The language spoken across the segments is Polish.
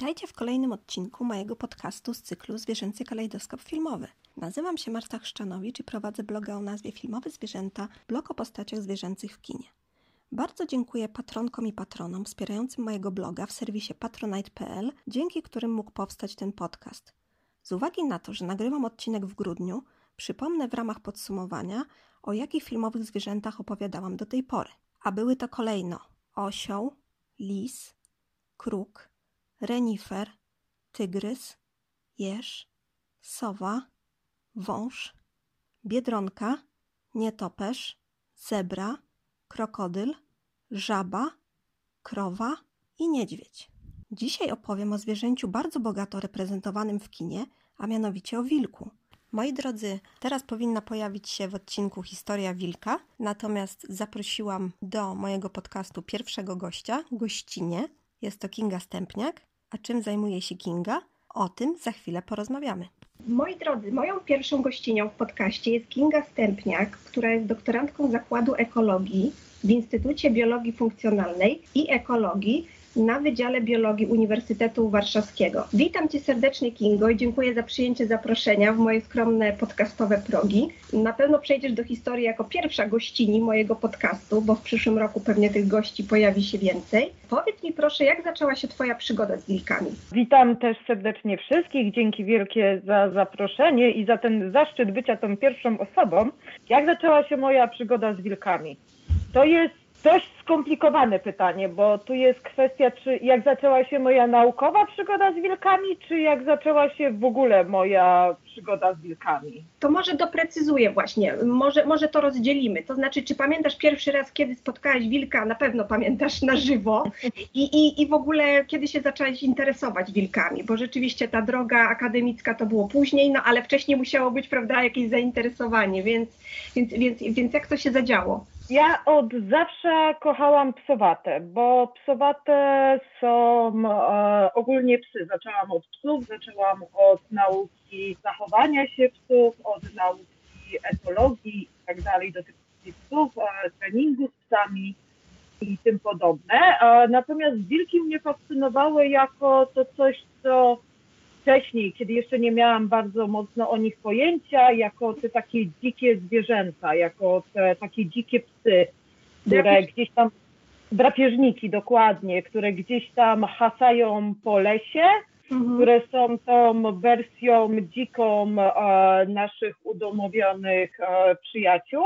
Witajcie w kolejnym odcinku mojego podcastu z cyklu Zwierzęcy Kalejdoskop Filmowy. Nazywam się Marta Szczanowicz i prowadzę bloga o nazwie Filmowe Zwierzęta, blog o postaciach zwierzęcych w kinie. Bardzo dziękuję patronkom i patronom wspierającym mojego bloga w serwisie patronite.pl, dzięki którym mógł powstać ten podcast. Z uwagi na to, że nagrywam odcinek w grudniu, przypomnę w ramach podsumowania, o jakich filmowych zwierzętach opowiadałam do tej pory. A były to kolejno osioł, lis, kruk, renifer, tygrys, jeż, sowa, wąż, biedronka, nietoperz, zebra, krokodyl, żaba, krowa i niedźwiedź. Dzisiaj opowiem o zwierzęciu bardzo bogato reprezentowanym w kinie, a mianowicie o wilku. Moi drodzy, teraz powinna pojawić się w odcinku Historia Wilka, natomiast zaprosiłam do mojego podcastu pierwszego gościa, gościnie. Jest to Kinga Stępniak. A czym zajmuje się Kinga? O tym za chwilę porozmawiamy. Moi drodzy, moją pierwszą gościnią w podcaście jest Kinga Stępniak, która jest doktorantką Zakładu Ekologii w Instytucie Biologii Funkcjonalnej i Ekologii na Wydziale Biologii Uniwersytetu Warszawskiego. Witam Cię serdecznie, Kingo, i dziękuję za przyjęcie zaproszenia w moje skromne podcastowe progi. Na pewno przejdziesz do historii jako pierwsza gościni mojego podcastu, bo w przyszłym roku pewnie tych gości pojawi się więcej. Powiedz mi proszę, jak zaczęła się Twoja przygoda z wilkami? Witam też serdecznie wszystkich, dzięki wielkie za zaproszenie i za ten zaszczyt bycia tą pierwszą osobą. Jak zaczęła się moja przygoda z wilkami? To jest dość skomplikowane pytanie, bo tu jest kwestia, czy jak zaczęła się moja naukowa przygoda z wilkami, czy jak zaczęła się w ogóle moja przygoda z wilkami. To może doprecyzuję właśnie, może to rozdzielimy. To znaczy, czy pamiętasz pierwszy raz, kiedy spotkałaś wilka, na pewno pamiętasz, na żywo i w ogóle kiedy się zaczęłaś interesować wilkami, bo rzeczywiście ta droga akademicka to było później, no ale wcześniej musiało być, prawda, jakieś zainteresowanie, więc jak to się zadziało? Ja od zawsze kochałam psowate, bo psowate są ogólnie psy. Zaczęłam od psów, zaczęłam od nauki zachowania się psów, od nauki etologii i tak dalej dotyczącej psów, treningu z psami i tym podobne. Natomiast wilki mnie fascynowały jako to coś, co wcześniej, kiedy jeszcze nie miałam bardzo mocno o nich pojęcia, jako te takie dzikie zwierzęta, jako te takie dzikie psy, które gdzieś tam, drapieżniki dokładnie, które gdzieś tam hasają po lesie, które są tą wersją dziką naszych udomowionych przyjaciół,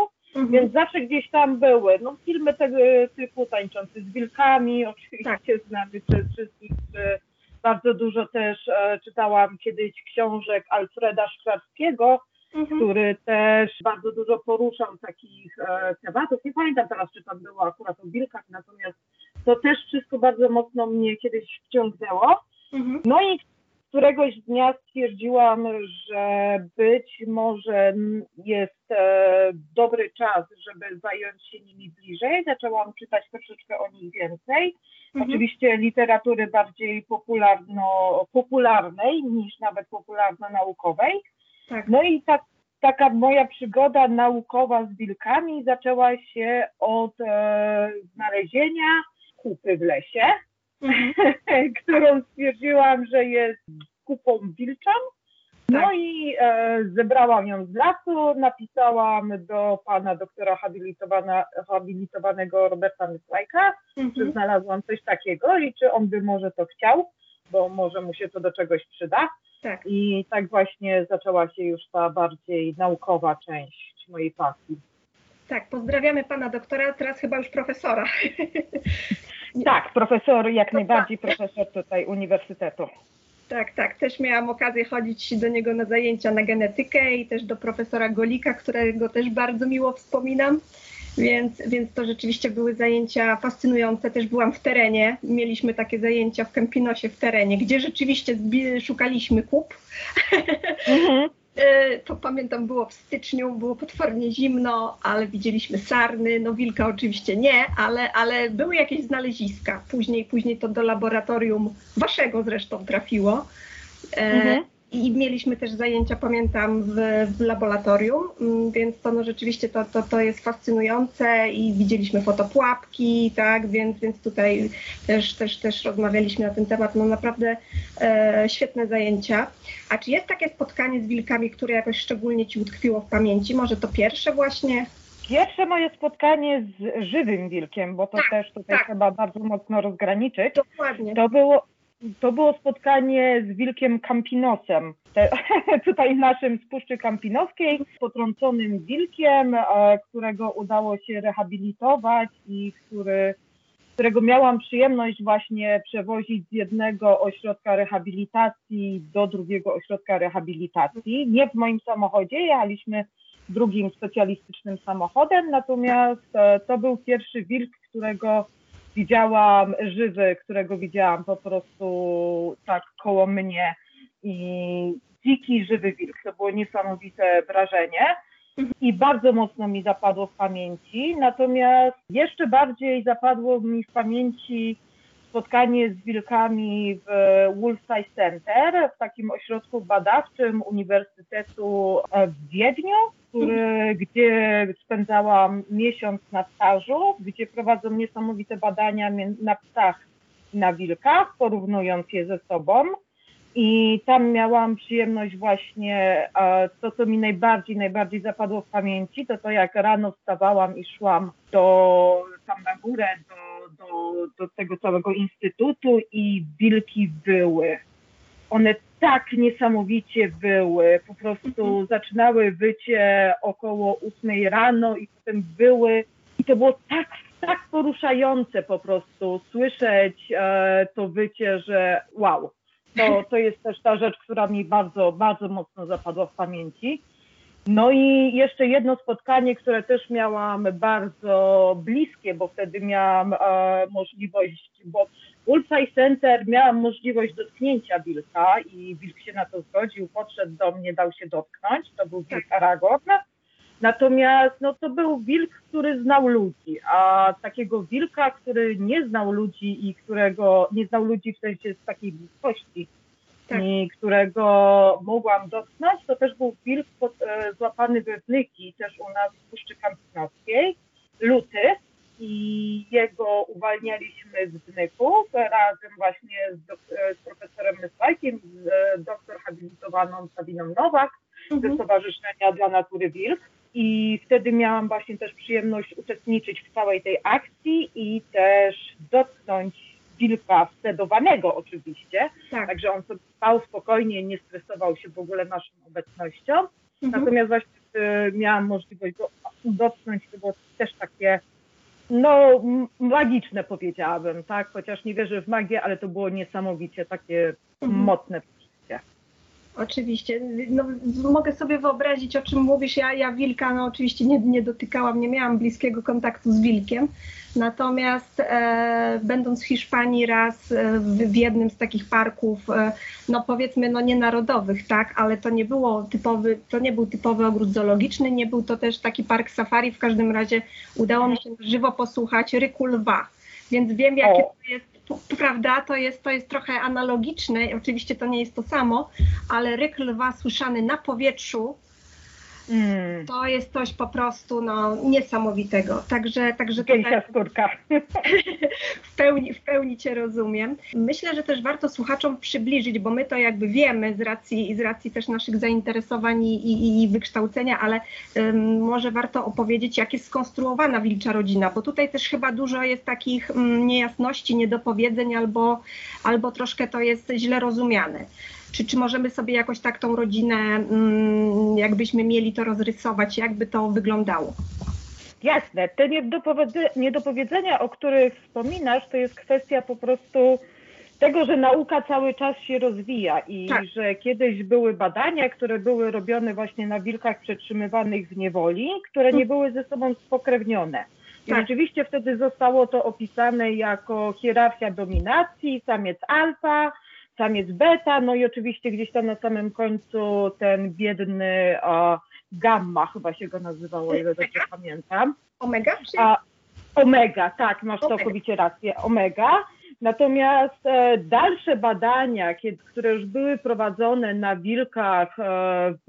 więc zawsze gdzieś tam były. No filmy tego typu, Tańczący z wilkami, oczywiście znamy przez wszystkich. Bardzo dużo też czytałam kiedyś książek Alfreda Szklarskiego, który też bardzo dużo poruszał takich tematów. Nie pamiętam teraz, czy tam było akurat o wilkach, natomiast to też wszystko bardzo mocno mnie kiedyś wciągnęło. No i któregoś dnia stwierdziłam, że być może jest dobry czas, żeby zająć się nimi bliżej. Zaczęłam czytać troszeczkę o nich więcej. Oczywiście literatury bardziej popularnej niż nawet popularno-naukowej. Tak. No i taka moja przygoda naukowa z wilkami zaczęła się od znalezienia kupy w lesie, którą stwierdziłam, że jest kupą wilczą. No i zebrałam ją z lasu, napisałam do pana doktora habilitowanego Roberta Mysłajka, czy znalazłam coś takiego i czy on by może to chciał, bo może mu się to do czegoś przyda. Tak. I tak właśnie zaczęła się już ta bardziej naukowa część mojej pasji. Tak, pozdrawiamy pana doktora, teraz chyba już profesora. Tak, profesor, jak najbardziej profesor tutaj uniwersytetu. Tak, też miałam okazję chodzić do niego na zajęcia na genetykę i też do profesora Golika, którego też bardzo miło wspominam, więc to rzeczywiście były zajęcia fascynujące. Też byłam w terenie, mieliśmy takie zajęcia w Kampinosie w terenie, gdzie rzeczywiście szukaliśmy kup. To pamiętam, było w styczniu, było potwornie zimno, ale widzieliśmy sarny, no wilka oczywiście nie, ale były jakieś znaleziska. Później to do laboratorium waszego zresztą trafiło. I mieliśmy też zajęcia, pamiętam, w laboratorium, więc to no, rzeczywiście to jest fascynujące i widzieliśmy fotopułapki, tak, więc tutaj też rozmawialiśmy na ten temat. No naprawdę świetne zajęcia. A czy jest takie spotkanie z wilkami, które jakoś szczególnie Ci utkwiło w pamięci? Może to pierwsze właśnie? Pierwsze moje spotkanie z żywym wilkiem, bo to tak, też tutaj tak trzeba bardzo mocno rozgraniczyć. Dokładnie. To było spotkanie z wilkiem kampinosem, tutaj naszym z Puszczy Kampinoskiej, potrąconym wilkiem, którego udało się rehabilitować i którego miałam przyjemność właśnie przewozić z jednego ośrodka rehabilitacji do drugiego ośrodka rehabilitacji. Nie w moim samochodzie, jechaliśmy drugim specjalistycznym samochodem, natomiast to był pierwszy wilk, którego widziałam żywy, którego widziałam po prostu tak koło mnie, i dziki, żywy wilk. To było niesamowite wrażenie i bardzo mocno mi zapadło w pamięci. Natomiast jeszcze bardziej zapadło mi w pamięci spotkanie z wilkami w Wolf Science Center, w takim ośrodku badawczym Uniwersytetu w Wiedniu, gdzie spędzałam miesiąc na stażu, gdzie prowadzą niesamowite badania na psach i na wilkach, porównując je ze sobą. I tam miałam przyjemność właśnie, to co mi najbardziej zapadło w pamięci, to jak rano wstawałam i szłam tam na górę do tego całego instytutu i wilki wyły. One tak niesamowicie były, po prostu zaczynały wycie około 8 rano i potem były. I to było tak poruszające po prostu słyszeć to wycie, że wow. To jest też ta rzecz, która mi bardzo, bardzo mocno zapadła w pamięci. No i jeszcze jedno spotkanie, które też miałam bardzo bliskie, bo wtedy miałam możliwość, bo w Wolf Science Center miałam możliwość dotknięcia wilka i wilk się na to zgodził, podszedł do mnie, dał się dotknąć, to był wilk Aragorn. Natomiast no, to był wilk, który znał ludzi, a takiego wilka, który nie znał ludzi i którego nie znał ludzi w sensie z takiej bliskości, i którego mogłam dotknąć, to też był wilk złapany we Wnyki, też u nas w Puszczy Kampinoskiej, luty, i jego uwalnialiśmy z Wnyków razem właśnie z profesorem Mysłajkiem, z doktor habilitowaną Sabiną Nowak ze Stowarzyszenia dla Natury Wilk. I wtedy miałam właśnie też przyjemność uczestniczyć w całej tej akcji i też dotknąć wilka wsedowanego oczywiście. Tak. Także on sobie spał spokojnie, nie stresował się w ogóle naszą obecnością. Natomiast właśnie miałam możliwość go dotknąć, to było też takie no magiczne, powiedziałabym, tak? Chociaż nie wierzę w magię, ale to było niesamowicie takie mocne przeżycie. Oczywiście. No, mogę sobie wyobrazić, o czym mówisz. Ja wilka no, oczywiście nie dotykałam, nie miałam bliskiego kontaktu z wilkiem. Natomiast będąc w Hiszpanii raz w jednym z takich parków, no powiedzmy no nienarodowych, tak, ale to nie był typowy ogród zoologiczny, nie był to też taki park safari, w każdym razie udało mi się żywo posłuchać ryku lwa, więc wiem jakie to jest. Prawda, to jest trochę analogiczne, oczywiście to nie jest to samo, ale ryk lwa słyszany na powietrzu to jest coś po prostu no, niesamowitego. Także tutaj w pełni Cię rozumiem. Myślę, że też warto słuchaczom przybliżyć, bo my to jakby wiemy z racji też naszych zainteresowań i wykształcenia, ale może warto opowiedzieć, jak jest skonstruowana wilcza rodzina, bo tutaj też chyba dużo jest takich niejasności, niedopowiedzeń albo troszkę to jest źle rozumiane. Czy możemy sobie jakoś tak tą rodzinę, jakbyśmy mieli to rozrysować, jakby to wyglądało? Jasne, te niedopowiedzenia, o których wspominasz, to jest kwestia po prostu tego, że nauka cały czas się rozwija i że kiedyś były badania, które były robione właśnie na wilkach przetrzymywanych w niewoli, które nie były ze sobą spokrewnione. I rzeczywiście wtedy zostało to opisane jako hierarchia dominacji, samiec alfa, samiec beta, no i oczywiście gdzieś tam na samym końcu ten biedny gamma, chyba się go nazywało, o ile dobrze pamiętam. Omega? Omega, tak, masz całkowicie rację, omega. Natomiast dalsze badania, które już były prowadzone na wilkach w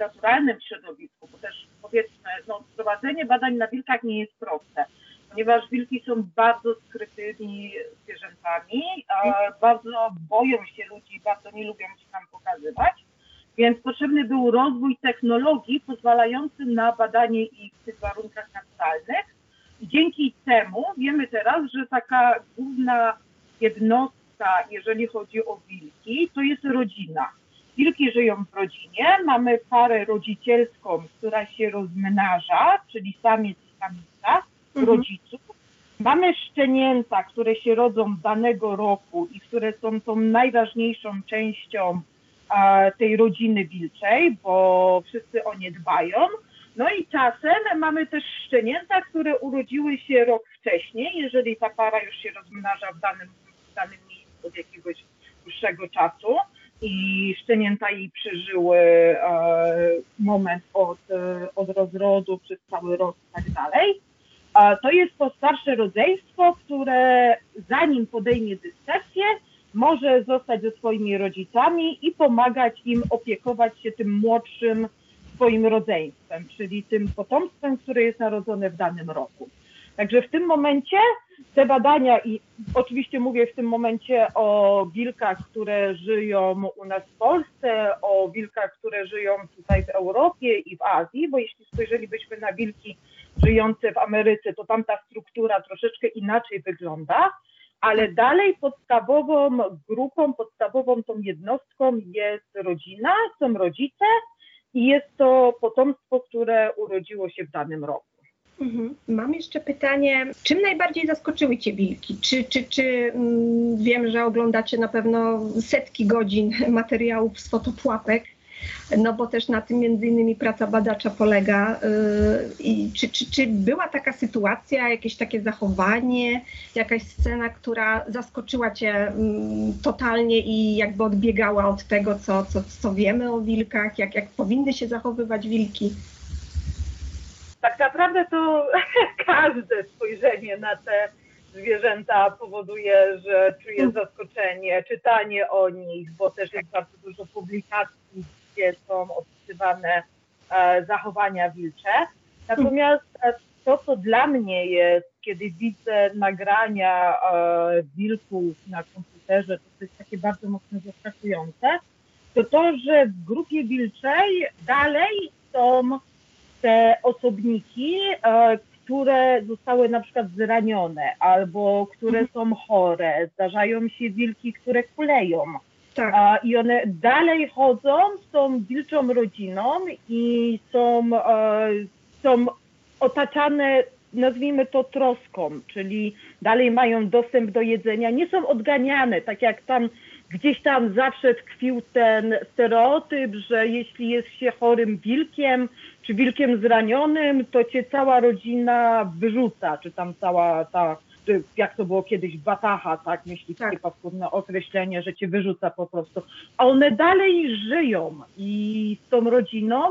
naturalnym środowisku, bo też powiedzmy, no, prowadzenie badań na wilkach nie jest proste, ponieważ wilki są bardzo skrytymi zwierzętami, bardzo boją się ludzi, bardzo nie lubią się nam pokazywać, więc potrzebny był rozwój technologii pozwalający na badanie ich w tych warunkach naturalnych. Dzięki temu wiemy teraz, że taka główna jednostka, jeżeli chodzi o wilki, to jest rodzina. Wilki żyją w rodzinie, mamy parę rodzicielską, która się rozmnaża, czyli samiec i samica, rodziców. Mamy szczenięta, które się rodzą danego roku i które są tą najważniejszą częścią tej rodziny wilczej, bo wszyscy o nie dbają. No i czasem mamy też szczenięta, które urodziły się rok wcześniej, jeżeli ta para już się rozmnaża w danym miejscu od jakiegoś dłuższego czasu i szczenięta jej przeżyły moment od rozrodu przez cały rok i tak dalej. To jest to starsze rodzeństwo, które zanim podejmie dyssekcję, może zostać ze swoimi rodzicami i pomagać im opiekować się tym młodszym swoim rodzeństwem, czyli tym potomstwem, które jest narodzone w danym roku. Także w tym momencie te badania, i oczywiście mówię w tym momencie o wilkach, które żyją u nas w Polsce, o wilkach, które żyją tutaj w Europie i w Azji, bo jeśli spojrzelibyśmy na wilki żyjące w Ameryce, to tam ta struktura troszeczkę inaczej wygląda, ale dalej podstawową grupą, podstawową tą jednostką jest rodzina, są rodzice, i jest to potomstwo, które urodziło się w danym roku. Mam jeszcze pytanie, czym najbardziej zaskoczyły Cię wilki? Czy wiem, że oglądacie na pewno setki godzin materiałów z fotopułapek, no bo też na tym między innymi praca badacza polega. I czy była taka sytuacja, jakieś takie zachowanie, jakaś scena, która zaskoczyła Cię totalnie i jakby odbiegała od tego, co wiemy o wilkach, jak powinny się zachowywać wilki? Tak naprawdę to każde spojrzenie na te zwierzęta powoduje, że czuję zaskoczenie, czytanie o nich, bo też jest bardzo dużo publikacji, gdzie są opisywane zachowania wilcze. Natomiast to, co dla mnie jest, kiedy widzę nagrania wilków na komputerze, to jest takie bardzo mocno zaskakujące, to to, że w grupie wilczej dalej są te osobniki, które zostały na przykład zranione albo które są chore. Zdarzają się wilki, które kuleją. Tak. I one dalej chodzą z tą wilczą rodziną i są otaczane, nazwijmy to, troską, czyli dalej mają dostęp do jedzenia, nie są odganiane, tak jak tam gdzieś tam zawsze tkwił ten stereotyp, że jeśli jest się chorym wilkiem czy wilkiem zranionym, to cię cała rodzina wyrzuca, czy tam cała ta, jak to było kiedyś, bataha, tak, myśliwskie paskudne określenie, że cię wyrzuca po prostu. A one dalej żyją i z tą rodziną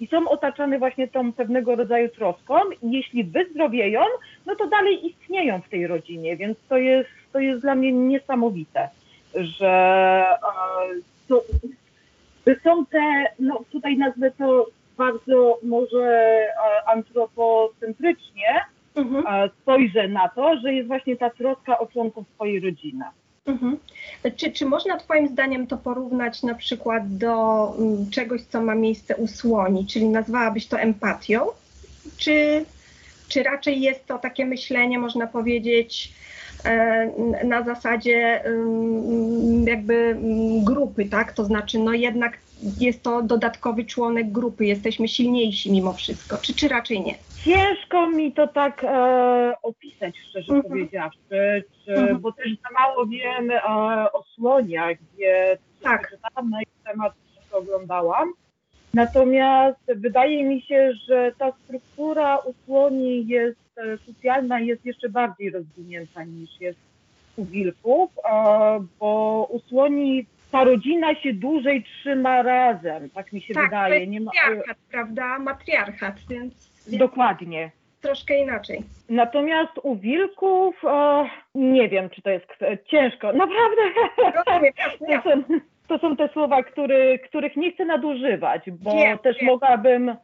i są otaczane właśnie tą pewnego rodzaju troską i jeśli wyzdrowieją, no to dalej istnieją w tej rodzinie, więc to jest dla mnie niesamowite, że są te, no tutaj nazwę to bardzo może antropocentrycznie, spojrzę na to, że jest właśnie ta troska o członków swojej rodziny. Czy można Twoim zdaniem to porównać na przykład do czegoś, co ma miejsce u słoni, czyli nazwałabyś to empatią? Czy raczej jest to takie myślenie, można powiedzieć, na zasadzie jakby grupy, tak? To znaczy, no jednak jest to dodatkowy członek grupy, jesteśmy silniejsi mimo wszystko, czy raczej nie? Ciężko mi to tak opisać, szczerze powiedziawszy, bo też za mało wiem o słoniach, gdzie czytałam na ich temat, co oglądałam. Natomiast wydaje mi się, że ta struktura u słoni jest socjalna, jest jeszcze bardziej rozwinięta niż jest u wilków, bo u słoni ta rodzina się dłużej trzyma razem, tak mi się wydaje. To jest matriarchat, prawda? Matriarchat, więc... Dokładnie. troszkę inaczej. Natomiast u wilków nie wiem, czy to jest ciężko. Naprawdę. To są te słowa, których nie chcę nadużywać, bo też mogłabym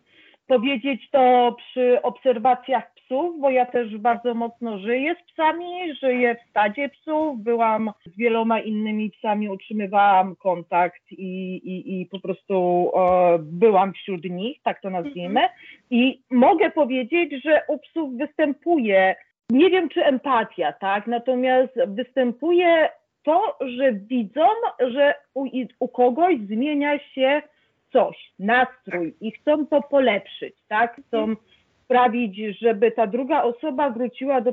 powiedzieć to przy obserwacjach psów, bo ja też bardzo mocno żyję z psami, żyję w stadzie psów, byłam z wieloma innymi psami, utrzymywałam kontakt i po prostu byłam wśród nich, tak to nazwijmy. I mogę powiedzieć, że u psów występuje, nie wiem czy empatia, tak, natomiast występuje to, że widzą, że u kogoś zmienia się coś, nastrój i chcą to polepszyć, tak? Chcą sprawić, żeby ta druga osoba wróciła do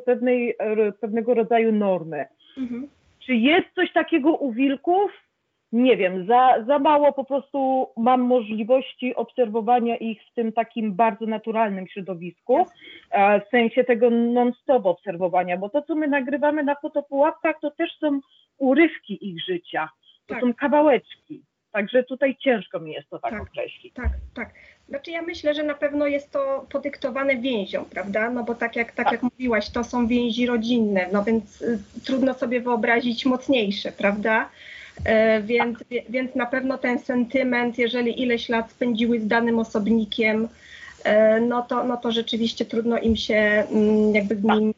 pewnego rodzaju normy. Mhm. Czy jest coś takiego u wilków? Nie wiem, za mało po prostu mam możliwości obserwowania ich w tym takim bardzo naturalnym środowisku, w sensie tego non-stop obserwowania, bo to, co my nagrywamy na fotopułapkach, to też są urywki ich życia, to są kawałeczki. Także tutaj ciężko mi jest to tak określić. Tak. Znaczy ja myślę, że na pewno jest to podyktowane więzią, prawda? No bo tak jak mówiłaś, to są więzi rodzinne, no więc trudno sobie wyobrazić mocniejsze, prawda? Więc na pewno ten sentyment, jeżeli ileś lat spędziły z danym osobnikiem, no to rzeczywiście trudno im się jakby z nim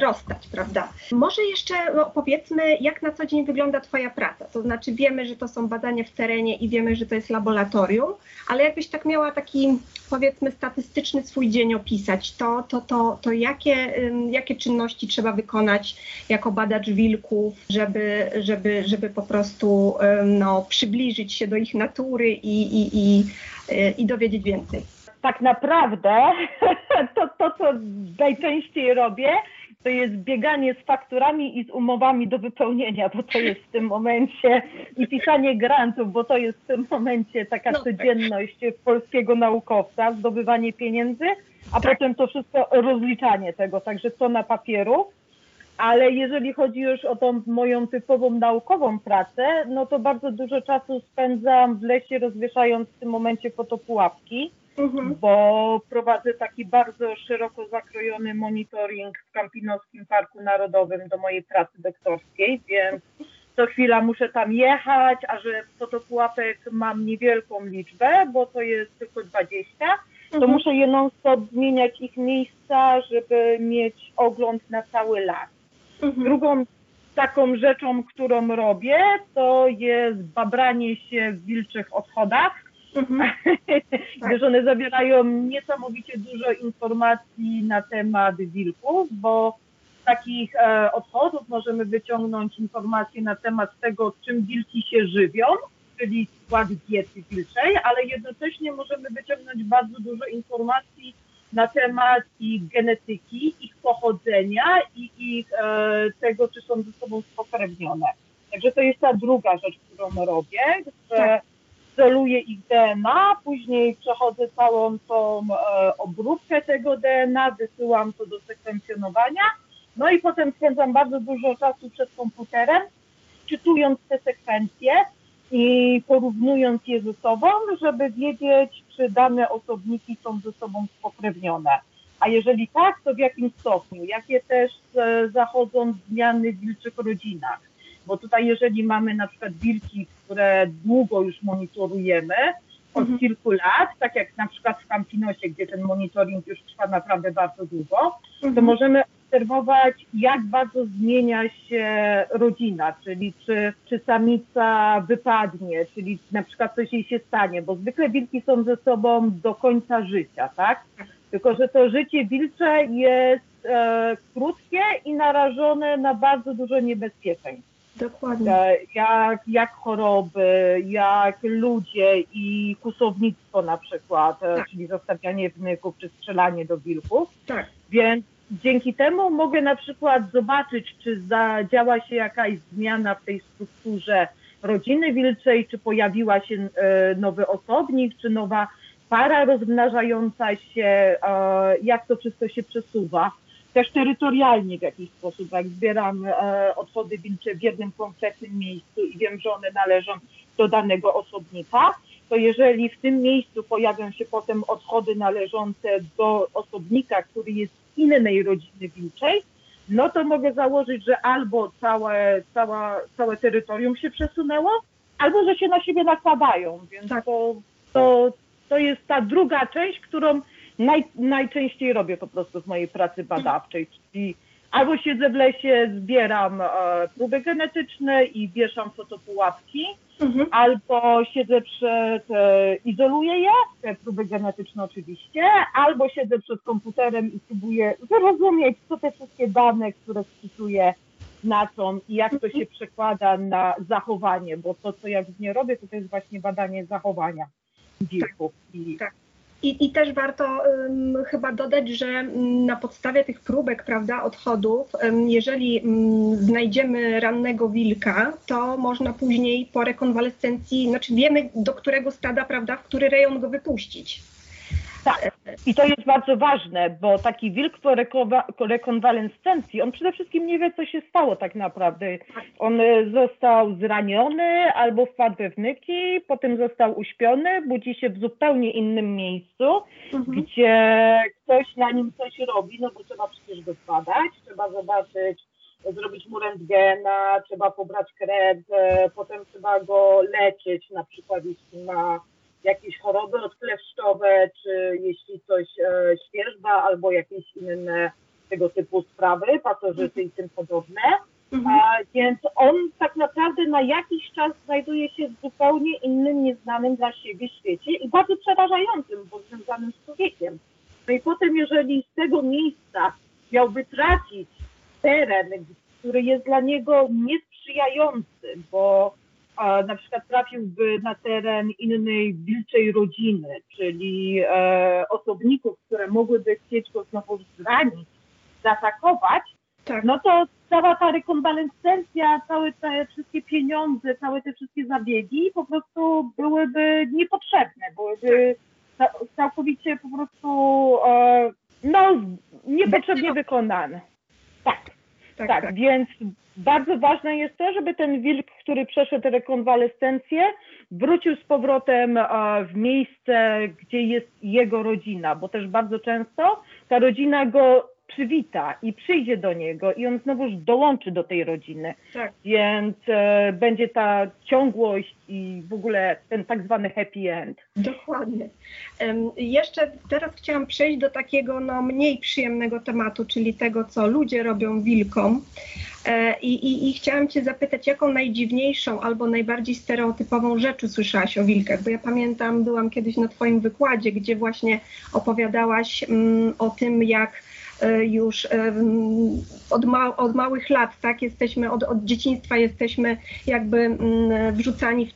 rozstać, prawda? Może jeszcze powiedzmy, jak na co dzień wygląda Twoja praca? To znaczy wiemy, że to są badania w terenie i wiemy, że to jest laboratorium, ale jakbyś tak miała taki, powiedzmy, statystyczny swój dzień opisać, to jakie czynności trzeba wykonać jako badacz wilków, żeby po prostu przybliżyć się do ich natury i dowiedzieć więcej? Tak naprawdę to, co najczęściej robię, to jest bieganie z fakturami i z umowami do wypełnienia, bo to jest w tym momencie, i pisanie grantów, bo to jest w tym momencie taka codzienność polskiego naukowca, zdobywanie pieniędzy, a potem to wszystko rozliczanie tego, także to na papieru. Ale jeżeli chodzi już o tą moją typową naukową pracę, no to bardzo dużo czasu spędzam w lesie, rozwieszając w tym momencie fotopułapki. Bo prowadzę taki bardzo szeroko zakrojony monitoring w Kampinoskim Parku Narodowym do mojej pracy doktorskiej, więc co chwila muszę tam jechać, a że fotopułapek mam niewielką liczbę, bo to jest tylko 20, to muszę je non-stop zmieniać ich miejsca, żeby mieć ogląd na cały las. Drugą taką rzeczą, którą robię, to jest babranie się w wilczych odchodach, gdyż one zawierają niesamowicie dużo informacji na temat wilków, bo z takich odchodów możemy wyciągnąć informacje na temat tego, czym wilki się żywią, czyli skład diety wilczej, ale jednocześnie możemy wyciągnąć bardzo dużo informacji na temat ich genetyki, ich pochodzenia i ich tego, czy są ze sobą spokrewnione. Także to jest ta druga rzecz, którą robię, że izoluję ich DNA, później przechodzę całą tą obróbkę tego DNA, wysyłam to do sekwencjonowania, no i potem spędzam bardzo dużo czasu przed komputerem, czytując te sekwencje i porównując je ze sobą, żeby wiedzieć, czy dane osobniki są ze sobą spokrewnione. A jeżeli tak, to w jakim stopniu, jakie też zachodzą zmiany w wilczych rodzinach. Bo tutaj jeżeli mamy na przykład wilki, które długo już monitorujemy, od kilku lat, tak jak na przykład w Kampinosie, gdzie ten monitoring już trwa naprawdę bardzo długo, to możemy obserwować, jak bardzo zmienia się rodzina, czyli czy samica wypadnie, czyli na przykład coś jej się stanie, bo zwykle wilki są ze sobą do końca życia, tak? Tylko że to życie wilcze jest krótkie i narażone na bardzo dużo niebezpieczeństw. Dokładnie. Jak choroby, jak ludzie i kłusownictwo na przykład, czyli zostawianie wnyków czy strzelanie do wilków. Tak. Więc dzięki temu mogę na przykład zobaczyć, czy zadziała się jakaś zmiana w tej strukturze rodziny wilczej, czy pojawiła się nowy osobnik, czy nowa para rozmnażająca się, jak to wszystko się przesuwa. Też terytorialnie w jakiś sposób, jak zbieram odchody wilcze w jednym konkretnym miejscu i wiem, że one należą do danego osobnika, to jeżeli w tym miejscu pojawią się potem odchody należące do osobnika, który jest innej rodziny wilczej, no to mogę założyć, że albo całe terytorium się przesunęło, albo że się na siebie nakładają. Więc tak. To jest ta druga część, którą najczęściej robię po prostu w mojej pracy badawczej, czyli albo siedzę w lesie, zbieram próby genetyczne i wieszam fotopułapki, albo siedzę przed, izoluję je, te próby genetyczne oczywiście, albo siedzę przed komputerem i próbuję zrozumieć, co te wszystkie dane, które wpisuję, znaczą i jak to się przekłada na zachowanie, bo to, co ja głównie robię, to jest właśnie badanie zachowania wilków. Tak. I też warto chyba dodać, że na podstawie tych próbek, prawda, odchodów, jeżeli znajdziemy rannego wilka, to można później po rekonwalescencji, znaczy wiemy, do którego stada, prawda, w który rejon go wypuścić. Tak. I to jest bardzo ważne, bo taki wilk po rekonwalescencji, on przede wszystkim nie wie, co się stało tak naprawdę. On został zraniony albo wpadł we wnyki, potem został uśpiony, budzi się w zupełnie innym miejscu, gdzie ktoś na nim coś robi, no bo trzeba przecież go zbadać, trzeba zobaczyć, zrobić mu rentgena, trzeba pobrać krew, potem trzeba go leczyć, na przykład jeśli ma jakieś choroby odkleszczowe, czy jeśli coś świerzba, albo jakieś inne tego typu sprawy, pasożyty i tym podobne. Więc on tak naprawdę na jakiś czas znajduje się w zupełnie innym, nieznanym dla siebie świecie i bardzo przerażającym, bo związanym z człowiekiem. No i potem, jeżeli z tego miejsca miałby tracić teren, który jest dla niego niesprzyjający, bo na przykład trafiłby na teren innej wilczej rodziny, czyli osobników, które mogłyby chcieć go znowu zranić, zaatakować, tak. No to cała ta rekonwalescencja, całe te wszystkie pieniądze, całe te wszystkie zabiegi po prostu byłyby niepotrzebne, byłyby całkowicie po prostu niepotrzebnie wykonane. Tak, więc bardzo ważne jest to, żeby ten wilk, który przeszedł rekonwalescencję, wrócił z powrotem w miejsce, gdzie jest jego rodzina, bo też bardzo często ta rodzina go przywita i przyjdzie do niego i on znowuż dołączy do tej rodziny, tak. Więc będzie ta ciągłość i w ogóle ten tak zwany happy end. Dokładnie. Jeszcze teraz chciałam przejść do takiego mniej przyjemnego tematu, czyli tego, co ludzie robią wilkom. I chciałam Cię zapytać, jaką najdziwniejszą albo najbardziej stereotypową rzecz usłyszałaś o wilkach, bo ja pamiętam, byłam kiedyś na Twoim wykładzie, gdzie właśnie opowiadałaś o tym, jak już od małych lat, tak, jesteśmy, od dzieciństwa jesteśmy jakby wrzucani w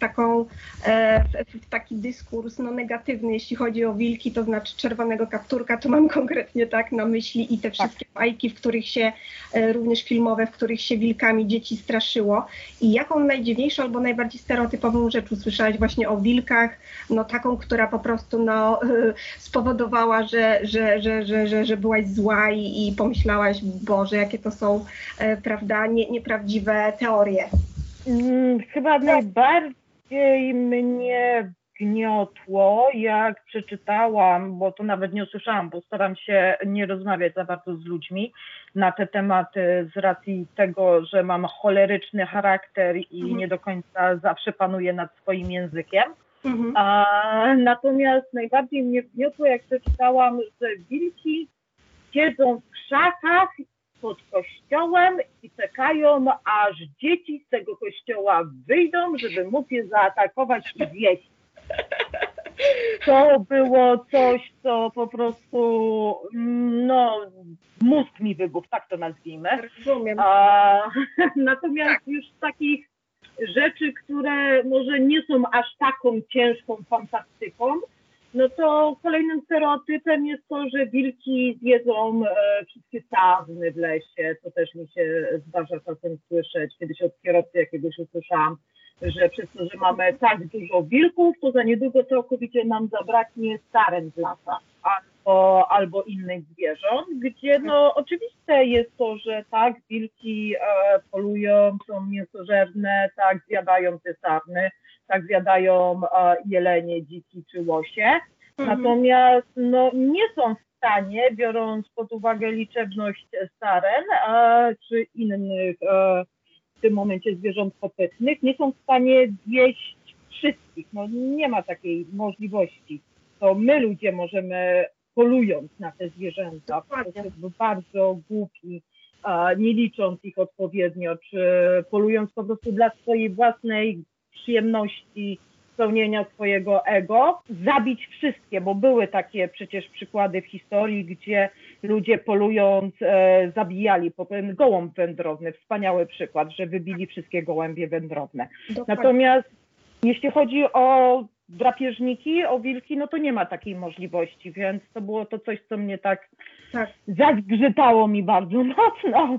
taki dyskurs negatywny, jeśli chodzi o wilki, to znaczy czerwonego kapturka, to mam konkretnie tak na myśli i te wszystkie bajki, w których się, również filmowe, w których się wilkami dzieci straszyło. I jaką najdziwniejszą albo najbardziej stereotypową rzecz usłyszałaś właśnie o wilkach, taką, która po prostu spowodowała, że byłaś zła i pomyślałaś, Boże, jakie to są, prawda, nieprawdziwe teorie. Chyba najbardziej mnie gniotło, jak przeczytałam, bo to nawet nie usłyszałam, bo staram się nie rozmawiać za bardzo z ludźmi na te tematy z racji tego, że mam choleryczny charakter i nie do końca zawsze panuję nad swoim językiem. Natomiast najbardziej mnie gniotło, jak przeczytałam, że wilki siedzą w krzakach pod kościołem i czekają, aż dzieci z tego kościoła wyjdą, żeby móc je zaatakować i zjeść. To było coś, co po prostu, mózg mi wybuchł, tak to nazwijmy. Rozumiem. Natomiast już takich rzeczy, które może nie są aż taką ciężką fantastyką, no to kolejnym stereotypem jest to, że wilki zjedzą wszystkie sarny w lesie. To też mi się zdarza czasem słyszeć. Kiedyś od kierowcy jakiegoś usłyszałam, że przez to, że mamy tak dużo wilków, to za niedługo całkowicie nam zabraknie saren w lasach albo innych zwierząt, gdzie oczywiste jest to, że tak, wilki polują, są mięsożerne, tak, zjadają te sarny, tak, zjadają jelenie, dziki czy łosie. Natomiast nie są w stanie, biorąc pod uwagę liczebność saren czy innych w tym momencie zwierząt kopytnych, nie są w stanie zjeść wszystkich. No, nie ma takiej możliwości. To my ludzie możemy, polując na te zwierzęta, w bardzo głupi, nie licząc ich odpowiednio, czy polując po prostu dla swojej własnej przyjemności, spełnienia swojego ego, zabić wszystkie, bo były takie przecież przykłady w historii, gdzie ludzie polując zabijali gołąb wędrowny, wspaniały przykład, że wybili wszystkie gołębie wędrowne. Dokładnie. Natomiast jeśli chodzi o drapieżniki, o wilki, no to nie ma takiej możliwości, więc to było to coś, co mnie tak zazgrzytało mi bardzo mocno.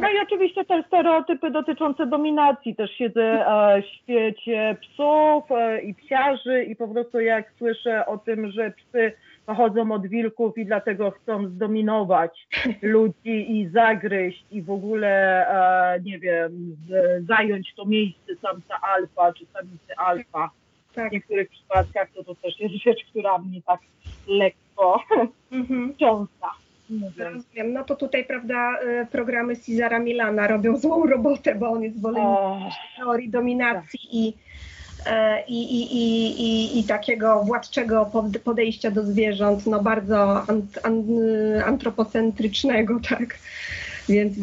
No i oczywiście te stereotypy dotyczące dominacji. Też siedzę w świecie psów i psiarzy i po prostu jak słyszę o tym, że psy pochodzą od wilków i dlatego chcą zdominować ludzi i zagryźć i w ogóle, nie wiem, zająć to miejsce samca alfa czy samicy alfa. W niektórych przypadkach to też jest rzecz, która mnie tak lekko wciąga. Rozumiem. No to tutaj, prawda, programy Cesara Milana robią złą robotę, bo on jest zwolennikiem teorii dominacji i takiego władczego podejścia do zwierząt, no bardzo antropocentrycznego, tak. Więc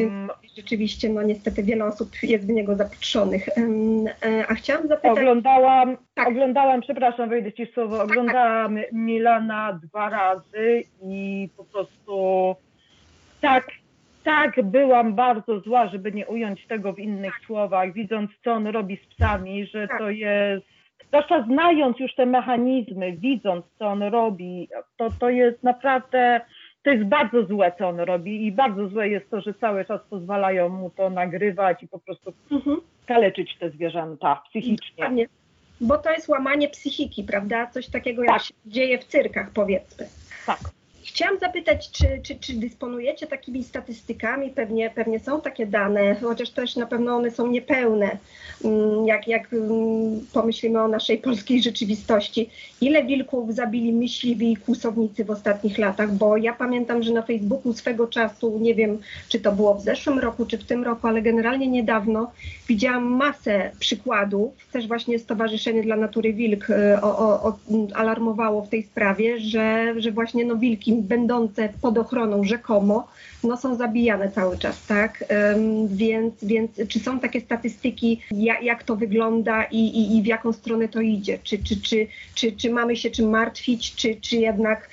rzeczywiście, no niestety wiele osób jest w niego zapatrzonych. A chciałam zapytać... Oglądałam, przepraszam, wejdę ci w słowo, oglądałam Milana 2 razy i po prostu tak byłam bardzo zła, żeby nie ująć tego w innych słowach, widząc co on robi z psami, że to jest... Zwłaszcza znając już te mechanizmy, widząc co on robi, to jest naprawdę... To jest bardzo złe, co on robi i bardzo złe jest to, że cały czas pozwalają mu to nagrywać i po prostu kaleczyć te zwierzęta psychicznie. Dokładnie. Bo to jest łamanie psychiki, prawda? Coś takiego jak się dzieje w cyrkach, powiedzmy. Tak. Chciałam zapytać, czy dysponujecie takimi statystykami, pewnie są takie dane, chociaż też na pewno one są niepełne, jak pomyślimy o naszej polskiej rzeczywistości. Ile wilków zabili myśliwi i kłusownicy w ostatnich latach? Bo ja pamiętam, że na Facebooku swego czasu, nie wiem czy to było w zeszłym roku, czy w tym roku, ale generalnie niedawno widziałam masę przykładów, też właśnie Stowarzyszenie dla Natury Wilk alarmowało w tej sprawie, że właśnie no, wilki będące pod ochroną rzekomo, no są zabijane cały czas, tak? Więc czy są takie statystyki, jak to wygląda i w jaką stronę to idzie? Czy mamy się czym martwić, czy jednak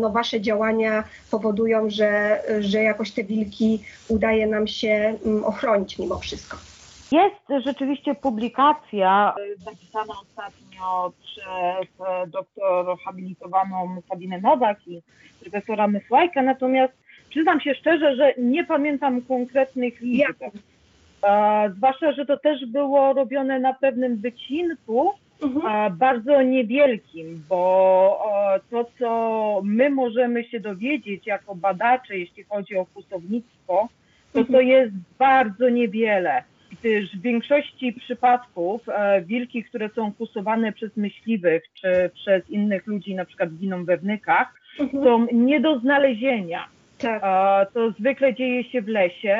no, wasze działania powodują, że jakoś te wilki udaje nam się ochronić mimo wszystko? Jest rzeczywiście publikacja napisana ostatnio przez doktor habilitowaną Sabinę Nowak i profesora Mysłajka, natomiast przyznam się szczerze, że nie pamiętam konkretnych liczb, zwłaszcza, że to też było robione na pewnym wycinku, bardzo niewielkim, bo to, co my możemy się dowiedzieć jako badacze, jeśli chodzi o kłusownictwo, to jest bardzo niewiele. Gdyż w większości przypadków wilki, które są kusowane przez myśliwych czy przez innych ludzi, na przykład giną we wnykach, są nie do znalezienia. Tak. To zwykle dzieje się w lesie,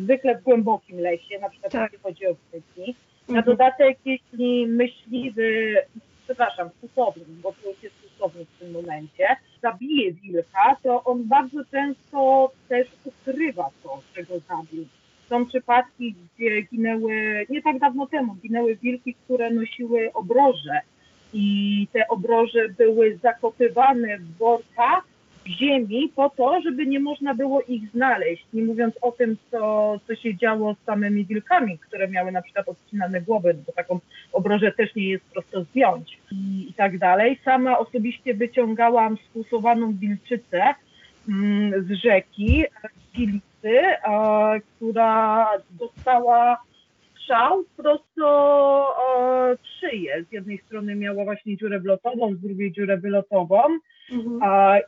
zwykle w głębokim lesie, na przykład jeśli chodzi o wnyki. Na dodatek, jeśli myśliwy, kusownik, bo to już jest kusownik w tym momencie, zabije wilka, to on bardzo często też ukrywa to, czego zabił. Są przypadki, gdzie ginęły, nie tak dawno temu, ginęły wilki, które nosiły obroże i te obroże były zakopywane w workach w ziemi po to, żeby nie można było ich znaleźć, nie mówiąc o tym, co się działo z samymi wilkami, które miały na przykład odcinane głowy, bo taką obrożę też nie jest prosto zdjąć i tak dalej. Sama osobiście wyciągałam skusowaną wilczycę z rzeki, z Gilicy, która dostała strzał prosto w szyję. Z jednej strony miała właśnie dziurę wlotową, z drugiej dziurę wylotową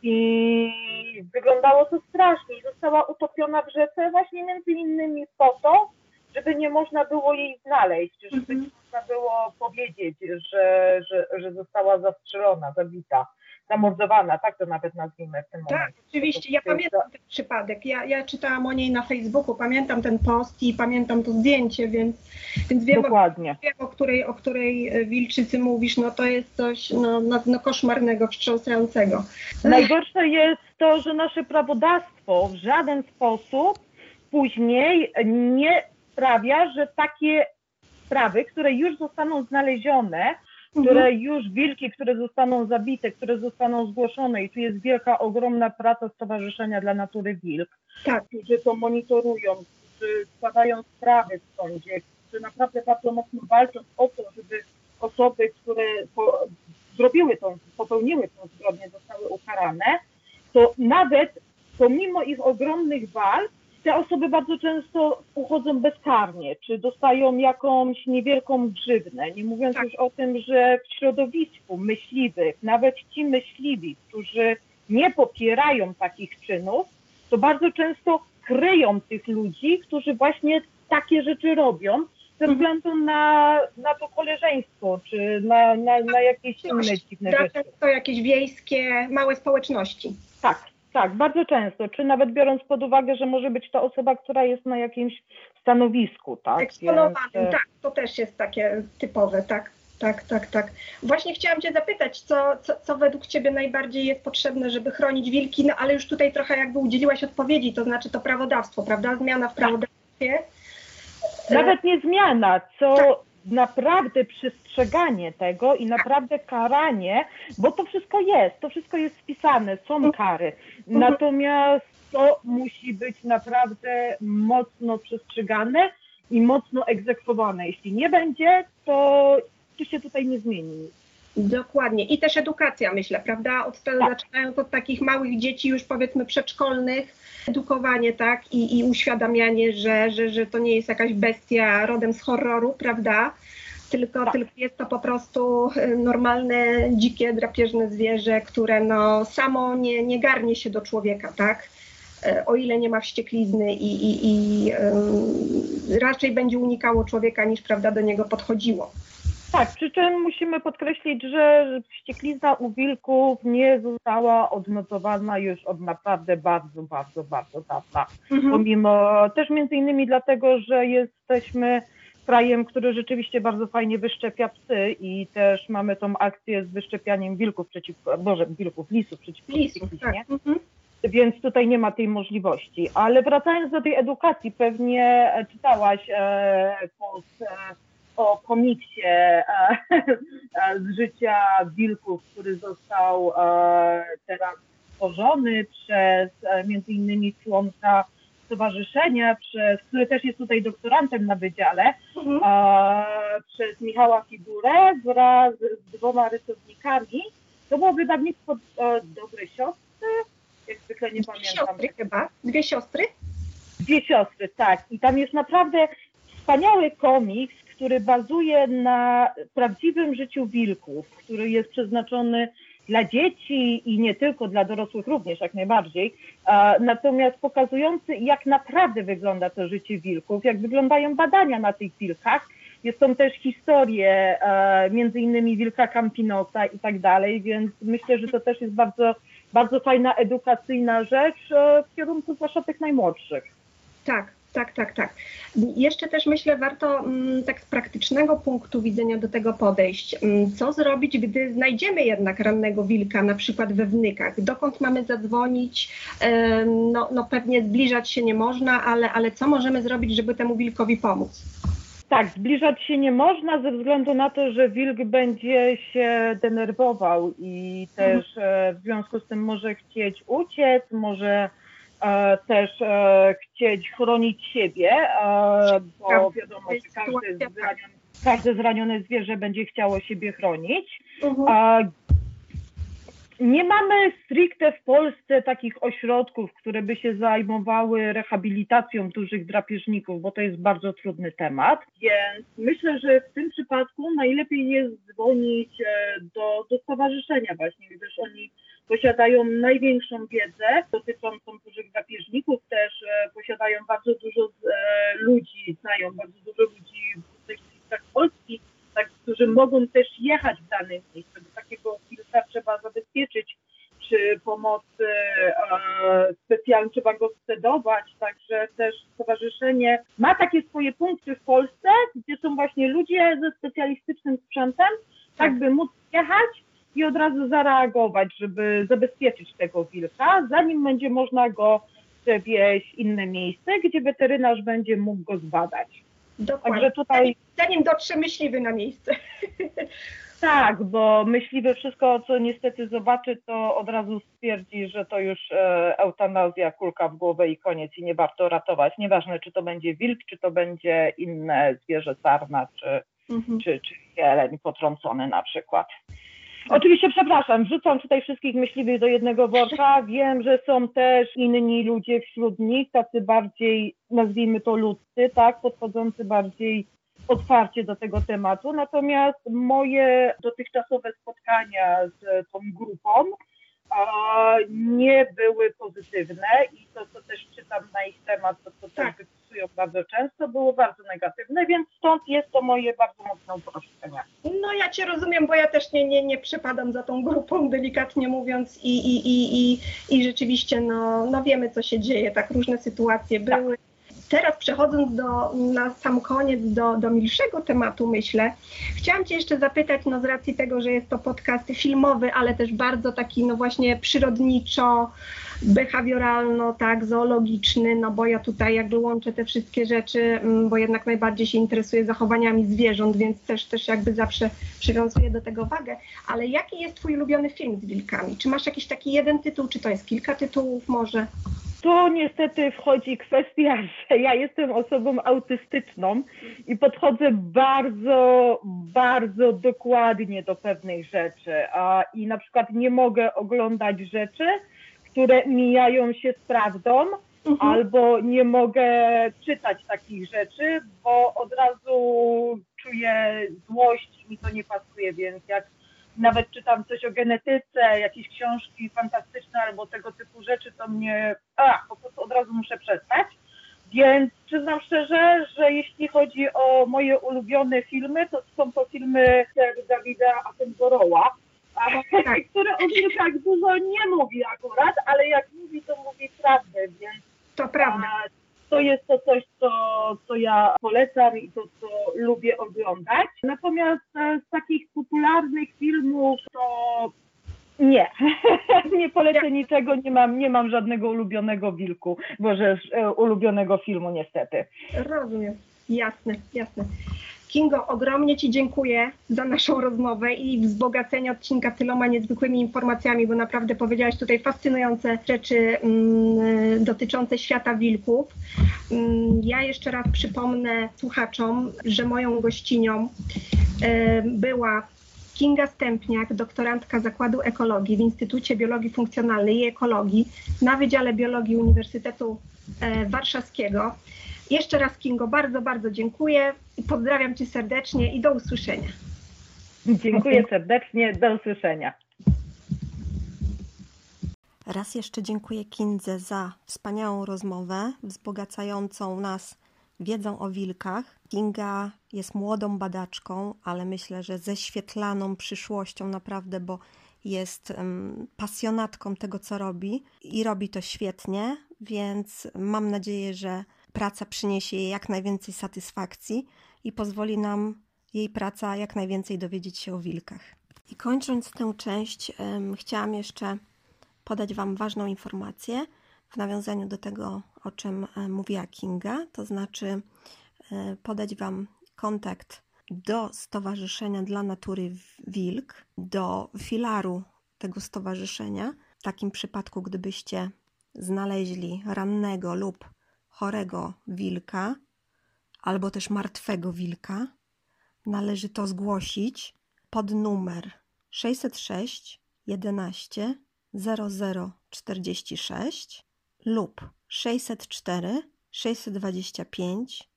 i wyglądało to strasznie. Została utopiona w rzece właśnie między innymi po to, żeby nie można było jej znaleźć, żeby nie można było powiedzieć, że została zastrzelona, zabita. zamordowana, tak to nawet nazwijmy w tym momencie. Tak, oczywiście, ja pamiętam ten przypadek, ja czytałam o niej na Facebooku, pamiętam ten post i pamiętam to zdjęcie, więc wiem, o której wilczycy mówisz, no to jest coś no koszmarnego, wstrząsającego. Najgorsze jest to, że nasze prawodawstwo w żaden sposób później nie sprawia, że takie sprawy, które już zostaną znalezione, które już wilki, które zostaną zabite, które zostaną zgłoszone i tu jest wielka, ogromna praca Stowarzyszenia dla Natury Wilk, którzy to monitorują, którzy składają sprawy w sądzie, którzy naprawdę bardzo mocno walczą o to, żeby osoby, które popełniły tą zbrodnię, zostały ukarane, to nawet pomimo ich ogromnych walk, te osoby bardzo często uchodzą bezkarnie, czy dostają jakąś niewielką grzywnę, nie mówiąc już o tym, że w środowisku myśliwych, nawet ci myśliwi, którzy nie popierają takich czynów, to bardzo często kryją tych ludzi, którzy właśnie takie rzeczy robią ze względu na to koleżeństwo, czy na jakieś inne dziwne rzeczy. To jakieś wiejskie, małe społeczności. Tak, bardzo często, czy nawet biorąc pod uwagę, że może być to osoba, która jest na jakimś stanowisku, tak? Eksponowanym, więc... tak, to też jest takie typowe, tak. Właśnie chciałam Cię zapytać, co według Ciebie najbardziej jest potrzebne, żeby chronić wilki, no ale już tutaj trochę jakby udzieliłaś odpowiedzi, to znaczy to prawodawstwo, prawda? Zmiana w prawodawstwie. Nawet nie zmiana, naprawdę przestrzeganie tego i naprawdę karanie, bo to wszystko jest wpisane, są kary. Natomiast to musi być naprawdę mocno przestrzegane i mocno egzekwowane. Jeśli nie będzie, to się tutaj nie zmieni. Dokładnie. I też edukacja, myślę, prawda? Zaczynając od takich małych dzieci już powiedzmy przedszkolnych, edukowanie, tak? I uświadamianie, że to nie jest jakaś bestia rodem z horroru, prawda? Tylko jest to po prostu normalne, dzikie, drapieżne zwierzę, które samo nie garnie się do człowieka, tak? O ile nie ma wścieklizny i raczej będzie unikało człowieka niż, prawda, do niego podchodziło. Tak, przy czym musimy podkreślić, że wścieklizna u wilków nie została odnotowana już od naprawdę bardzo, bardzo, bardzo dawna. Pomimo, też między innymi dlatego, że jesteśmy krajem, który rzeczywiście bardzo fajnie wyszczepia psy i też mamy tą akcję z wyszczepianiem lisów przeciwko wściekliznie. Więc tutaj nie ma tej możliwości. Ale wracając do tej edukacji, pewnie czytałaś o komiksie z życia wilków, który został teraz stworzony przez między innymi członka stowarzyszenia, który też jest tutaj doktorantem na wydziale, przez Michała Figurę wraz z 2 rysownikami. To było wydawnictwo Dobre Siostry, jak zwykle nie pamiętam. Dwie siostry, tak. I tam jest naprawdę wspaniały komiks, który bazuje na prawdziwym życiu wilków, który jest przeznaczony dla dzieci i nie tylko, dla dorosłych również jak najbardziej, natomiast pokazujący, jak naprawdę wygląda to życie wilków, jak wyglądają badania na tych wilkach. Są też historie między innymi wilka Kampinosa i tak dalej, więc myślę, że to też jest bardzo, bardzo fajna edukacyjna rzecz w kierunku zwłaszcza tych najmłodszych. Tak. Jeszcze też myślę, warto tak z praktycznego punktu widzenia do tego podejść. Co zrobić, gdy znajdziemy jednak rannego wilka, na przykład we wnykach? Dokąd mamy zadzwonić? No pewnie zbliżać się nie można, ale co możemy zrobić, żeby temu wilkowi pomóc? Tak, zbliżać się nie można ze względu na to, że wilk będzie się denerwował i też w związku z tym może chcieć uciec, może... też chcieć chronić siebie, bo wiadomo, że każde zranione zwierzę będzie chciało siebie chronić. Nie mamy stricte w Polsce takich ośrodków, które by się zajmowały rehabilitacją dużych drapieżników, bo to jest bardzo trudny temat. Więc myślę, że w tym przypadku najlepiej jest dzwonić do stowarzyszenia właśnie, gdyż oni posiadają największą wiedzę dotyczącą dużych drapieżników, też posiadają bardzo dużo ludzi, znają bardzo dużo ludzi w różnych miejscach Polski, którzy mogą też jechać w dane miejsce, do takiego trzeba zabezpieczyć, czy pomoc specjalną trzeba go scedować, także też stowarzyszenie ma takie swoje punkty w Polsce, gdzie są właśnie ludzie ze specjalistycznym sprzętem, tak by móc jechać i od razu zareagować, żeby zabezpieczyć tego wilka, zanim będzie można go przewieźć w inne miejsce, gdzie weterynarz będzie mógł go zbadać. Dokładnie. Także tutaj... Zanim dotrze myśliwy na miejsce. Tak, bo myśliwy wszystko, co niestety zobaczy, to od razu stwierdzi, że to już eutanazja, kulka w głowę i koniec i nie warto ratować. Nieważne, czy to będzie wilk, czy to będzie inne zwierzę, sarna, czy jeleń potrącony na przykład. Oczywiście, przepraszam, wrzucam tutaj wszystkich myśliwych do jednego worka. Wiem, że są też inni ludzie wśród nich, tacy bardziej, nazwijmy to ludzcy, tak, podchodzący bardziej otwarcie do tego tematu. Natomiast moje dotychczasowe spotkania z tą grupą nie były pozytywne i to, co też czytam na ich temat, to co tak wypisują bardzo często, było bardzo negatywne, więc stąd jest to moje bardzo mocne uproszczenie. No ja Cię rozumiem, bo ja też nie przypadam za tą grupą, delikatnie mówiąc, i rzeczywiście no wiemy, co się dzieje, tak różne sytuacje były. Tak. Teraz przechodząc na sam koniec do milszego tematu, myślę, chciałam Cię jeszcze zapytać, no z racji tego, że jest to podcast filmowy, ale też bardzo taki, no właśnie przyrodniczo, behawioralno, tak, zoologiczny, no bo ja tutaj jakby łączę te wszystkie rzeczy, bo jednak najbardziej się interesuję zachowaniami zwierząt, więc też jakby zawsze przywiązuję do tego wagę. Ale jaki jest Twój ulubiony film z wilkami? Czy masz jakiś taki jeden tytuł, czy to jest kilka tytułów może? To niestety wchodzi kwestia, że ja jestem osobą autystyczną i podchodzę bardzo, bardzo dokładnie do pewnej rzeczy. I na przykład nie mogę oglądać rzeczy, które mijają się z prawdą, albo nie mogę czytać takich rzeczy, bo od razu czuję złość, mi to nie pasuje, więc jak nawet czytam coś o genetyce, jakieś książki fantastyczne albo tego typu rzeczy, to mnie po prostu od razu muszę przestać. Więc przyznam szczerze, że jeśli chodzi o moje ulubione filmy, to są to filmy Davida Attenborougha, które o mnie tak dużo nie mówi akurat, ale jak mówi, to mówi prawdę, więc to prawda. To jest to coś, co ja polecam i to, co lubię oglądać. Natomiast z takich popularnych filmów to nie. Nie polecę niczego, nie mam żadnego ulubionego wilku, boże, ulubionego filmu niestety. Rozumiem, jasne. Kingo, ogromnie Ci dziękuję za naszą rozmowę i wzbogacenie odcinka tyloma niezwykłymi informacjami, bo naprawdę powiedziałaś tutaj fascynujące rzeczy dotyczące świata wilków. Ja jeszcze raz przypomnę słuchaczom, że moją gościnią była Kinga Stępniak, doktorantka Zakładu Ekologii w Instytucie Biologii Funkcjonalnej i Ekologii na Wydziale Biologii Uniwersytetu Warszawskiego. Jeszcze raz, Kingo, bardzo, bardzo dziękuję i pozdrawiam Cię serdecznie i do usłyszenia. Dziękuję serdecznie, do usłyszenia. Raz jeszcze dziękuję Kindze za wspaniałą rozmowę, wzbogacającą nas wiedzą o wilkach. Kinga jest młodą badaczką, ale myślę, że ze świetlaną przyszłością naprawdę, bo jest pasjonatką tego, co robi i robi to świetnie, więc mam nadzieję, że praca przyniesie jej jak najwięcej satysfakcji i pozwoli nam jej praca jak najwięcej dowiedzieć się o wilkach. I kończąc tę część, chciałam jeszcze podać Wam ważną informację w nawiązaniu do tego, o czym mówiła Kinga, to znaczy podać Wam kontakt do Stowarzyszenia dla Natury Wilk, do filaru tego stowarzyszenia. W takim przypadku, gdybyście znaleźli rannego lub chorego wilka albo też martwego wilka, należy to zgłosić pod numer 606 11 0046 lub 604 625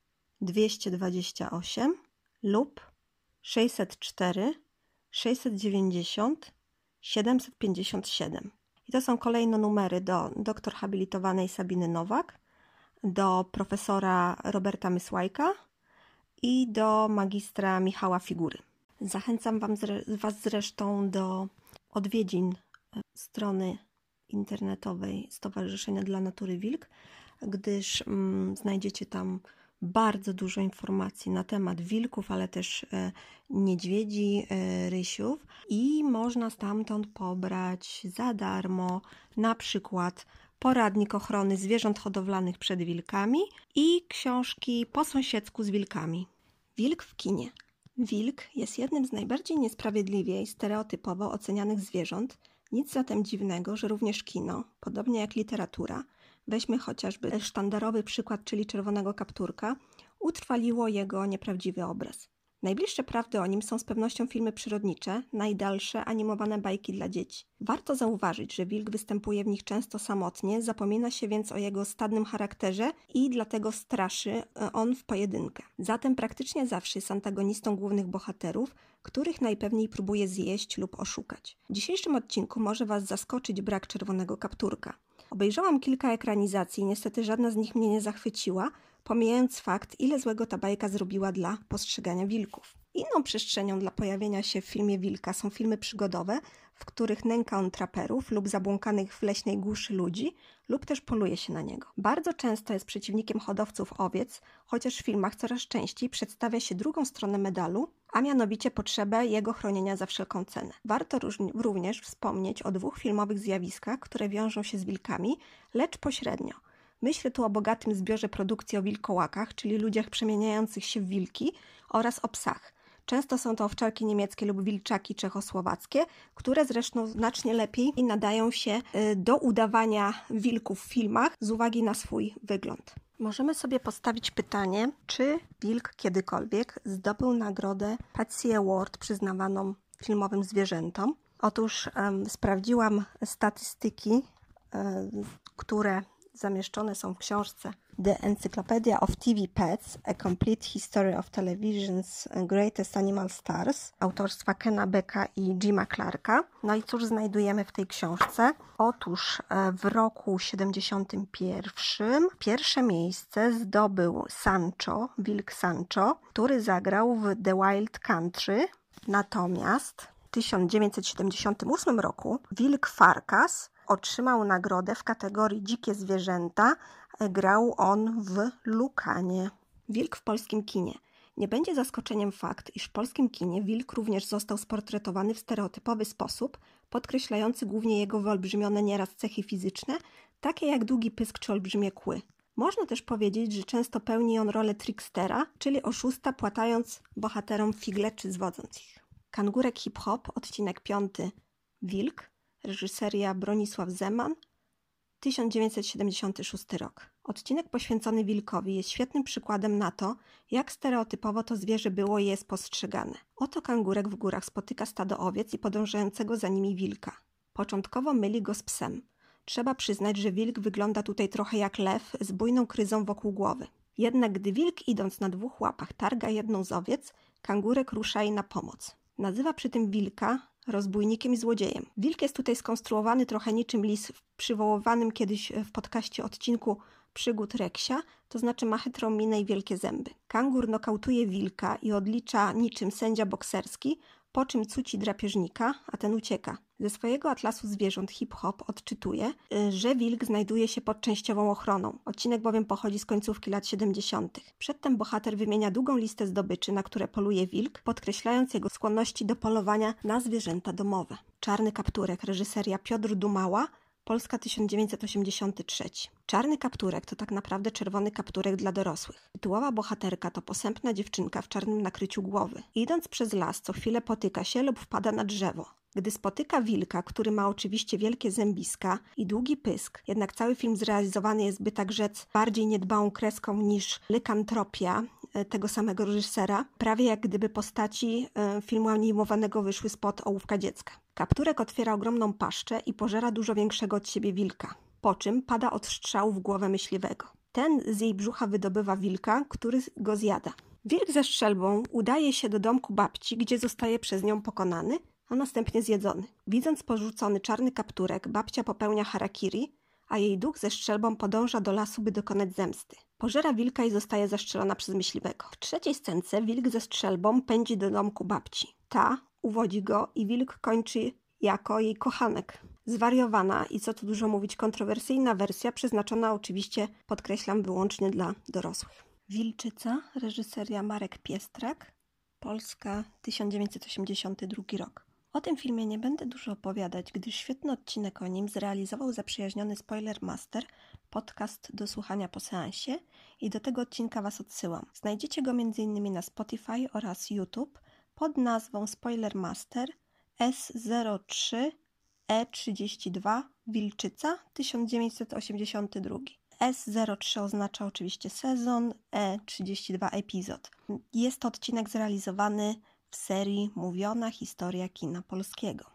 228 lub 604 690 757. I to są kolejne numery do doktor habilitowanej Sabiny Nowak, do profesora Roberta Mysłajka i do magistra Michała Figury. Zachęcam Was zresztą do odwiedzin strony internetowej Stowarzyszenia dla Natury Wilk, gdyż znajdziecie tam bardzo dużo informacji na temat wilków, ale też niedźwiedzi, rysiów i można stamtąd pobrać za darmo na przykład poradnik ochrony zwierząt hodowlanych przed wilkami i książki Po sąsiedzku z wilkami. Wilk w kinie. Wilk jest jednym z najbardziej niesprawiedliwie i stereotypowo ocenianych zwierząt. Nic zatem dziwnego, że również kino, podobnie jak literatura, weźmy chociażby sztandarowy przykład, czyli Czerwonego kapturka, utrwaliło jego nieprawdziwy obraz. Najbliższe prawdy o nim są z pewnością filmy przyrodnicze, najdalsze animowane bajki dla dzieci. Warto zauważyć, że wilk występuje w nich często samotnie, zapomina się więc o jego stadnym charakterze i dlatego straszy on w pojedynkę. Zatem praktycznie zawsze jest antagonistą głównych bohaterów, których najpewniej próbuje zjeść lub oszukać. W dzisiejszym odcinku może Was zaskoczyć brak Czerwonego kapturka. Obejrzałam kilka ekranizacji i niestety żadna z nich mnie nie zachwyciła, pomijając fakt, ile złego ta bajka zrobiła dla postrzegania wilków. Inną przestrzenią dla pojawienia się w filmie wilka są filmy przygodowe, w których nęka on traperów lub zabłąkanych w leśnej głuszy ludzi, lub też poluje się na niego. Bardzo często jest przeciwnikiem hodowców owiec, chociaż w filmach coraz częściej przedstawia się drugą stronę medalu, a mianowicie potrzebę jego chronienia za wszelką cenę. Warto również wspomnieć o dwóch filmowych zjawiskach, które wiążą się z wilkami, lecz pośrednio. Myślę tu o bogatym zbiorze produkcji o wilkołakach, czyli ludziach przemieniających się w wilki, oraz o psach. Często są to owczarki niemieckie lub wilczaki czechosłowackie, które zresztą znacznie lepiej nadają się do udawania wilków w filmach z uwagi na swój wygląd. Możemy sobie postawić pytanie, czy wilk kiedykolwiek zdobył nagrodę Patsy Award przyznawaną filmowym zwierzętom. Otóż sprawdziłam statystyki, które zamieszczone są w książce The Encyclopedia of TV Pets, A Complete History of Television's Greatest Animal Stars autorstwa Kena Becka i Jima Clarka. No i cóż znajdujemy w tej książce? Otóż w roku 1971 pierwsze miejsce zdobył Sancho, wilk Sancho, który zagrał w The Wild Country. Natomiast w 1978 roku wilk Farkas otrzymał nagrodę w kategorii Dzikie zwierzęta. Grał on w Lukanie. Wilk w polskim kinie. Nie będzie zaskoczeniem fakt, iż w polskim kinie wilk również został sportretowany w stereotypowy sposób, podkreślający głównie jego wyolbrzymione nieraz cechy fizyczne, takie jak długi pysk czy olbrzymie kły. Można też powiedzieć, że często pełni on rolę trickstera, czyli oszusta, płatając bohaterom figle czy zwodząc ich. Kangurek hip-hop, odcinek 5. Wilk. Reżyseria Bronisław Zeman, 1976 rok. Odcinek poświęcony wilkowi jest świetnym przykładem na to, jak stereotypowo to zwierzę było i jest postrzegane. Oto kangurek w górach spotyka stado owiec i podążającego za nimi wilka. Początkowo myli go z psem. Trzeba przyznać, że wilk wygląda tutaj trochę jak lew z bujną kryzą wokół głowy. Jednak gdy wilk idąc na dwóch łapach targa jedną z owiec, kangurek rusza jej na pomoc. Nazywa przy tym wilka rozbójnikiem i złodziejem. Wilk jest tutaj skonstruowany trochę niczym lis w przywoływanym kiedyś w podcaście odcinku Przygód Reksia, to znaczy ma chytrą minę i wielkie zęby. Kangur nokautuje wilka i odlicza niczym sędzia bokserski, po czym cuci drapieżnika, a ten ucieka. Ze swojego atlasu zwierząt hip-hop odczytuje, że wilk znajduje się pod częściową ochroną. Odcinek bowiem pochodzi z końcówki lat 70. Przedtem bohater wymienia długą listę zdobyczy, na które poluje wilk, podkreślając jego skłonności do polowania na zwierzęta domowe. Czarny kapturek, reżyseria Piotr Dumała, Polska 1983. Czarny kapturek to tak naprawdę czerwony kapturek dla dorosłych. Tytułowa bohaterka to posępna dziewczynka w czarnym nakryciu głowy. Idąc przez las, co chwilę potyka się lub wpada na drzewo. Gdy spotyka wilka, który ma oczywiście wielkie zębiska i długi pysk, jednak cały film zrealizowany jest, by tak rzec, bardziej niedbałą kreską niż Lykantropia tego samego reżysera, prawie jak gdyby postaci filmu animowanego wyszły spod ołówka dziecka. Kapturek otwiera ogromną paszczę i pożera dużo większego od siebie wilka, po czym pada od strzału w głowę myśliwego. Ten z jej brzucha wydobywa wilka, który go zjada. Wilk ze strzelbą udaje się do domku babci, gdzie zostaje przez nią pokonany, a następnie zjedzony. Widząc porzucony czarny kapturek, babcia popełnia harakiri, a jej duch ze strzelbą podąża do lasu, by dokonać zemsty. Pożera wilka i zostaje zastrzelona przez myśliwego. W trzeciej scence wilk ze strzelbą pędzi do domku babci. Ta uwodzi go i wilk kończy jako jej kochanek. Zwariowana i co tu dużo mówić kontrowersyjna wersja, przeznaczona oczywiście, podkreślam, wyłącznie dla dorosłych. Wilczyca, reżyseria Marek Piestrak, Polska 1982 rok. O tym filmie nie będę dużo opowiadać, gdyż świetny odcinek o nim zrealizował zaprzyjaźniony Spoiler Master, podcast do słuchania po seansie, i do tego odcinka Was odsyłam. Znajdziecie go m.in. na Spotify oraz YouTube pod nazwą Spoiler Master S03E32 Wilczyca 1982. S03 oznacza oczywiście sezon, E32 epizod. Jest to odcinek zrealizowany w serii Mówiona historia kina polskiego.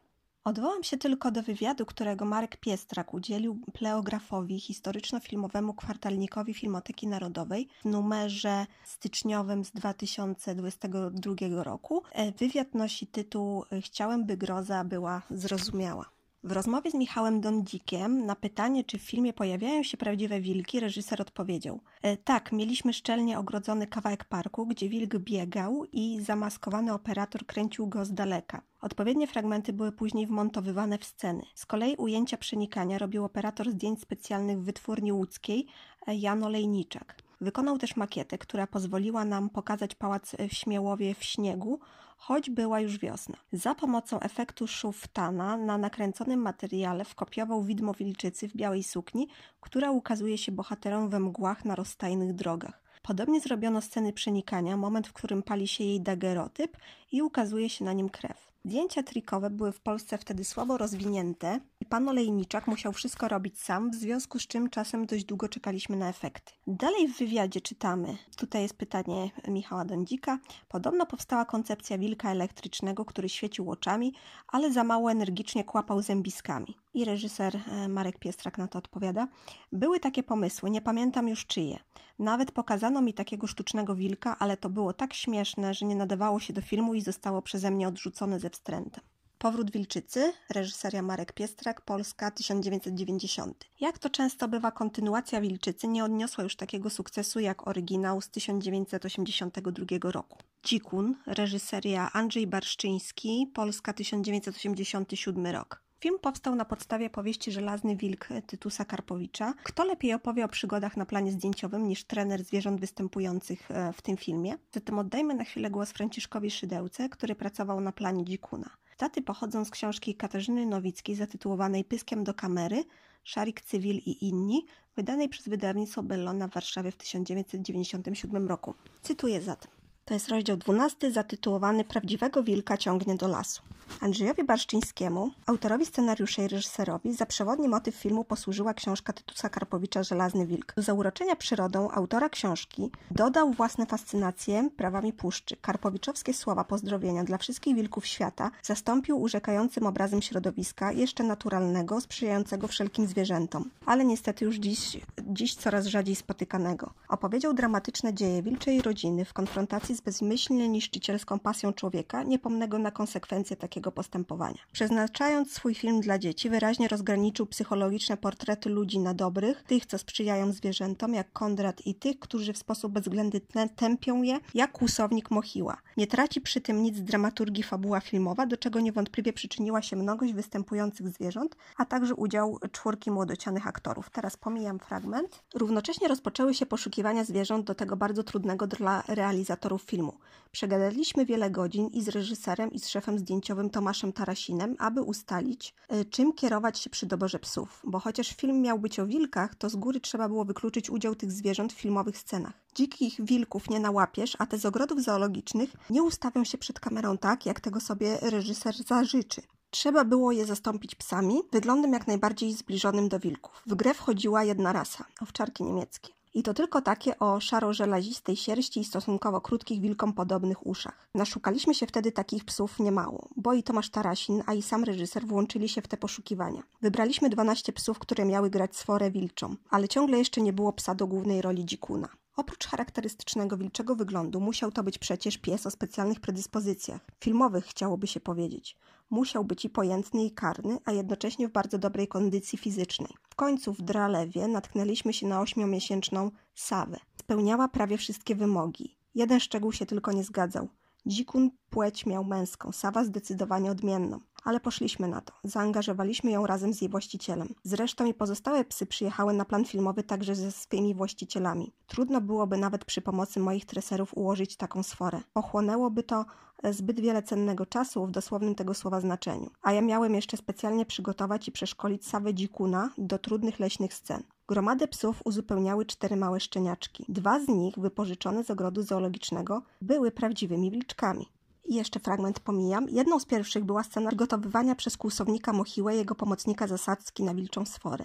Odwołam się tylko do wywiadu, którego Marek Piestrak udzielił pleografowi historyczno-filmowemu kwartalnikowi Filmoteki Narodowej w numerze styczniowym z 2022 roku. Wywiad nosi tytuł „Chciałem, by groza była zrozumiała”. W rozmowie z Michałem Dondzikiem na pytanie, czy w filmie pojawiają się prawdziwe wilki, reżyser odpowiedział: tak, mieliśmy szczelnie ogrodzony kawałek parku, gdzie wilk biegał i zamaskowany operator kręcił go z daleka. Odpowiednie fragmenty były później wmontowywane w sceny. Z kolei ujęcia przenikania robił operator zdjęć specjalnych w Wytwórni Łódzkiej Jan Olejniczak. Wykonał też makietę, która pozwoliła nam pokazać pałac w Śmiełowie w śniegu, choć była już wiosna. Za pomocą efektu Schuftana na nakręconym materiale wkopiował widmo wilczycy w białej sukni, która ukazuje się bohaterom we mgłach na rozstajnych drogach. Podobnie zrobiono sceny przenikania, moment, w którym pali się jej dagerotyp i ukazuje się na nim krew. Zdjęcia trikowe były w Polsce wtedy słabo rozwinięte i pan Olejniczak musiał wszystko robić sam, w związku z czym czasem dość długo czekaliśmy na efekty. Dalej w wywiadzie czytamy, tutaj jest pytanie Michała Dondzika: podobno powstała koncepcja wilka elektrycznego, który świecił oczami, ale za mało energicznie kłapał zębiskami. I reżyser Marek Piestrak na to odpowiada: były takie pomysły, nie pamiętam już czyje. Nawet pokazano mi takiego sztucznego wilka, ale to było tak śmieszne, że nie nadawało się do filmu i zostało przeze mnie odrzucone ze wstrętem. Powrót wilczycy, reżyseria Marek Piestrak, Polska 1990. Jak to często bywa, kontynuacja wilczycy nie odniosła już takiego sukcesu jak oryginał z 1982 roku. Dzikun, reżyseria Andrzej Barszczyński, Polska 1987 rok. Film powstał na podstawie powieści Żelazny wilk Tytusa Karpowicza. Kto lepiej opowie o przygodach na planie zdjęciowym niż trener zwierząt występujących w tym filmie? Zatem oddajmy na chwilę głos Franciszkowi Szydełce, który pracował na planie Dzikuna. Daty pochodzą z książki Katarzyny Nowickiej zatytułowanej „Pyskiem do kamery. Szarik Cywil i inni”, wydanej przez wydawnictwo Bellona w Warszawie w 1997 roku. Cytuję zatem. To jest rozdział 12 zatytułowany „Prawdziwego wilka ciągnie do lasu”. Andrzejowi Barszczyńskiemu, autorowi scenariusza i reżyserowi, za przewodni motyw filmu posłużyła książka Tytusa Karpowicza „Żelazny wilk”. Do zauroczenia przyrodą autora książki dodał własne fascynacje prawami puszczy. Karpowiczowskie słowa pozdrowienia dla wszystkich wilków świata zastąpił urzekającym obrazem środowiska, jeszcze naturalnego, sprzyjającego wszelkim zwierzętom, ale niestety już dziś coraz rzadziej spotykanego. Opowiedział dramatyczne dzieje wilczej rodziny w konfrontacji z bezmyślnie niszczycielską pasją człowieka, niepomnego na konsekwencje takiego postępowania. Przeznaczając swój film dla dzieci, wyraźnie rozgraniczył psychologiczne portrety ludzi na dobrych, tych, co sprzyjają zwierzętom, jak Kondrat, i tych, którzy w sposób bezwzględny tępią je, jak łusownik Mochiła. Nie traci przy tym nic z dramaturgii fabuła filmowa, do czego niewątpliwie przyczyniła się mnogość występujących zwierząt, a także udział 4 młodocianych aktorów. Teraz pomijam fragment. Równocześnie rozpoczęły się poszukiwania zwierząt do tego bardzo trudnego dla realizatorów filmu. Przegadaliśmy wiele godzin i z reżyserem, i z szefem zdjęciowym Tomaszem Tarasinem, aby ustalić, czym kierować się przy doborze psów, bo chociaż film miał być o wilkach, to z góry trzeba było wykluczyć udział tych zwierząt w filmowych scenach. Dzikich wilków nie nałapiesz, a te z ogrodów zoologicznych nie ustawią się przed kamerą tak, jak tego sobie reżyser zażyczy. Trzeba było je zastąpić psami, wyglądem jak najbardziej zbliżonym do wilków. W grę wchodziła jedna rasa – owczarki niemieckie. I to tylko takie o szaro-żelazistej sierści i stosunkowo krótkich, wilkom podobnych uszach. Naszukaliśmy się wtedy takich psów niemało, bo i Tomasz Tarasin, a i sam reżyser włączyli się w te poszukiwania. Wybraliśmy 12 psów, które miały grać sforę wilczą, ale ciągle jeszcze nie było psa do głównej roli dzikuna. Oprócz charakterystycznego wilczego wyglądu musiał to być przecież pies o specjalnych predyspozycjach, filmowych chciałoby się powiedzieć. Musiał być i pojętny, i karny, a jednocześnie w bardzo dobrej kondycji fizycznej. W końcu w Dralewie natknęliśmy się na 8-miesięczną Sawę. Spełniała prawie wszystkie wymogi. Jeden szczegół się tylko nie zgadzał. Dzikun płeć miał męską, Sawa zdecydowanie odmienną. ale poszliśmy na to. Zaangażowaliśmy ją razem z jej właścicielem. Zresztą i pozostałe psy przyjechały na plan filmowy także ze swymi właścicielami. Trudno byłoby nawet przy pomocy moich treserów ułożyć taką sforę. Pochłonęłoby to zbyt wiele cennego czasu w dosłownym tego słowa znaczeniu. A ja miałem jeszcze specjalnie przygotować i przeszkolić sawę dzikuna do trudnych leśnych scen. Gromadę psów uzupełniały 4 małe szczeniaczki. 2 z nich, wypożyczone z ogrodu zoologicznego, były prawdziwymi wilczkami. I jeszcze fragment pomijam. Jedną z pierwszych była scena przygotowywania przez kłusownika Mochiłę jego pomocnika zasadzki na wilczą sforę.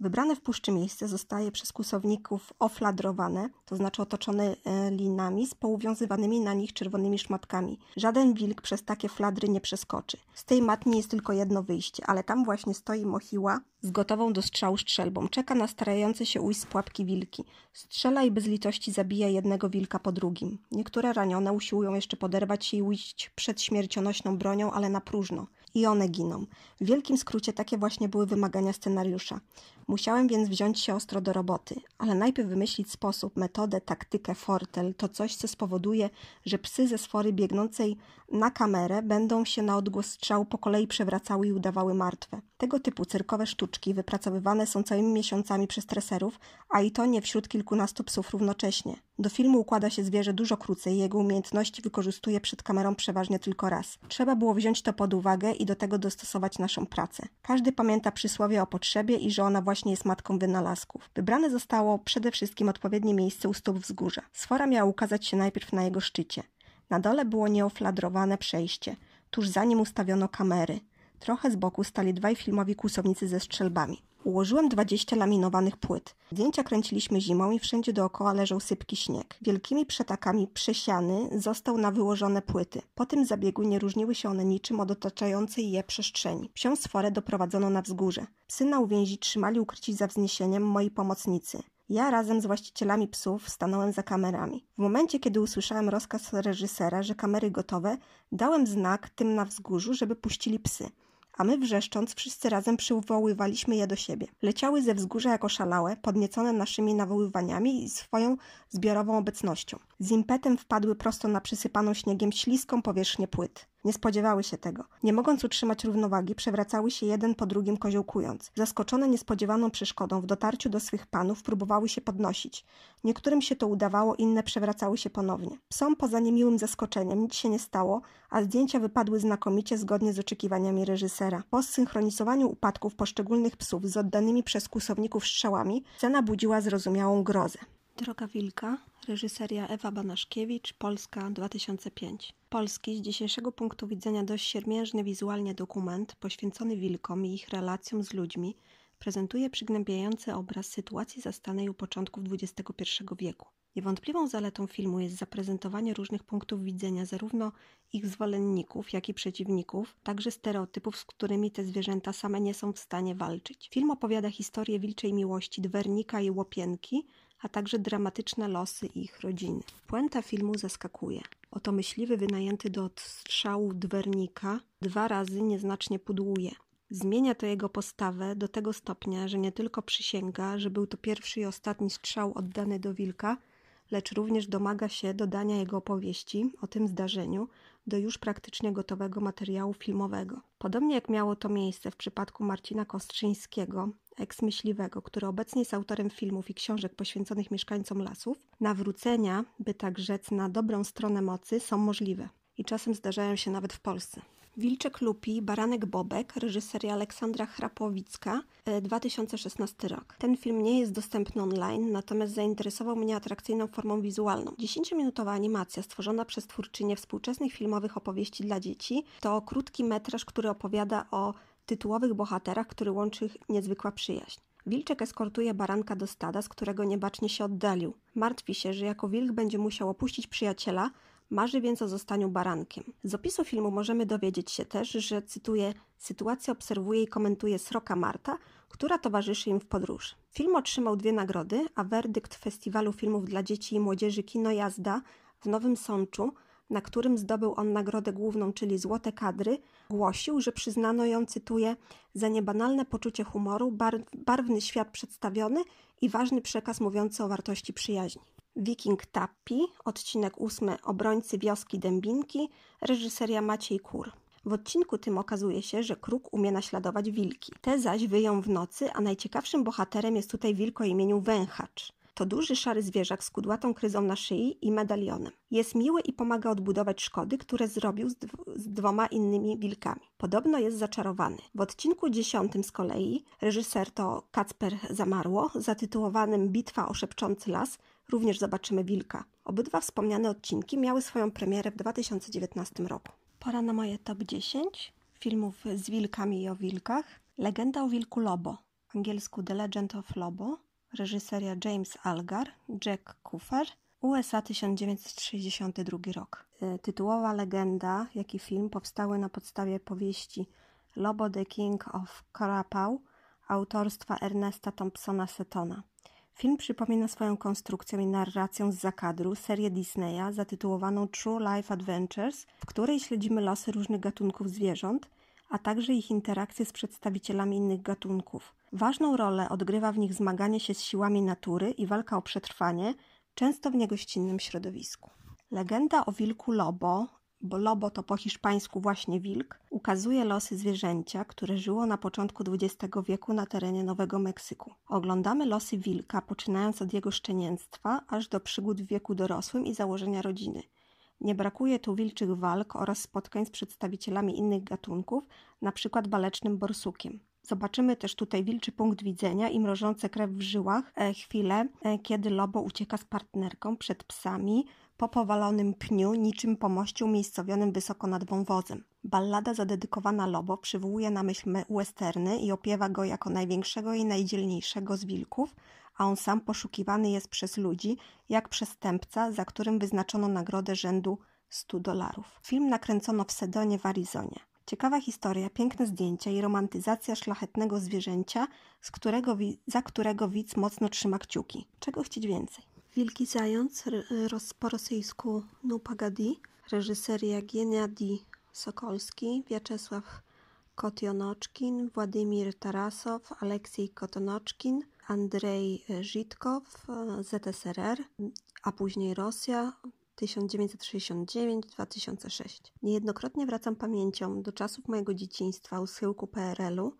Wybrane w puszczy miejsce zostaje przez kłusowników ofladrowane, to znaczy otoczone linami z pouwiązywanymi na nich czerwonymi szmatkami. Żaden wilk przez takie fladry nie przeskoczy. Z tej matni jest tylko jedno wyjście, ale tam właśnie stoi Mochiła z gotową do strzału strzelbą. Czeka na starające się ujść z pułapki wilki. Strzela i bez litości zabija jednego wilka po drugim. Niektóre ranione usiłują jeszcze poderwać się i ujść przed śmiercionośną bronią, ale na próżno. I one giną. W wielkim skrócie takie właśnie były wymagania scenariusza. Musiałem więc wziąć się ostro do roboty, ale najpierw wymyślić sposób, metodę, taktykę, fortel, to coś, co spowoduje, że psy ze sfory biegnącej na kamerę będą się na odgłos strzału po kolei przewracały i udawały martwe. Tego typu cyrkowe sztuczki wypracowywane są całymi miesiącami przez treserów, a i to nie wśród kilkunastu psów równocześnie. Do filmu układa się zwierzę dużo krócej i jego umiejętności wykorzystuje przed kamerą przeważnie tylko raz. Trzeba było wziąć to pod uwagę i do tego dostosować naszą pracę. Każdy pamięta przysłowie o potrzebie i że ona właśnie jest matką wynalazków. Wybrane zostało przede wszystkim odpowiednie miejsce u stóp wzgórza. Sfora miała ukazać się najpierw na jego szczycie. Na dole było nieofladrowane przejście. Tuż za nim ustawiono kamery. Trochę z boku stali dwaj filmowi kłusownicy ze strzelbami. Ułożyłem 20 laminowanych płyt. Zdjęcia kręciliśmy zimą i wszędzie dookoła leżał sypki śnieg. Wielkimi przetakami przesiany został na wyłożone płyty. Po tym zabiegu nie różniły się one niczym od otaczającej je przestrzeni. Psią sforę doprowadzono na wzgórze. Psy na uwięzi trzymali ukryci za wzniesieniem moi pomocnicy. Ja razem z właścicielami psów stanąłem za kamerami. W momencie, kiedy usłyszałem rozkaz reżysera, że kamery gotowe, dałem znak tym na wzgórzu, żeby puścili psy. A my wrzeszcząc wszyscy razem przywoływaliśmy je do siebie. Leciały ze wzgórza jako szalałe, podniecone naszymi nawoływaniami i swoją zbiorową obecnością. Z impetem wpadły prosto na przysypaną śniegiem śliską powierzchnię płyt. Nie spodziewały się tego. Nie mogąc utrzymać równowagi, przewracały się jeden po drugim koziołkując. Zaskoczone niespodziewaną przeszkodą w dotarciu do swych panów próbowały się podnosić. Niektórym się to udawało, inne przewracały się ponownie. Psom poza niemiłym zaskoczeniem nic się nie stało, a zdjęcia wypadły znakomicie zgodnie z oczekiwaniami reżysera. Po zsynchronizowaniu upadków poszczególnych psów z oddanymi przez kłusowników strzałami, scena budziła zrozumiałą grozę. Droga wilka, reżyseria Ewa Banaszkiewicz, Polska 2005. Polski, z dzisiejszego punktu widzenia dość siermiężny wizualnie dokument poświęcony wilkom i ich relacjom z ludźmi, prezentuje przygnębiający obraz sytuacji zastanej u początków XXI wieku. Niewątpliwą zaletą filmu jest zaprezentowanie różnych punktów widzenia zarówno ich zwolenników, jak i przeciwników, także stereotypów, z którymi te zwierzęta same nie są w stanie walczyć. Film opowiada historię wilczej miłości dwernika i łopienki, a także dramatyczne losy ich rodziny. Puenta filmu zaskakuje. Oto myśliwy wynajęty do odstrzału dwernika 2 razy nieznacznie pudłuje. Zmienia to jego postawę do tego stopnia, że nie tylko przysięga, że był to pierwszy i ostatni strzał oddany do wilka, lecz również domaga się dodania jego opowieści o tym zdarzeniu do już praktycznie gotowego materiału filmowego. Podobnie jak miało to miejsce w przypadku Marcina Kostrzyńskiego, eks-myśliwego, który obecnie jest autorem filmów i książek poświęconych mieszkańcom lasów, nawrócenia, by tak rzec, na dobrą stronę mocy są możliwe i czasem zdarzają się nawet w Polsce. Wilczek Lupi, Baranek Bobek, reżyseria Aleksandra Chrapłowicka, 2016 rok. Ten film nie jest dostępny online, natomiast zainteresował mnie atrakcyjną formą wizualną. 10-minutowa animacja stworzona przez twórczynię współczesnych filmowych opowieści dla dzieci to krótki metraż, który opowiada o tytułowych bohaterach, który łączy ich niezwykła przyjaźń. Wilczek eskortuje baranka do stada, z którego niebacznie się oddalił. Martwi się, że jako wilk będzie musiał opuścić przyjaciela, marzy więc o zostaniu barankiem. Z opisu filmu możemy dowiedzieć się też, że, cytuję, sytuację obserwuje i komentuje sroka Marta, która towarzyszy im w podróży. Film otrzymał 2 nagrody, a werdykt Festiwalu Filmów dla Dzieci i Młodzieży Kino Jazda w Nowym Sączu, na którym zdobył on nagrodę główną, czyli Złote Kadry, głosił, że przyznano ją, cytuję, za niebanalne poczucie humoru, barwny świat przedstawiony i ważny przekaz mówiący o wartości przyjaźni. Wiking Tappi, odcinek 8, Obrońcy Wioski Dębinki, reżyseria Maciej Kur. W odcinku tym okazuje się, że kruk umie naśladować wilki. Te zaś wyją w nocy, a najciekawszym bohaterem jest tutaj wilk o imieniu Węchacz. To duży szary zwierzak z kudłatą kryzą na szyi i medalionem. Jest miły i pomaga odbudować szkody, które zrobił z dwoma innymi wilkami. Podobno jest zaczarowany. W odcinku 10 z kolei reżyser to Kacper Zamarło, zatytułowanym Bitwa o szepczący las, również zobaczymy wilka. Obydwa wspomniane odcinki miały swoją premierę w 2019 roku. Pora na moje top 10 filmów z wilkami i o wilkach. Legenda o wilku Lobo, w angielsku The Legend of Lobo, reżyseria James Algar, Jack Cuffer, USA 1962 rok. Tytułowa legenda, jak i film powstały na podstawie powieści Lobo the King of Carapau autorstwa Ernesta Thompsona Setona. Film przypomina swoją konstrukcją i narracją z zakadru serię Disneya zatytułowaną True Life Adventures, w której śledzimy losy różnych gatunków zwierząt, a także ich interakcje z przedstawicielami innych gatunków. Ważną rolę odgrywa w nich zmaganie się z siłami natury i walka o przetrwanie, często w niegościnnym środowisku. Legenda o wilku Lobo, bo Lobo to po hiszpańsku właśnie wilk, ukazuje losy zwierzęcia, które żyło na początku XX wieku na terenie Nowego Meksyku. Oglądamy losy wilka, poczynając od jego szczenięctwa, aż do przygód w wieku dorosłym i założenia rodziny. Nie brakuje tu wilczych walk oraz spotkań z przedstawicielami innych gatunków, np. balecznym borsukiem. Zobaczymy też tutaj wilczy punkt widzenia i mrożące krew w żyłach chwile, kiedy Lobo ucieka z partnerką przed psami po powalonym pniu, niczym pomoście umiejscowionym wysoko nad wąwozem. Ballada zadedykowana Lobo przywołuje na myśl westerny i opiewa go jako największego i najdzielniejszego z wilków, a on sam poszukiwany jest przez ludzi jak przestępca, za którym wyznaczono nagrodę rzędu $100. Film nakręcono w Sedonie w Arizonie. Ciekawa historia, piękne zdjęcia i romantyzacja szlachetnego zwierzęcia, za którego widz mocno trzyma kciuki. Czego chcieć więcej? Wielki Zając, po rosyjsku No Pagadi, reżyseria Gienadi Sokolski, Wiaczesław Kotionoczkin, Władimir Tarasow, Aleksiej Kotionoczkin, Andrzej Żitkow, ZSRR, a później Rosja, 1969-2006. Niejednokrotnie wracam pamięcią do czasów mojego dzieciństwa u schyłku PRL-u.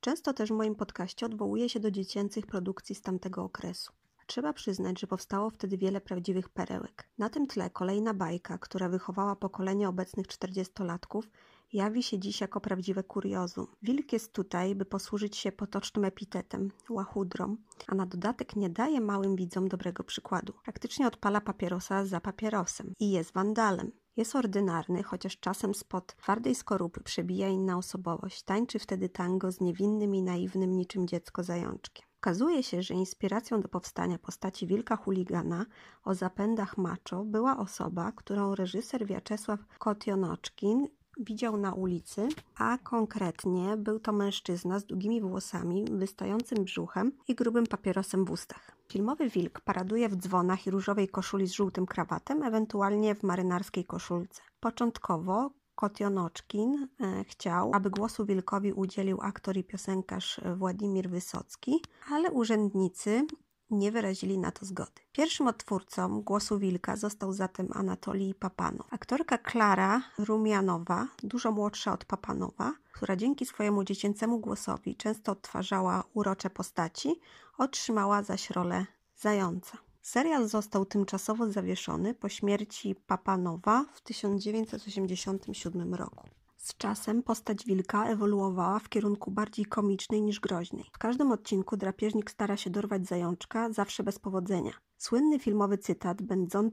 Często też w moim podcaście odwołuję się do dziecięcych produkcji z tamtego okresu. Trzeba przyznać, że powstało wtedy wiele prawdziwych perełek. Na tym tle kolejna bajka, która wychowała pokolenie obecnych 40-latków, jawi się dziś jako prawdziwe kuriozum. Wilk jest tutaj, by posłużyć się potocznym epitetem, łachudrą, a na dodatek nie daje małym widzom dobrego przykładu. Praktycznie odpala papierosa za papierosem i jest wandalem. Jest ordynarny, chociaż czasem spod twardej skorupy przebija inna osobowość. Tańczy wtedy tango z niewinnym i naiwnym niczym dziecko zajączkiem. Okazuje się, że inspiracją do powstania postaci wilka chuligana o zapędach macho była osoba, którą reżyser Wiaczesław Kotionoczkin widział na ulicy, a konkretnie był to mężczyzna z długimi włosami, wystającym brzuchem i grubym papierosem w ustach. Filmowy wilk paraduje w dzwonach i różowej koszuli z żółtym krawatem, ewentualnie w marynarskiej koszulce. Początkowo Kotionoczkin chciał, aby głosu wilkowi udzielił aktor i piosenkarz Władimir Wysocki, ale urzędnicy nie wyrazili na to zgody. Pierwszym odtwórcą głosu wilka został zatem Anatolij Papanow. Aktorka Klara Rumianowa, dużo młodsza od Papanowa, która dzięki swojemu dziecięcemu głosowi często odtwarzała urocze postaci, otrzymała zaś rolę zająca. Serial został tymczasowo zawieszony po śmierci Papanowa w 1987 roku. Z czasem postać wilka ewoluowała w kierunku bardziej komicznej niż groźnej. W każdym odcinku drapieżnik stara się dorwać zajączka, zawsze bez powodzenia. Słynny filmowy cytat,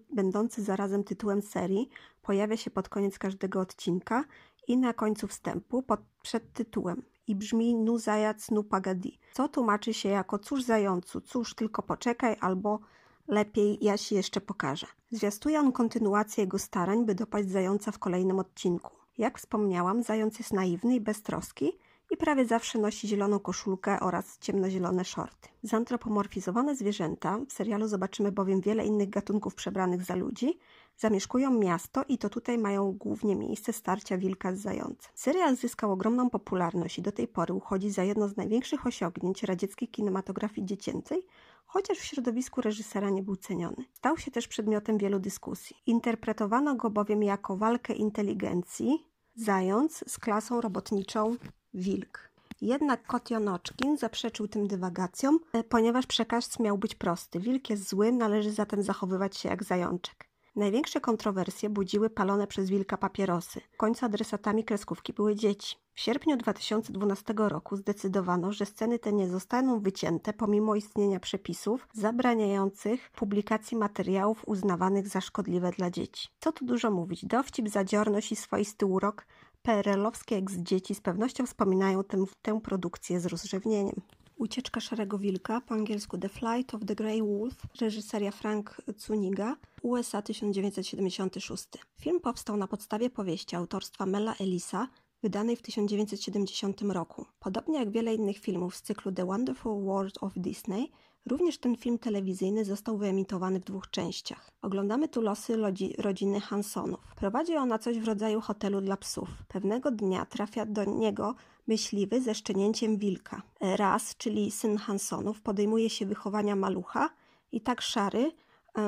będący zarazem tytułem serii, pojawia się pod koniec każdego odcinka i na końcu wstępu przed tytułem i brzmi "Nu zajac, nu pagadi", co tłumaczy się jako "cóż zającu, cóż tylko poczekaj" albo "lepiej, ja się jeszcze pokażę". Zwiastuje on kontynuację jego starań, by dopaść zająca w kolejnym odcinku. Jak wspomniałam, zając jest naiwny i beztroski i prawie zawsze nosi zieloną koszulkę oraz ciemnozielone szorty. Zantropomorfizowane zwierzęta, w serialu zobaczymy bowiem wiele innych gatunków przebranych za ludzi, zamieszkują miasto i to tutaj mają głównie miejsce starcia wilka z zającem. Serial zyskał ogromną popularność i do tej pory uchodzi za jedno z największych osiągnięć radzieckiej kinematografii dziecięcej, chociaż w środowisku reżysera nie był ceniony. Stał się też przedmiotem wielu dyskusji. Interpretowano go bowiem jako walkę inteligencji zając z klasą robotniczą wilk. Jednak Kotionoczkin zaprzeczył tym dywagacjom, ponieważ przekaz miał być prosty. Wilk jest zły, należy zatem zachowywać się jak zajączek. Największe kontrowersje budziły palone przez wilka papierosy. W końcu adresatami kreskówki były dzieci. W sierpniu 2012 roku zdecydowano, że sceny te nie zostaną wycięte pomimo istnienia przepisów zabraniających publikacji materiałów uznawanych za szkodliwe dla dzieci. Co tu dużo mówić, dowcip, zadziorność i swoisty urok PRL-owskie ex-dzieci z pewnością wspominają tę produkcję z rozrzewnieniem. Ucieczka Szarego Wilka, po angielsku The Flight of the Grey Wolf, reżyseria Frank Zuniga, USA 1976. Film powstał na podstawie powieści autorstwa Mela Ellisa, wydanej w 1970 roku. Podobnie jak wiele innych filmów z cyklu The Wonderful World of Disney, również ten film telewizyjny został wyemitowany w 2 częściach. Oglądamy tu losy rodziny Hansonów. Prowadzi ona coś w rodzaju hotelu dla psów. Pewnego dnia trafia do niego myśliwy ze szczenięciem wilka. Raz, czyli syn Hansonów, podejmuje się wychowania malucha i tak Szary,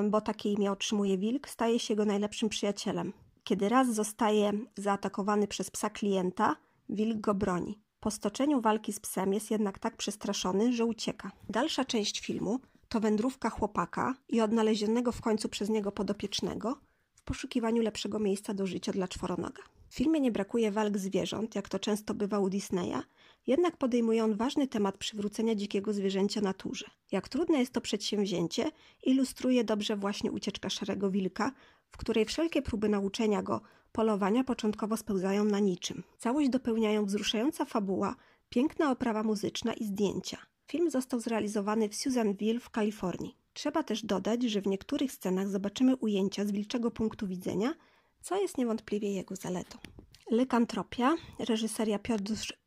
bo takie imię otrzymuje wilk, staje się jego najlepszym przyjacielem. Kiedy raz zostaje zaatakowany przez psa klienta, wilk go broni. Po stoczeniu walki z psem jest jednak tak przestraszony, że ucieka. Dalsza część filmu to wędrówka chłopaka i odnalezionego w końcu przez niego podopiecznego w poszukiwaniu lepszego miejsca do życia dla czworonoga. W filmie nie brakuje walk zwierząt, jak to często bywa u Disneya, jednak podejmuje on ważny temat przywrócenia dzikiego zwierzęcia naturze. Jak trudne jest to przedsięwzięcie, ilustruje dobrze właśnie Ucieczka Szarego Wilka, w której wszelkie próby nauczenia go polowania początkowo spełzają na niczym. Całość dopełniają wzruszająca fabuła, piękna oprawa muzyczna i zdjęcia. Film został zrealizowany w Susanville w Kalifornii. Trzeba też dodać, że w niektórych scenach zobaczymy ujęcia z wilczego punktu widzenia, co jest niewątpliwie jego zaletą. Lekantropia, reżyseria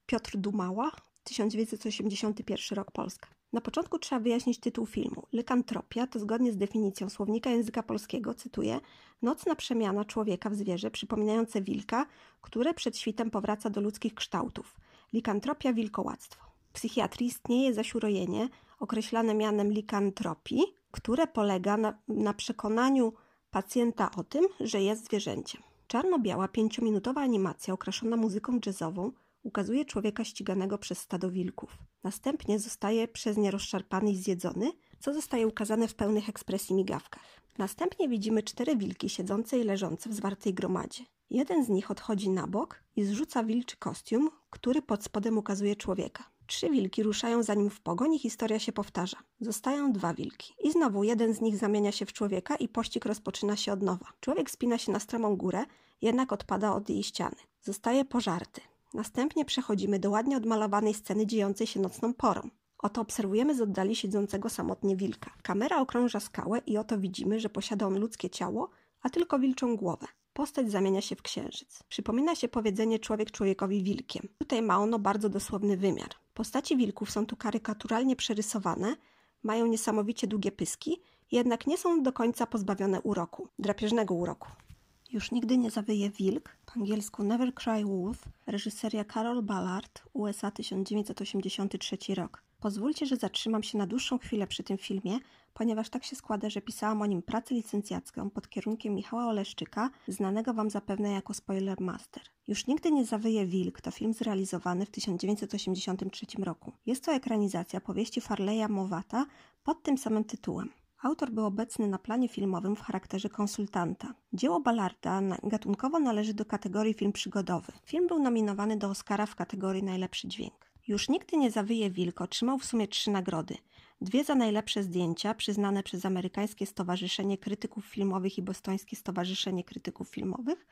Piotr Dumała, 1981 rok, Polska. Na początku trzeba wyjaśnić tytuł filmu. Lekantropia to zgodnie z definicją Słownika Języka Polskiego, cytuję, nocna przemiana człowieka w zwierzę przypominające wilka, które przed świtem powraca do ludzkich kształtów. Likantropia, wilkołactwo. W psychiatrii istnieje zaś urojenie, określane mianem likantropii, które polega na przekonaniu pacjenta o tym, że jest zwierzęciem. Czarno-biała, 5-minutowa animacja okraszona muzyką jazzową ukazuje człowieka ściganego przez stado wilków. Następnie zostaje przez nie rozszarpany i zjedzony, co zostaje ukazane w pełnych ekspresji migawkach. Następnie widzimy 4 wilki siedzące i leżące w zwartej gromadzie. Jeden z nich odchodzi na bok i zrzuca wilczy kostium, który pod spodem ukazuje człowieka. 3 wilki ruszają za nim w pogoń i historia się powtarza. Zostają 2 wilki. I znowu jeden z nich zamienia się w człowieka i pościg rozpoczyna się od nowa. Człowiek spina się na stromą górę, jednak odpada od jej ściany. Zostaje pożarty. Następnie przechodzimy do ładnie odmalowanej sceny dziejącej się nocną porą. Oto obserwujemy z oddali siedzącego samotnie wilka. Kamera okrąża skałę i oto widzimy, że posiada on ludzkie ciało, a tylko wilczą głowę. Postać zamienia się w księżyc. Przypomina się powiedzenie człowiek człowiekowi wilkiem. Tutaj ma ono bardzo dosłowny wymiar. Postaci wilków są tu karykaturalnie przerysowane, mają niesamowicie długie pyski, jednak nie są do końca pozbawione uroku, drapieżnego uroku. Już nigdy nie zawyje wilk, po angielsku Never Cry Wolf, reżyseria Carol Ballard, USA 1983 rok. Pozwólcie, że zatrzymam się na dłuższą chwilę przy tym filmie, ponieważ tak się składa, że pisałam o nim pracę licencjacką pod kierunkiem Michała Oleszczyka, znanego Wam zapewne jako Spoiler Master. Już nigdy nie zawyje wilk to film zrealizowany w 1983 roku. Jest to ekranizacja powieści Farleya Mowata pod tym samym tytułem. Autor był obecny na planie filmowym w charakterze konsultanta. Dzieło Ballarda gatunkowo należy do kategorii film przygodowy. Film był nominowany do Oscara w kategorii najlepszy dźwięk. Już nigdy nie zawyje wilk otrzymał w sumie 3 nagrody. 2 za najlepsze zdjęcia przyznane przez Amerykańskie Stowarzyszenie Krytyków Filmowych i Bostońskie Stowarzyszenie Krytyków Filmowych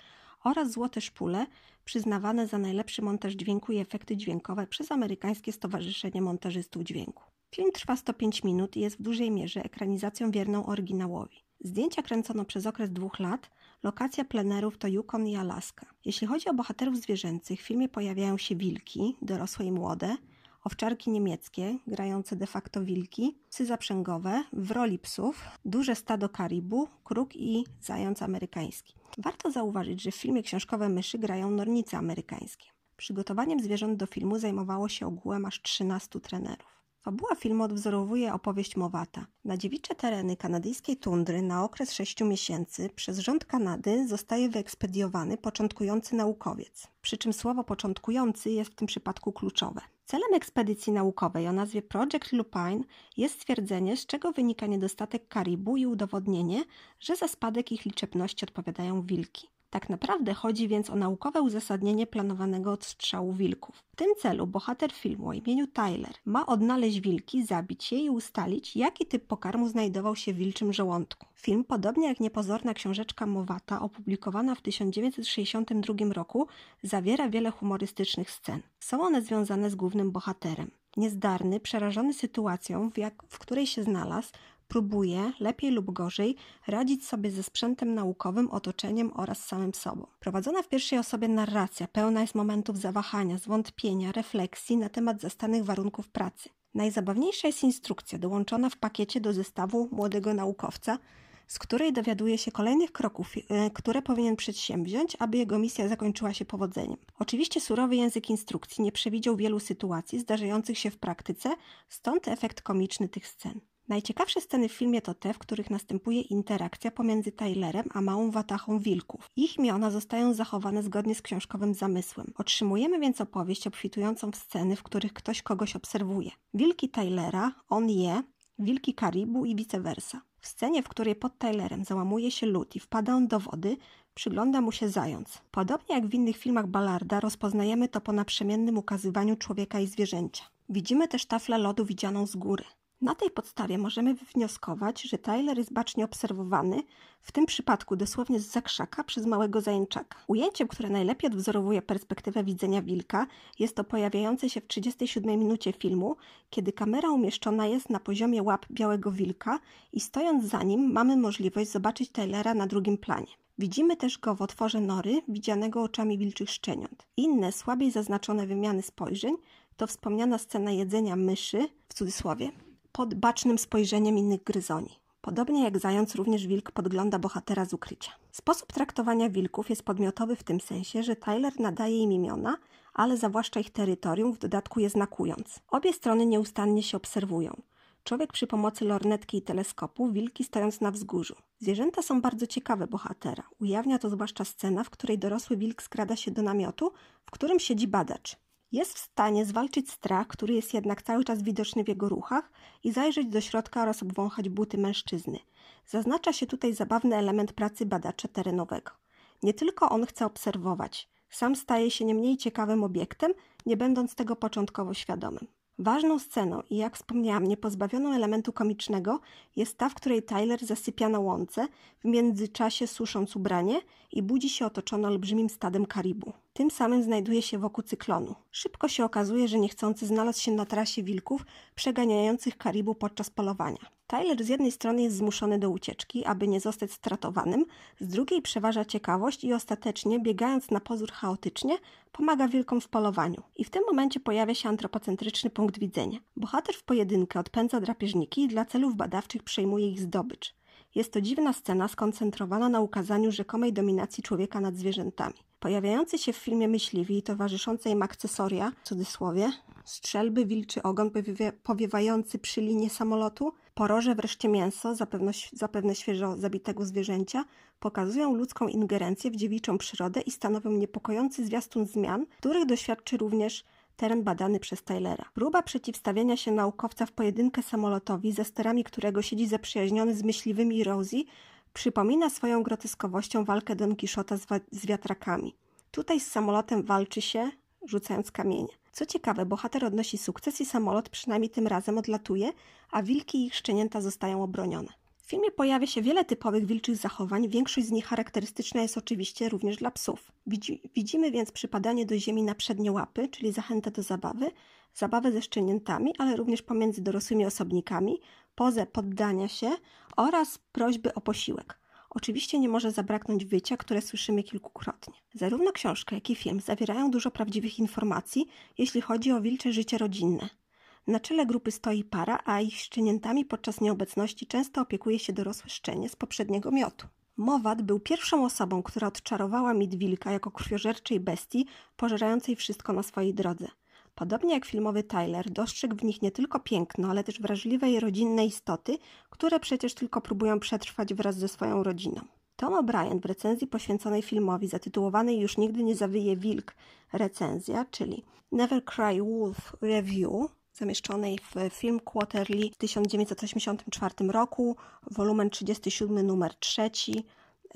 oraz Złote Szpule przyznawane za najlepszy montaż dźwięku i efekty dźwiękowe przez Amerykańskie Stowarzyszenie Montażystów Dźwięku. Film trwa 105 minut i jest w dużej mierze ekranizacją wierną oryginałowi. Zdjęcia kręcono przez okres 2 lat, lokacja plenerów to Yukon i Alaska. Jeśli chodzi o bohaterów zwierzęcych, w filmie pojawiają się wilki, dorosłe i młode, owczarki niemieckie, grające de facto wilki, psy zaprzęgowe, w roli psów, duże stado karibu, kruk i zając amerykański. Warto zauważyć, że w filmie książkowe myszy grają nornice amerykańskie. Przygotowaniem zwierząt do filmu zajmowało się ogółem aż 13 trenerów. Fabuła filmu odwzorowuje opowieść Mowata. Na dziewicze tereny kanadyjskiej tundry na okres 6 miesięcy przez rząd Kanady zostaje wyekspediowany początkujący naukowiec. Przy czym słowo początkujący jest w tym przypadku kluczowe. Celem ekspedycji naukowej o nazwie Project Lupine jest stwierdzenie, z czego wynika niedostatek karibu i udowodnienie, że za spadek ich liczebności odpowiadają wilki. Tak naprawdę chodzi więc o naukowe uzasadnienie planowanego odstrzału wilków. W tym celu bohater filmu o imieniu Tyler ma odnaleźć wilki, zabić je i ustalić, jaki typ pokarmu znajdował się w wilczym żołądku. Film, podobnie jak niepozorna książeczka Mowata opublikowana w 1962 roku, zawiera wiele humorystycznych scen. Są one związane z głównym bohaterem. Niezdarny, przerażony sytuacją, w której się znalazł, próbuje, lepiej lub gorzej, radzić sobie ze sprzętem naukowym, otoczeniem oraz samym sobą. Prowadzona w pierwszej osobie narracja pełna jest momentów zawahania, zwątpienia, refleksji na temat zastanych warunków pracy. Najzabawniejsza jest instrukcja dołączona w pakiecie do zestawu młodego naukowca, z której dowiaduje się kolejnych kroków, które powinien przedsięwziąć, aby jego misja zakończyła się powodzeniem. Oczywiście surowy język instrukcji nie przewidział wielu sytuacji zdarzających się w praktyce, stąd efekt komiczny tych scen. Najciekawsze sceny w filmie to te, w których następuje interakcja pomiędzy Tylerem a małą watachą wilków. Ich imiona zostają zachowane zgodnie z książkowym zamysłem. Otrzymujemy więc opowieść obfitującą w sceny, w których ktoś kogoś obserwuje. Wilki Tylera, on je, wilki Karibu i vice versa. W scenie, w której pod Tylerem załamuje się lód i wpada on do wody, przygląda mu się zając. Podobnie jak w innych filmach Ballarda, rozpoznajemy to po naprzemiennym ukazywaniu człowieka i zwierzęcia. Widzimy też taflę lodu widzianą z góry. Na tej podstawie możemy wywnioskować, że Tyler jest bacznie obserwowany, w tym przypadku dosłownie z zakrzaka przez małego zajęczaka. Ujęciem, które najlepiej odwzorowuje perspektywę widzenia wilka, jest to pojawiające się w 37 minucie filmu, kiedy kamera umieszczona jest na poziomie łap białego wilka i stojąc za nim mamy możliwość zobaczyć Tylera na drugim planie. Widzimy też go w otworze nory, widzianego oczami wilczych szczeniąt. Inne, słabiej zaznaczone wymiany spojrzeń to wspomniana scena jedzenia myszy, w cudzysłowie, pod bacznym spojrzeniem innych gryzoni. Podobnie jak zając, również wilk podgląda bohatera z ukrycia. Sposób traktowania wilków jest podmiotowy w tym sensie, że Tyler nadaje im imiona, ale zawłaszcza ich terytorium, w dodatku je znakując. Obie strony nieustannie się obserwują. Człowiek przy pomocy lornetki i teleskopu, wilki stojąc na wzgórzu. Zwierzęta są bardzo ciekawe bohatera. Ujawnia to zwłaszcza scena, w której dorosły wilk skrada się do namiotu, w którym siedzi badacz. Jest w stanie zwalczyć strach, który jest jednak cały czas widoczny w jego ruchach, i zajrzeć do środka oraz obwąchać buty mężczyzny. Zaznacza się tutaj zabawny element pracy badacza terenowego. Nie tylko on chce obserwować, sam staje się nie mniej ciekawym obiektem, nie będąc tego początkowo świadomym. Ważną sceną i, jak wspomniałam, niepozbawioną elementu komicznego jest ta, w której Tyler zasypia na łące, w międzyczasie susząc ubranie i budzi się otoczony olbrzymim stadem karibu. Tym samym znajduje się wokół cyklonu. Szybko się okazuje, że niechcący znalazł się na trasie wilków przeganiających karibu podczas polowania. Tyler z jednej strony jest zmuszony do ucieczki, aby nie zostać stratowanym, z drugiej przeważa ciekawość i ostatecznie, biegając na pozór chaotycznie, pomaga wilkom w polowaniu. I w tym momencie pojawia się antropocentryczny punkt widzenia. Bohater w pojedynkę odpędza drapieżniki i dla celów badawczych przejmuje ich zdobycz. Jest to dziwna scena skoncentrowana na ukazaniu rzekomej dominacji człowieka nad zwierzętami. Pojawiający się w filmie myśliwi i towarzyszące im akcesoria, w cudzysłowie, strzelby, wilczy ogon powiewający przy linie samolotu, poroże, wreszcie mięso, zapewne świeżo zabitego zwierzęcia, pokazują ludzką ingerencję w dziewiczą przyrodę i stanowią niepokojący zwiastun zmian, których doświadczy również teren badany przez Tylera. Próba przeciwstawienia się naukowca w pojedynkę samolotowi, za sterami którego siedzi zaprzyjaźniony z myśliwymi Rosie, przypomina swoją groteskowością walkę Don Kiszota z wiatrakami. Tutaj z samolotem walczy się, rzucając kamienie. Co ciekawe, bohater odnosi sukces i samolot przynajmniej tym razem odlatuje, a wilki i ich szczenięta zostają obronione. W filmie pojawia się wiele typowych wilczych zachowań, większość z nich charakterystyczna jest oczywiście również dla psów. Widzimy więc przypadanie do ziemi na przednie łapy, czyli zachętę do zabawy, zabawę ze szczeniętami, ale również pomiędzy dorosłymi osobnikami, pozę poddania się oraz prośby o posiłek. Oczywiście nie może zabraknąć wycia, które słyszymy kilkukrotnie. Zarówno książka, jak i film zawierają dużo prawdziwych informacji, jeśli chodzi o wilcze życie rodzinne. Na czele grupy stoi para, a ich szczeniętami podczas nieobecności często opiekuje się dorosłe szczenie z poprzedniego miotu. Mowat był pierwszą osobą, która odczarowała mit wilka jako krwiożerczej bestii, pożerającej wszystko na swojej drodze. Podobnie jak filmowy Tyler, dostrzegł w nich nie tylko piękno, ale też wrażliwe i rodzinne istoty, które przecież tylko próbują przetrwać wraz ze swoją rodziną. Tom O'Brien w recenzji poświęconej filmowi zatytułowanej Już nigdy nie zawyje wilk recenzja, czyli Never Cry Wolf Review, zamieszczonej w Film Quarterly w 1984 roku, wolumen 37, numer 3,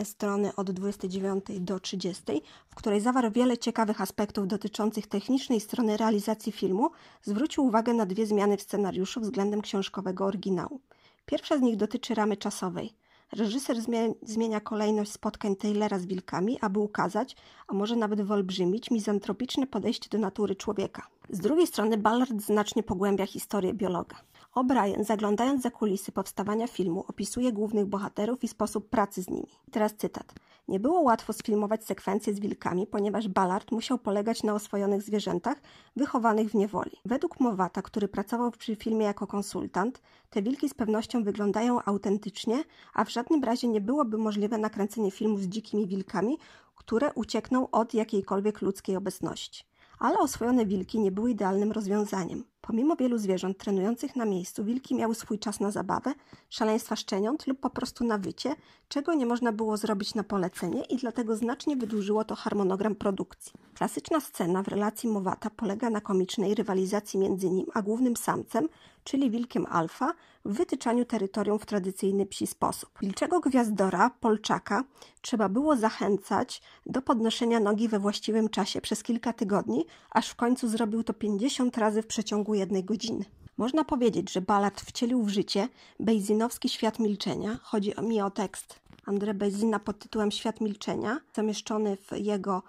strony od 29 do 30, w której zawarł wiele ciekawych aspektów dotyczących technicznej strony realizacji filmu, zwrócił uwagę na dwie zmiany w scenariuszu względem książkowego oryginału. Pierwsza z nich dotyczy ramy czasowej. Reżyser zmienia kolejność spotkań Taylora z wilkami, aby ukazać, a może nawet wyolbrzymić, mizantropiczne podejście do natury człowieka. Z drugiej strony Ballard znacznie pogłębia historię biologa. O'Brien, zaglądając za kulisy powstawania filmu, opisuje głównych bohaterów i sposób pracy z nimi. Teraz cytat. Nie było łatwo sfilmować sekwencje z wilkami, ponieważ Ballard musiał polegać na oswojonych zwierzętach wychowanych w niewoli. Według Mowata, który pracował przy filmie jako konsultant, te wilki z pewnością wyglądają autentycznie, a w żadnym razie nie byłoby możliwe nakręcenie filmu z dzikimi wilkami, które uciekną od jakiejkolwiek ludzkiej obecności. Ale oswojone wilki nie były idealnym rozwiązaniem. Pomimo wielu zwierząt trenujących na miejscu, wilki miały swój czas na zabawę, szaleństwa szczeniąt lub po prostu na wycie, czego nie można było zrobić na polecenie i dlatego znacznie wydłużyło to harmonogram produkcji. Klasyczna scena w relacji Mowata polega na komicznej rywalizacji między nim a głównym samcem, czyli wilkiem alfa, w wytyczaniu terytorium w tradycyjny psi sposób. Wilczego gwiazdora, Polczaka, trzeba było zachęcać do podnoszenia nogi we właściwym czasie przez kilka tygodni, aż w końcu zrobił to 50 razy w przeciągu jednej godziny. Można powiedzieć, że Ballard wcielił w życie bejzinowski świat milczenia. Chodzi mi o tekst André Bejzina pod tytułem Świat milczenia, zamieszczony w jego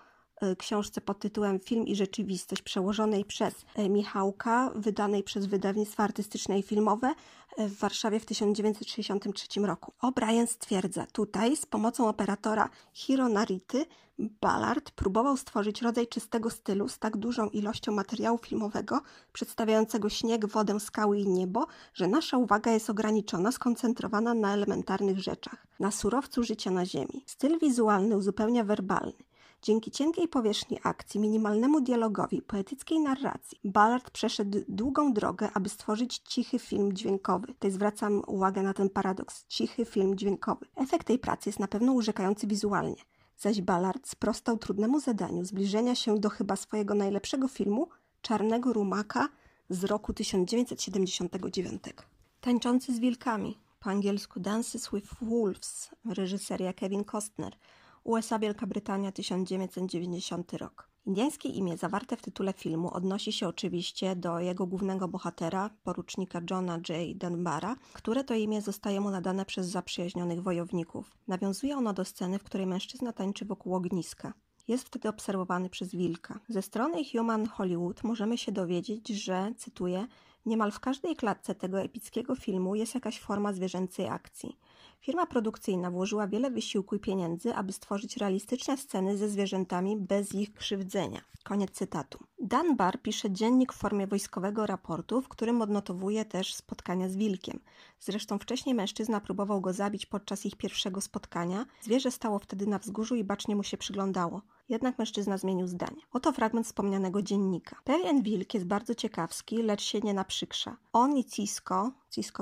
książce pod tytułem Film i rzeczywistość, przełożonej przez Michałka, wydanej przez wydawnictwa artystyczne i filmowe w Warszawie w 1963 roku. O'Brien stwierdza, tutaj z pomocą operatora Hiro Narity Ballard próbował stworzyć rodzaj czystego stylu z tak dużą ilością materiału filmowego przedstawiającego śnieg, wodę, skały i niebo, że nasza uwaga jest ograniczona, skoncentrowana na elementarnych rzeczach, na surowcu życia na ziemi. Styl wizualny uzupełnia werbalny. Dzięki cienkiej powierzchni akcji, minimalnemu dialogowi, poetyckiej narracji, Ballard przeszedł długą drogę, aby stworzyć cichy film dźwiękowy. Tutaj zwracam uwagę na ten paradoks. Cichy film dźwiękowy. Efekt tej pracy jest na pewno urzekający wizualnie, zaś Ballard sprostał trudnemu zadaniu zbliżenia się do chyba swojego najlepszego filmu, Czarnego Rumaka z roku 1979. Tańczący z wilkami, po angielsku Dances with Wolves, reżyseria Kevin Costner, USA, Wielka Brytania, 1990 rok. Indyjskie imię zawarte w tytule filmu odnosi się oczywiście do jego głównego bohatera, porucznika Johna J. Dunbara, które to imię zostaje mu nadane przez zaprzyjaźnionych wojowników. Nawiązuje ono do sceny, w której mężczyzna tańczy wokół ogniska. Jest wtedy obserwowany przez wilka. Ze strony Human Hollywood możemy się dowiedzieć, że, cytuję, niemal w każdej klatce tego epickiego filmu jest jakaś forma zwierzęcej akcji. Firma produkcyjna włożyła wiele wysiłku i pieniędzy, aby stworzyć realistyczne sceny ze zwierzętami bez ich krzywdzenia. Koniec cytatu. Dunbar pisze dziennik w formie wojskowego raportu, w którym odnotowuje też spotkania z wilkiem. Zresztą wcześniej mężczyzna próbował go zabić podczas ich pierwszego spotkania. Zwierzę stało wtedy na wzgórzu i bacznie mu się przyglądało. Jednak mężczyzna zmienił zdanie. Oto fragment wspomnianego dziennika. Pewien wilk jest bardzo ciekawski, lecz się nie naprzykrza. On i Cisco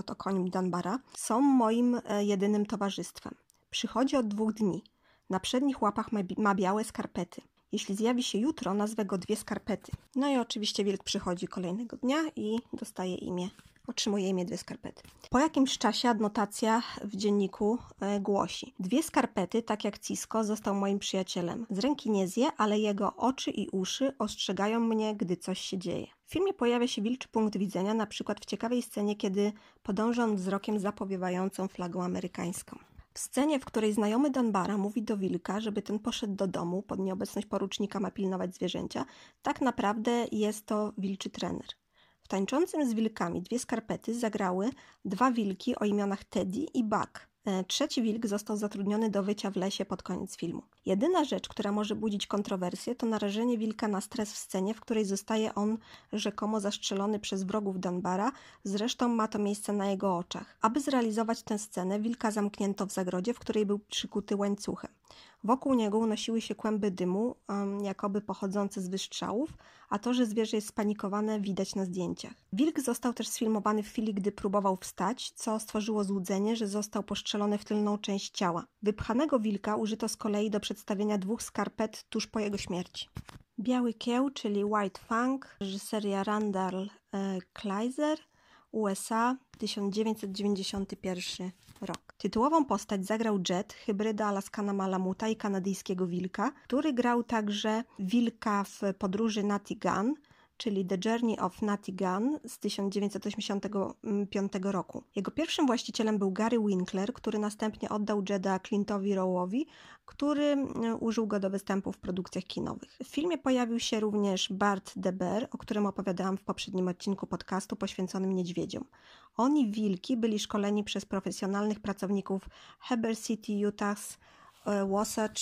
to koń Dunbara, są moim jedynym towarzystwem. Przychodzi od 2 dni. Na przednich łapach ma białe skarpety. Jeśli zjawi się jutro, nazwę go 2 skarpety. No i oczywiście wilk przychodzi kolejnego dnia i dostaje imię. Otrzymuje imię 2 skarpety. Po jakimś czasie adnotacja w dzienniku głosi: 2 skarpety, tak jak Cisco, został moim przyjacielem. Z ręki nie zje, ale jego oczy i uszy ostrzegają mnie, gdy coś się dzieje. W filmie pojawia się wilczy punkt widzenia, na przykład w ciekawej scenie, kiedy podąża on wzrokiem zapowiewającą flagą amerykańską. W scenie, w której znajomy Dunbara mówi do wilka, żeby ten poszedł do domu, pod nieobecność porucznika ma pilnować zwierzęcia, tak naprawdę jest to wilczy trener. W Tańczącym z wilkami 2 skarpety zagrały 2 wilki o imionach Teddy i Buck. 3. wilk został zatrudniony do wycia w lesie pod koniec filmu. Jedyna rzecz, która może budzić kontrowersję, to narażenie wilka na stres w scenie, w której zostaje on rzekomo zastrzelony przez wrogów Dunbara, zresztą ma to miejsce na jego oczach. Aby zrealizować tę scenę, wilka zamknięto w zagrodzie, w której był przykuty łańcuchem. Wokół niego unosiły się kłęby dymu, jakoby pochodzące z wystrzałów, a to, że zwierzę jest spanikowane, widać na zdjęciach. Wilk został też sfilmowany w chwili, gdy próbował wstać, co stworzyło złudzenie, że został postrzelony w tylną część ciała. Wypchanego wilka użyto z kolei do przedstawienia dwóch skarpet tuż po jego śmierci. Biały kieł, czyli White Fang, reżyseria Randall Kleiser, USA, 1991 rok. Tytułową postać zagrał Jet, hybryda Alaskana Malamuta i kanadyjskiego wilka, który grał także wilka w podróży Natty Gunn, czyli The Journey of Natty Gunn z 1985 roku. Jego pierwszym właścicielem był Gary Winkler, który następnie oddał Jeda Clintowi Rowowi, który użył go do występu w produkcjach kinowych. W filmie pojawił się również Bart the Bear, o którym opowiadałam w poprzednim odcinku podcastu poświęconym niedźwiedziom. Oni, wilki, byli szkoleni przez profesjonalnych pracowników Heber City, Utah's Wasatch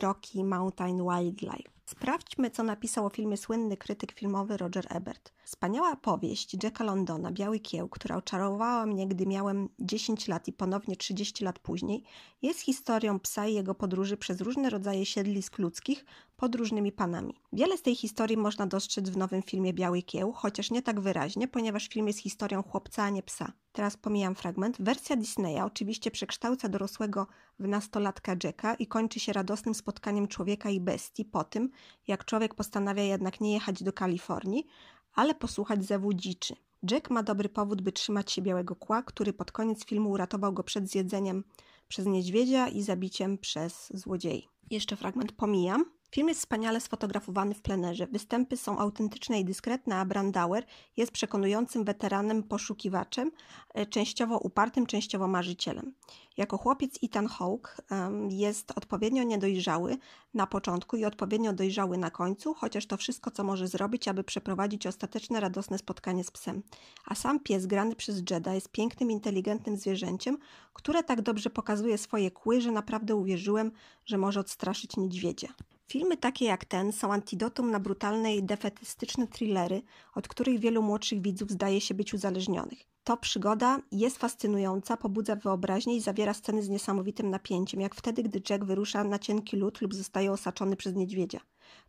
Rocky Mountain Wildlife. Sprawdźmy, co napisał o filmie słynny krytyk filmowy Roger Ebert. Wspaniała powieść Jacka Londona, Biały Kieł, która oczarowała mnie, gdy miałem 10 lat i ponownie 30 lat później, jest historią psa i jego podróży przez różne rodzaje siedlisk ludzkich pod różnymi panami. Wiele z tej historii można dostrzec w nowym filmie Biały Kieł, chociaż nie tak wyraźnie, ponieważ film jest historią chłopca, a nie psa. Teraz pomijam fragment. Wersja Disneya oczywiście przekształca dorosłego w nastolatka Jacka i kończy się radosnym spotkaniem człowieka i bestii po tym, jak człowiek postanawia jednak nie jechać do Kalifornii, ale posłuchać zewu dziczy. Jack ma dobry powód, by trzymać się białego kła, który pod koniec filmu uratował go przed zjedzeniem przez niedźwiedzia i zabiciem przez złodziei. Jeszcze fragment pomijam. Film jest wspaniale sfotografowany w plenerze. Występy są autentyczne i dyskretne, a Brandauer jest przekonującym weteranem poszukiwaczem, częściowo upartym, częściowo marzycielem. Jako chłopiec Ethan Hawke jest odpowiednio niedojrzały na początku i odpowiednio dojrzały na końcu, chociaż to wszystko, co może zrobić, aby przeprowadzić ostateczne, radosne spotkanie z psem. A sam pies grany przez Jeda jest pięknym, inteligentnym zwierzęciem, które tak dobrze pokazuje swoje kły, że naprawdę uwierzyłem, że może odstraszyć niedźwiedzia. Filmy takie jak ten są antidotum na brutalne i defetystyczne thrillery, od których wielu młodszych widzów zdaje się być uzależnionych. To przygoda jest fascynująca, pobudza wyobraźnię i zawiera sceny z niesamowitym napięciem, jak wtedy, gdy Jack wyrusza na cienki lód lub zostaje osaczony przez niedźwiedzia.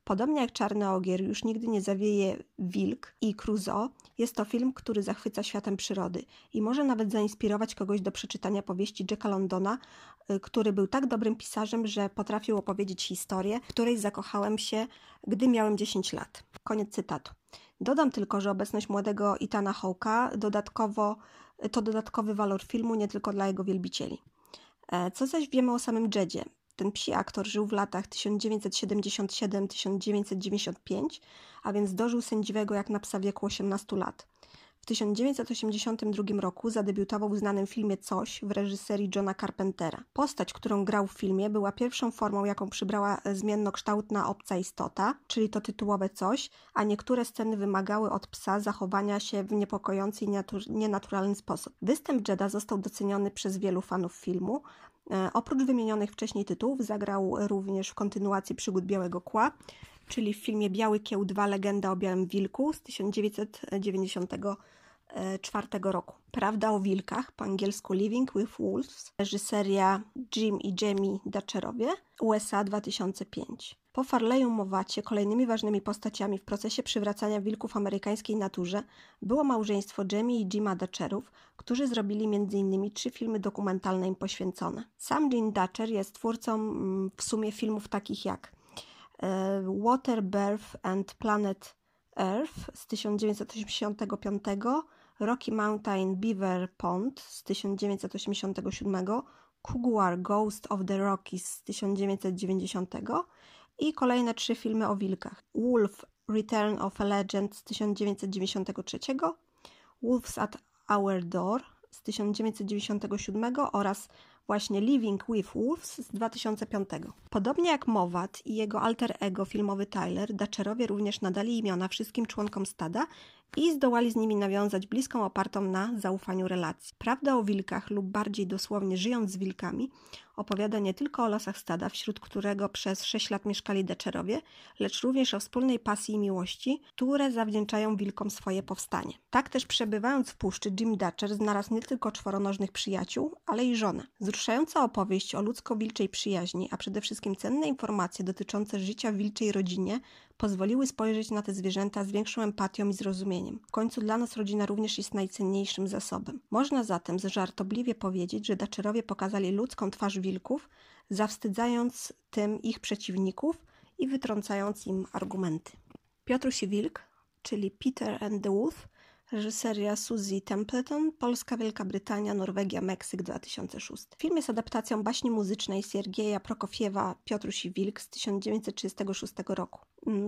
Podobnie jak Czarny Ogier, Już nigdy nie zawieje wilk i Crusoe, jest to film, który zachwyca światem przyrody i może nawet zainspirować kogoś do przeczytania powieści Jacka Londona, który był tak dobrym pisarzem, że potrafił opowiedzieć historię, w której zakochałem się, gdy miałem 10 lat. Koniec cytatu. Dodam tylko, że obecność młodego Ethana Hawke'a to dodatkowy walor filmu nie tylko dla jego wielbicieli. Co zaś wiemy o samym Jedzie? Ten psi aktor żył w latach 1977-1995, a więc dożył sędziwego jak na psa wieku 18 lat. W 1982 roku zadebiutował w znanym filmie Coś w reżyserii Johna Carpentera. Postać, którą grał w filmie, była pierwszą formą, jaką przybrała zmiennokształtna obca istota, czyli to tytułowe Coś, a niektóre sceny wymagały od psa zachowania się w niepokojący i nienaturalny sposób. Występ Jeda został doceniony przez wielu fanów filmu. Oprócz wymienionych wcześniej tytułów zagrał również w kontynuacji Przygód Białego Kła, czyli w filmie Biały Kieł 2 Legenda o Białym Wilku z 1994 roku. Prawda o wilkach, po angielsku Living with Wolves, reżyseria Jim i Jamie Dacherowie, USA 2005. Po Farleyu Mowacie kolejnymi ważnymi postaciami w procesie przywracania wilków amerykańskiej naturze było małżeństwo Jamie i Jima Dacherów, którzy zrobili m.in. 3 filmy dokumentalne im poświęcone. Sam Jim Dacher jest twórcą w sumie filmów takich jak Water, Birth and Planet Earth z 1985, Rocky Mountain Beaver Pond z 1987, Cougar Ghost of the Rockies z 1990 i kolejne 3 filmy o wilkach. Wolf Return of a Legend z 1993, Wolves at Our Door z 1997 oraz właśnie Living with Wolves z 2005. Podobnie jak Mowat i jego alter ego filmowy Tyler, Dacherowie również nadali imiona wszystkim członkom stada i zdołali z nimi nawiązać bliską, opartą na zaufaniu relację. Prawda o wilkach, lub bardziej dosłownie Żyjąc z wilkami, opowiada nie tylko o losach stada, wśród którego przez 6 lat mieszkali Daczerowie, lecz również o wspólnej pasji i miłości, które zawdzięczają wilkom swoje powstanie. Tak też, przebywając w puszczy, Jim Datcher znalazł nie tylko czworonożnych przyjaciół, ale i żonę. Wzruszająca opowieść o ludzko-wilczej przyjaźni, a przede wszystkim cenne informacje dotyczące życia w wilczej rodzinie, pozwoliły spojrzeć na te zwierzęta z większą empatią i zrozumieniem. W końcu dla nas rodzina również jest najcenniejszym zasobem. Można zatem żartobliwie powiedzieć, że Datcherowie pokazali ludzką twarz wilków, zawstydzając tym ich przeciwników i wytrącając im argumenty. Piotruś i Wilk, czyli Peter and the Wolf, reżyseria Suzy Templeton, Polska, Wielka Brytania, Norwegia, Meksyk, 2006. Film jest adaptacją baśni muzycznej Siergieja Prokofiewa Piotruś i Wilk z 1936 roku.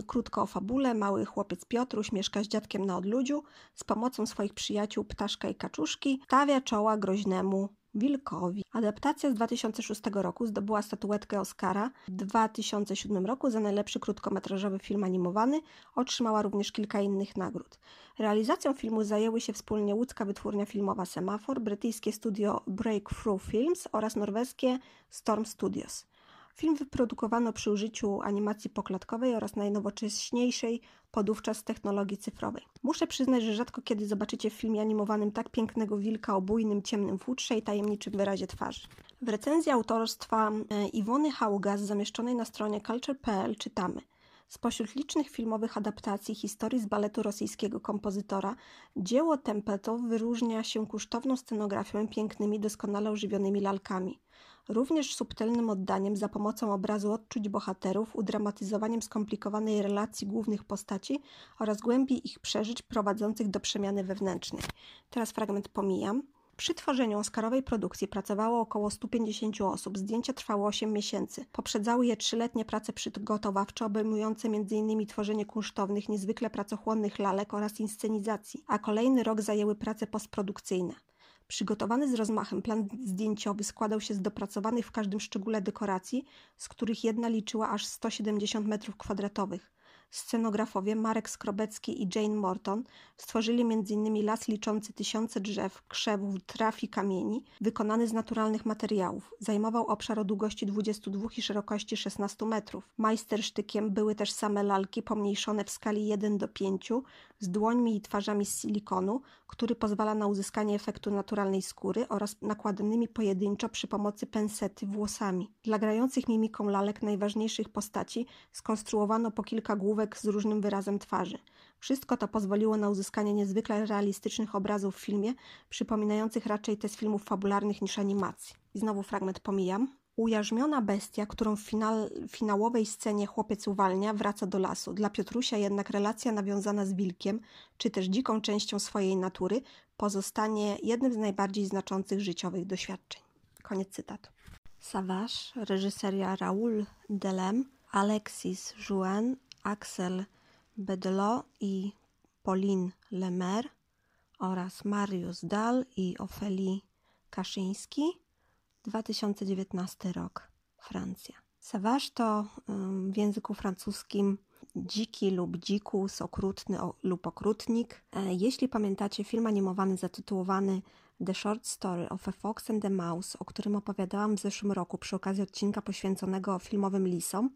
Krótko o fabule: mały chłopiec Piotruś mieszka z dziadkiem na odludziu, z pomocą swoich przyjaciół Ptaszka i Kaczuszki stawia czoła groźnemu wilkowi. Adaptacja z 2006 roku zdobyła statuetkę Oscara, w 2007 roku za najlepszy krótkometrażowy film animowany, otrzymała również kilka innych nagród. Realizacją filmu zajęły się wspólnie łódzka wytwórnia filmowa Semafor, brytyjskie studio Breakthrough Films oraz norweskie Storm Studios. Film wyprodukowano przy użyciu animacji poklatkowej oraz najnowocześniejszej podówczas technologii cyfrowej. Muszę przyznać, że rzadko kiedy zobaczycie w filmie animowanym tak pięknego wilka o bujnym, ciemnym futrze i tajemniczym wyrazie twarzy. W recenzji autorstwa Iwony Haugas zamieszczonej na stronie culture.pl czytamy: spośród licznych filmowych adaptacji historii z baletu rosyjskiego kompozytora, dzieło Templeton wyróżnia się kosztowną scenografią i pięknymi, doskonale ożywionymi lalkami. Również subtelnym oddaniem za pomocą obrazu odczuć bohaterów, udramatyzowaniem skomplikowanej relacji głównych postaci oraz głębi ich przeżyć prowadzących do przemiany wewnętrznej. Teraz fragment pomijam. Przy tworzeniu oscarowej produkcji pracowało około 150 osób, zdjęcia trwały 8 miesięcy. Poprzedzały je 3-letnie prace przygotowawcze obejmujące m.in. tworzenie kunsztownych, niezwykle pracochłonnych lalek oraz inscenizacji, a kolejny rok zajęły prace postprodukcyjne. Przygotowany z rozmachem plan zdjęciowy składał się z dopracowanych w każdym szczególe dekoracji, z których jedna liczyła aż 170 m2. Scenografowie Marek Skrobecki i Jane Morton stworzyli m.in. las liczący 1000 drzew, krzewów, traw i kamieni, wykonany z naturalnych materiałów. Zajmował obszar o długości 22 i szerokości 16 metrów. Majstersztykiem były też same lalki pomniejszone w skali 1:5 z dłońmi i twarzami z silikonu, który pozwala na uzyskanie efektu naturalnej skóry, oraz nakładanymi pojedynczo przy pomocy pensety włosami. Dla grających mimiką lalek najważniejszych postaci skonstruowano po kilka główek z różnym wyrazem twarzy. Wszystko to pozwoliło na uzyskanie niezwykle realistycznych obrazów w filmie, przypominających raczej te z filmów fabularnych niż animacji. I znowu fragment pomijam. Ujarzmiona bestia, którą w finałowej scenie chłopiec uwalnia, wraca do lasu. Dla Piotrusia jednak relacja nawiązana z wilkiem, czy też dziką częścią swojej natury, pozostanie jednym z najbardziej znaczących życiowych doświadczeń. Koniec cytatu. Savage, reżyseria Raoul Delem, Alexis Jouan, Axel Bedelot i Pauline Lemaire oraz Mariusz Dal i Ofeli Kaszyński, 2019 rok, Francja. Savage to w języku francuskim dziki lub dzikus, okrutny lub okrutnik. Jeśli pamiętacie film animowany zatytułowany The Short Story of a Fox and a Mouse, o którym opowiadałam w zeszłym roku przy okazji odcinka poświęconego filmowym lisom,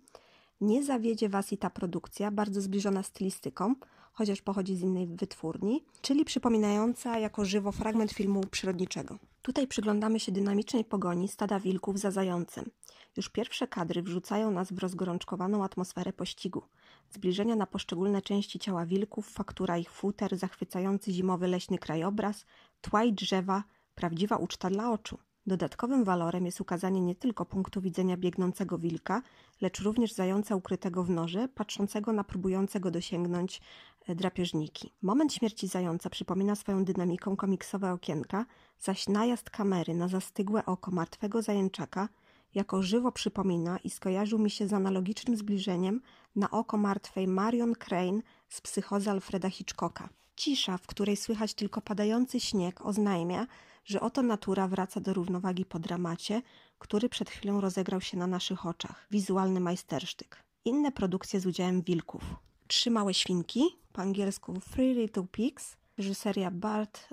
nie zawiedzie Was i ta produkcja, bardzo zbliżona stylistyką, chociaż pochodzi z innej wytwórni, czyli przypominająca jako żywo fragment filmu przyrodniczego. Tutaj przyglądamy się dynamicznej pogoni stada wilków za zającem. Już pierwsze kadry wrzucają nas w rozgorączkowaną atmosferę pościgu. Zbliżenia na poszczególne części ciała wilków, faktura ich futer, zachwycający zimowy leśny krajobraz, tła i drzewa, prawdziwa uczta dla oczu. Dodatkowym walorem jest ukazanie nie tylko punktu widzenia biegnącego wilka, lecz również zająca ukrytego w norze, patrzącego na próbującego dosięgnąć drapieżniki. Moment śmierci zająca przypomina swoją dynamiką komiksowe okienka, zaś najazd kamery na zastygłe oko martwego zajęczaka jako żywo przypomina i skojarzył mi się z analogicznym zbliżeniem na oko martwej Marion Crane z Psychozy Alfreda Hitchcocka. Cisza, w której słychać tylko padający śnieg, oznajmia, że oto natura wraca do równowagi po dramacie, który przed chwilą rozegrał się na naszych oczach. Wizualny majstersztyk. Inne produkcje z udziałem wilków. Trzy małe świnki, po angielsku Three Little Pigs, reżyseria Bart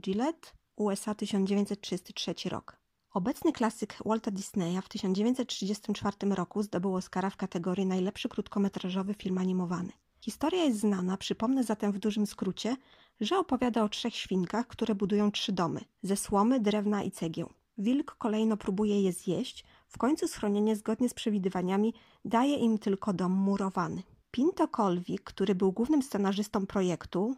Gillette, USA 1933 rok. Obecny klasyk Walta Disneya w 1934 roku zdobył Oscara w kategorii najlepszy krótkometrażowy film animowany. Historia jest znana, przypomnę zatem w dużym skrócie, że opowiada o trzech świnkach, które budują trzy domy ze słomy, drewna i cegieł. Wilk kolejno próbuje je zjeść, w końcu schronienie zgodnie z przewidywaniami daje im tylko dom murowany. Pinto Colwick, który był głównym scenarzystą projektu,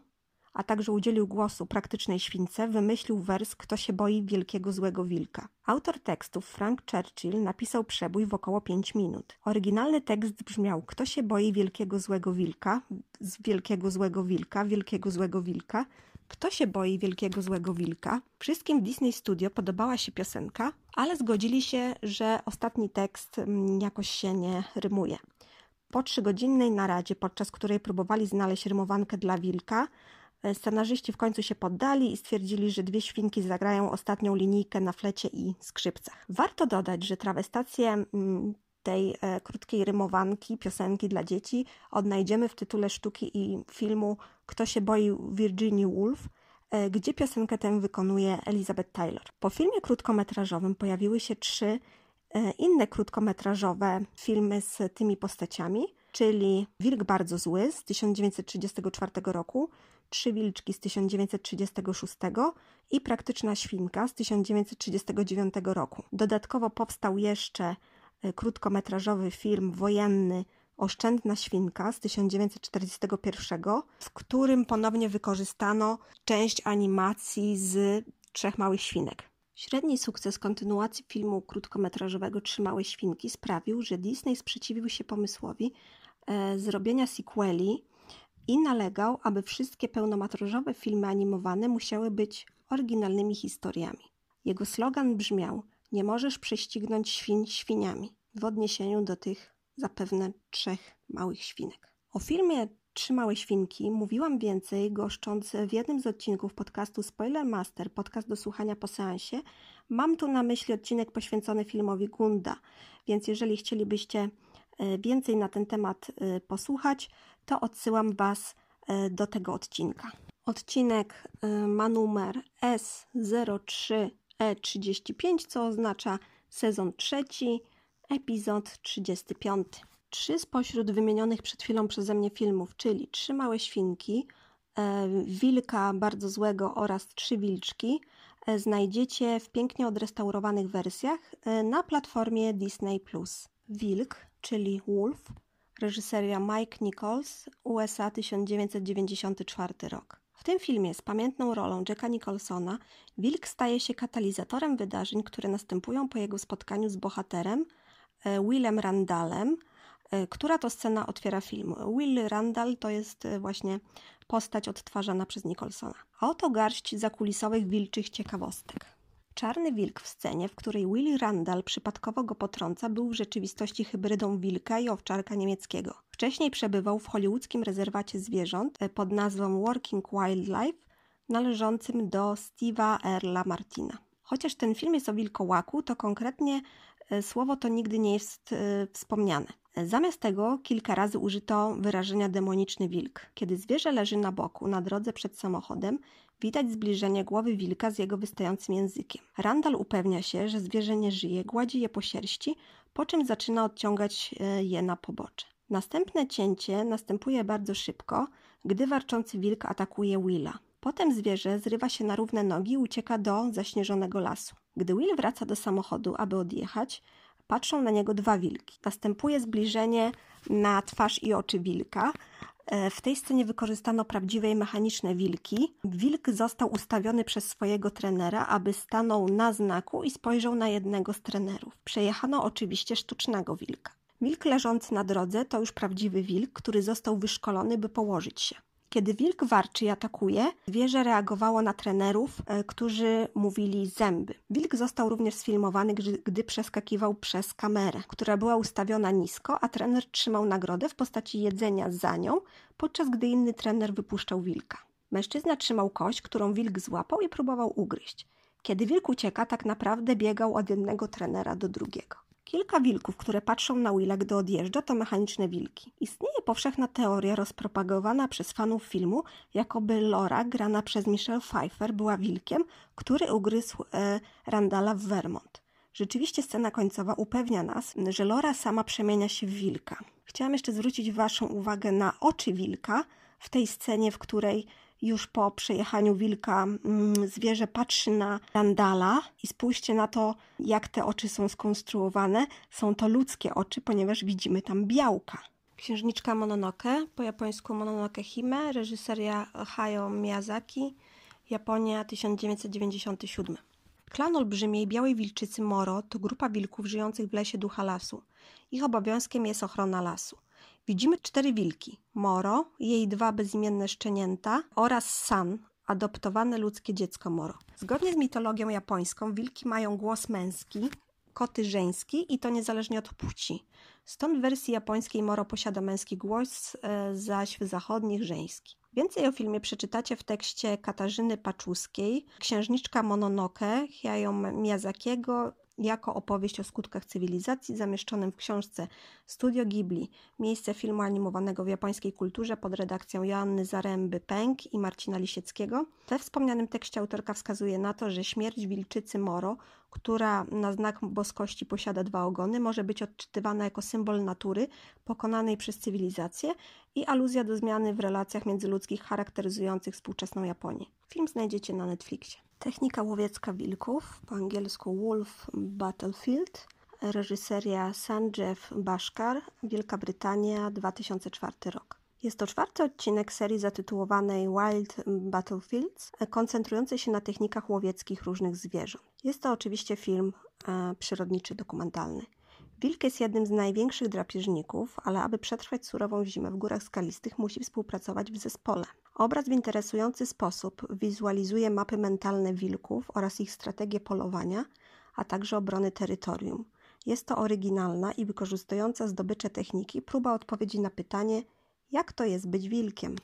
a także udzielił głosu praktycznej śwince, wymyślił wers „Kto się boi wielkiego złego wilka”. Autor tekstów Frank Churchill napisał przebój w około 5 minut. Oryginalny tekst brzmiał „Kto się boi wielkiego złego wilka, z wielkiego złego wilka, wielkiego złego wilka, kto się boi wielkiego złego wilka”. Wszystkim w Disney Studio podobała się piosenka, ale zgodzili się, że ostatni tekst jakoś się nie rymuje. Po 3-godzinnej naradzie, podczas której próbowali znaleźć rymowankę dla wilka, scenarzyści w końcu się poddali i stwierdzili, że dwie świnki zagrają ostatnią linijkę na flecie i skrzypcach. Warto dodać, że trawestację tej krótkiej rymowanki, piosenki dla dzieci, odnajdziemy w tytule sztuki i filmu „Kto się boi Virginia Woolf”, gdzie piosenkę tę wykonuje Elizabeth Taylor. Po filmie krótkometrażowym pojawiły się 3 inne krótkometrażowe filmy z tymi postaciami, czyli „Wilk bardzo zły” z 1934 roku, „Trzy wilczki” z 1936 i „Praktyczna świnka” z 1939 roku. Dodatkowo powstał jeszcze krótkometrażowy film wojenny „Oszczędna świnka” z 1941, w którym ponownie wykorzystano część animacji z Trzech małych świnek. Średni sukces kontynuacji filmu krótkometrażowego „Trzy małe świnki” sprawił, że Disney sprzeciwił się pomysłowi zrobienia sequeli i nalegał, aby wszystkie pełnometrażowe filmy animowane musiały być oryginalnymi historiami. Jego slogan brzmiał „Nie możesz prześcignąć świń świniami” w odniesieniu do tych zapewne 3 małych świnek. O filmie „Trzy małe świnki” mówiłam więcej, goszcząc w jednym z odcinków podcastu Spoiler Master, podcast do słuchania po seansie. Mam tu na myśli odcinek poświęcony filmowi Gunda, więc jeżeli chcielibyście więcej na ten temat posłuchać, to odsyłam Was do tego odcinka. Odcinek ma numer S03E35, co oznacza sezon 3, epizod 35. 3 spośród wymienionych przed chwilą przeze mnie filmów, czyli „Trzy małe świnki”, „Wilka bardzo złego” oraz „Trzy wilczki”, znajdziecie w pięknie odrestaurowanych wersjach na platformie Disney+. „Wilk”, czyli „Wolf”, reżyseria Mike Nichols, USA 1994 rok. W tym filmie z pamiętną rolą Jacka Nicholsona wilk staje się katalizatorem wydarzeń, które następują po jego spotkaniu z bohaterem Willem Randallem, która to scena otwiera film. Will Randall to jest właśnie postać odtwarzana przez Nicholsona. A oto garść zakulisowych wilczych ciekawostek. Czarny wilk w scenie, w której Willy Randall przypadkowo go potrąca, był w rzeczywistości hybrydą wilka i owczarka niemieckiego. Wcześniej przebywał w hollywoodzkim rezerwacie zwierząt pod nazwą Working Wildlife, należącym do Steve'a Earla Martina. Chociaż ten film jest o wilkołaku, to konkretnie słowo to nigdy nie jest wspomniane. Zamiast tego kilka razy użyto wyrażenia demoniczny wilk. Kiedy zwierzę leży na boku, na drodze przed samochodem, widać zbliżenie głowy wilka z jego wystającym językiem. Randall upewnia się, że zwierzę nie żyje, gładzi je po sierści, po czym zaczyna odciągać je na pobocze. Następne cięcie następuje bardzo szybko, gdy warczący wilk atakuje Willa. Potem zwierzę zrywa się na równe nogi i ucieka do zaśnieżonego lasu. Gdy Will wraca do samochodu, aby odjechać, patrzą na niego 2 wilki. Następuje zbliżenie na twarz i oczy wilka. W tej scenie wykorzystano prawdziwe i mechaniczne wilki. Wilk został ustawiony przez swojego trenera, aby stanął na znaku i spojrzał na jednego z trenerów. Przejechano oczywiście sztucznego wilka. Wilk leżący na drodze to już prawdziwy wilk, który został wyszkolony, by położyć się. Kiedy wilk warczy i atakuje, zwierzę reagowało na trenerów, którzy mówili zęby. Wilk został również sfilmowany, gdy przeskakiwał przez kamerę, która była ustawiona nisko, a trener trzymał nagrodę w postaci jedzenia za nią, podczas gdy inny trener wypuszczał wilka. Mężczyzna trzymał kość, którą wilk złapał i próbował ugryźć. Kiedy wilk ucieka, tak naprawdę biegał od jednego trenera do drugiego. Kilka wilków, które patrzą na Willa, gdy odjeżdża, to mechaniczne wilki. Istnieje powszechna teoria rozpropagowana przez fanów filmu, jakoby Laura, grana przez Michelle Pfeiffer, była wilkiem, który ugryzł Randalla w Vermont. Rzeczywiście scena końcowa upewnia nas, że Laura sama przemienia się w wilka. Chciałam jeszcze zwrócić Waszą uwagę na oczy wilka w tej scenie, w której już po przejechaniu wilka zwierzę patrzy na Randalla i spójrzcie na to, jak te oczy są skonstruowane. Są to ludzkie oczy, ponieważ widzimy tam białka. Księżniczka Mononoke, po japońsku Mononoke Hime, reżyseria Hayao Miyazaki, Japonia 1997. Klan olbrzymiej białej wilczycy Moro to grupa wilków żyjących w lesie ducha lasu. Ich obowiązkiem jest ochrona lasu. Widzimy 4 wilki, Moro, jej 2 bezimienne szczenięta oraz San, adoptowane ludzkie dziecko Moro. Zgodnie z mitologią japońską wilki mają głos męski, koty żeński i to niezależnie od płci. Stąd w wersji japońskiej Moro posiada męski głos, zaś w zachodnich żeński. Więcej o filmie przeczytacie w tekście Katarzyny Paczuskiej, Księżniczka Mononoke, Hayao Miyazakiego, jako opowieść o skutkach cywilizacji, zamieszczonym w książce Studio Ghibli, miejsce filmu animowanego w japońskiej kulturze pod redakcją Joanny Zaręby-Pęk i Marcina Lisieckiego. We wspomnianym tekście autorka wskazuje na to, że śmierć wilczycy Moro, która na znak boskości posiada 2 ogony, może być odczytywana jako symbol natury pokonanej przez cywilizację i aluzja do zmiany w relacjach międzyludzkich charakteryzujących współczesną Japonię. Film znajdziecie na Netflixie. Technika łowiecka wilków, po angielsku Wolf Battlefield, reżyseria Sanjeev Bhaskar, Wielka Brytania, 2004 rok. Jest to 4. odcinek serii zatytułowanej Wild Battlefields, koncentrujący się na technikach łowieckich różnych zwierząt. Jest to oczywiście film przyrodniczy, dokumentalny. Wilk jest jednym z największych drapieżników, ale aby przetrwać surową zimę w górach skalistych, musi współpracować w zespole. Obraz w interesujący sposób wizualizuje mapy mentalne wilków oraz ich strategie polowania, a także obrony terytorium. Jest to oryginalna i wykorzystująca zdobycze techniki próba odpowiedzi na pytanie, jak to jest być wilkiem.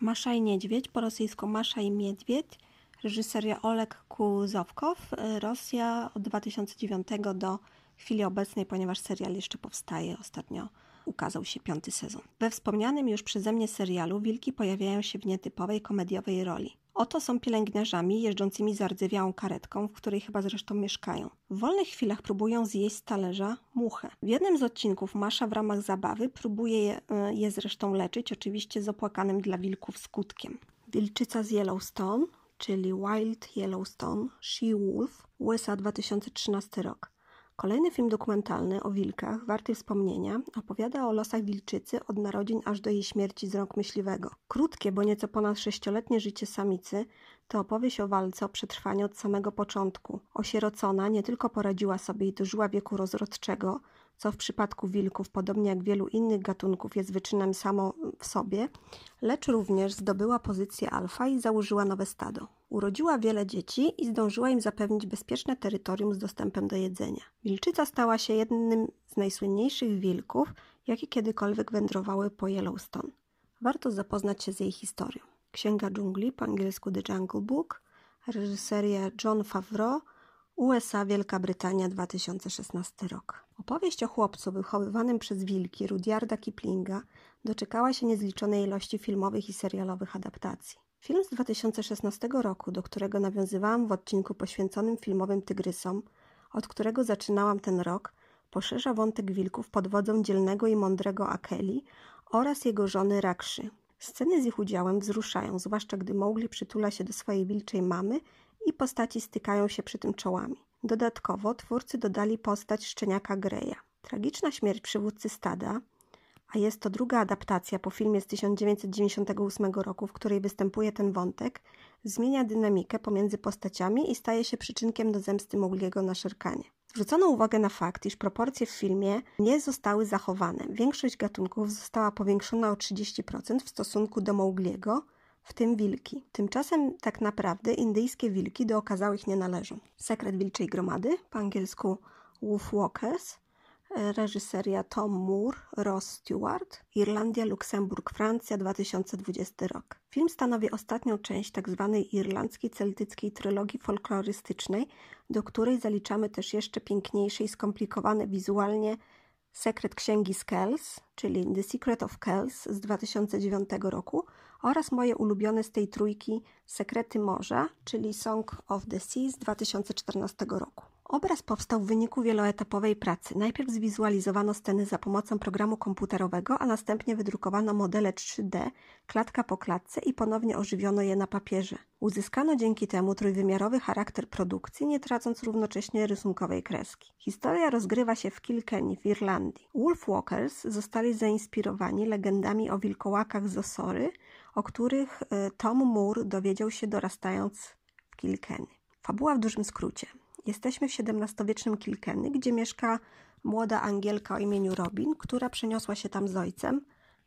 Masza i niedźwiedź, po rosyjsku Masza i Miedwiedź, reżyseria Oleg Kuzowkow, Rosja od 2009 do chwili obecnej, ponieważ serial jeszcze powstaje, ostatnio ukazał się 5. sezon. We wspomnianym już przeze mnie serialu wilki pojawiają się w nietypowej komediowej roli. Oto są pielęgniarzami jeżdżącymi zardzewiałą karetką, w której chyba zresztą mieszkają. W wolnych chwilach próbują zjeść z talerza muchę. W jednym z odcinków Masza w ramach zabawy próbuje je zresztą leczyć, oczywiście z opłakanym dla wilków skutkiem. Wilczyca z Yellowstone, czyli Wild Yellowstone, She-Wolf, USA 2013 rok. Kolejny film dokumentalny o wilkach, warty wspomnienia, opowiada o losach wilczycy od narodzin aż do jej śmierci z rąk myśliwego. Krótkie, bo nieco ponad 6-letnie życie samicy to opowieść o walce o przetrwanie od samego początku. Osierocona nie tylko poradziła sobie i dożyła wieku rozrodczego, co w przypadku wilków, podobnie jak wielu innych gatunków, jest wyczynem samo w sobie, lecz również zdobyła pozycję alfa i założyła nowe stado. Urodziła wiele dzieci i zdążyła im zapewnić bezpieczne terytorium z dostępem do jedzenia. Wilczyca stała się jednym z najsłynniejszych wilków, jakie kiedykolwiek wędrowały po Yellowstone. Warto zapoznać się z jej historią. Księga dżungli, po angielsku The Jungle Book, reżyseria John Favreau, USA, Wielka Brytania, 2016 rok. Opowieść o chłopcu wychowywanym przez wilki Rudyarda Kiplinga doczekała się niezliczonej ilości filmowych i serialowych adaptacji. Film z 2016 roku, do którego nawiązywałam w odcinku poświęconym filmowym tygrysom, od którego zaczynałam ten rok, poszerza wątek wilków pod wodzą dzielnego i mądrego Akeli oraz jego żony Rakszy. Sceny z ich udziałem wzruszają, zwłaszcza gdy Mowgli przytula się do swojej wilczej mamy i postaci stykają się przy tym czołami. Dodatkowo twórcy dodali postać szczeniaka Greya. Tragiczna śmierć przywódcy stada, a jest to druga adaptacja po filmie z 1998 roku, w której występuje ten wątek, zmienia dynamikę pomiędzy postaciami i staje się przyczynkiem do zemsty Mowgliego na Szerkanie. Zwrócono uwagę na fakt, iż proporcje w filmie nie zostały zachowane. Większość gatunków została powiększona o 30% w stosunku do Mowgliego, w tym wilki. Tymczasem tak naprawdę indyjskie wilki do okazałych nie należą. Sekret wilczej gromady, po angielsku Wolf Walkers, reżyseria Tom Moore, Ross Stewart, Irlandia, Luksemburg, Francja, 2020 rok. Film stanowi ostatnią część tzw. irlandzkiej celtyckiej trylogii folklorystycznej, do której zaliczamy też jeszcze piękniejszy i skomplikowany wizualnie Sekret Księgi z Kells, czyli The Secret of Kells z 2009 roku oraz moje ulubione z tej trójki Sekrety Morza, czyli Song of the Sea z 2014 roku. Obraz powstał w wyniku wieloetapowej pracy. Najpierw zwizualizowano sceny za pomocą programu komputerowego, a następnie wydrukowano modele 3D, klatka po klatce i ponownie ożywiono je na papierze. Uzyskano dzięki temu trójwymiarowy charakter produkcji, nie tracąc równocześnie rysunkowej kreski. Historia rozgrywa się w Kilkenny w Irlandii. Wolf Walkers zostali zainspirowani legendami o wilkołakach z Osory, o których Tom Moore dowiedział się dorastając w Kilkenny. Fabuła w dużym skrócie. Jesteśmy w XVII-wiecznym Kilkenny, gdzie mieszka młoda Angielka o imieniu Robin, która przeniosła się tam z ojcem,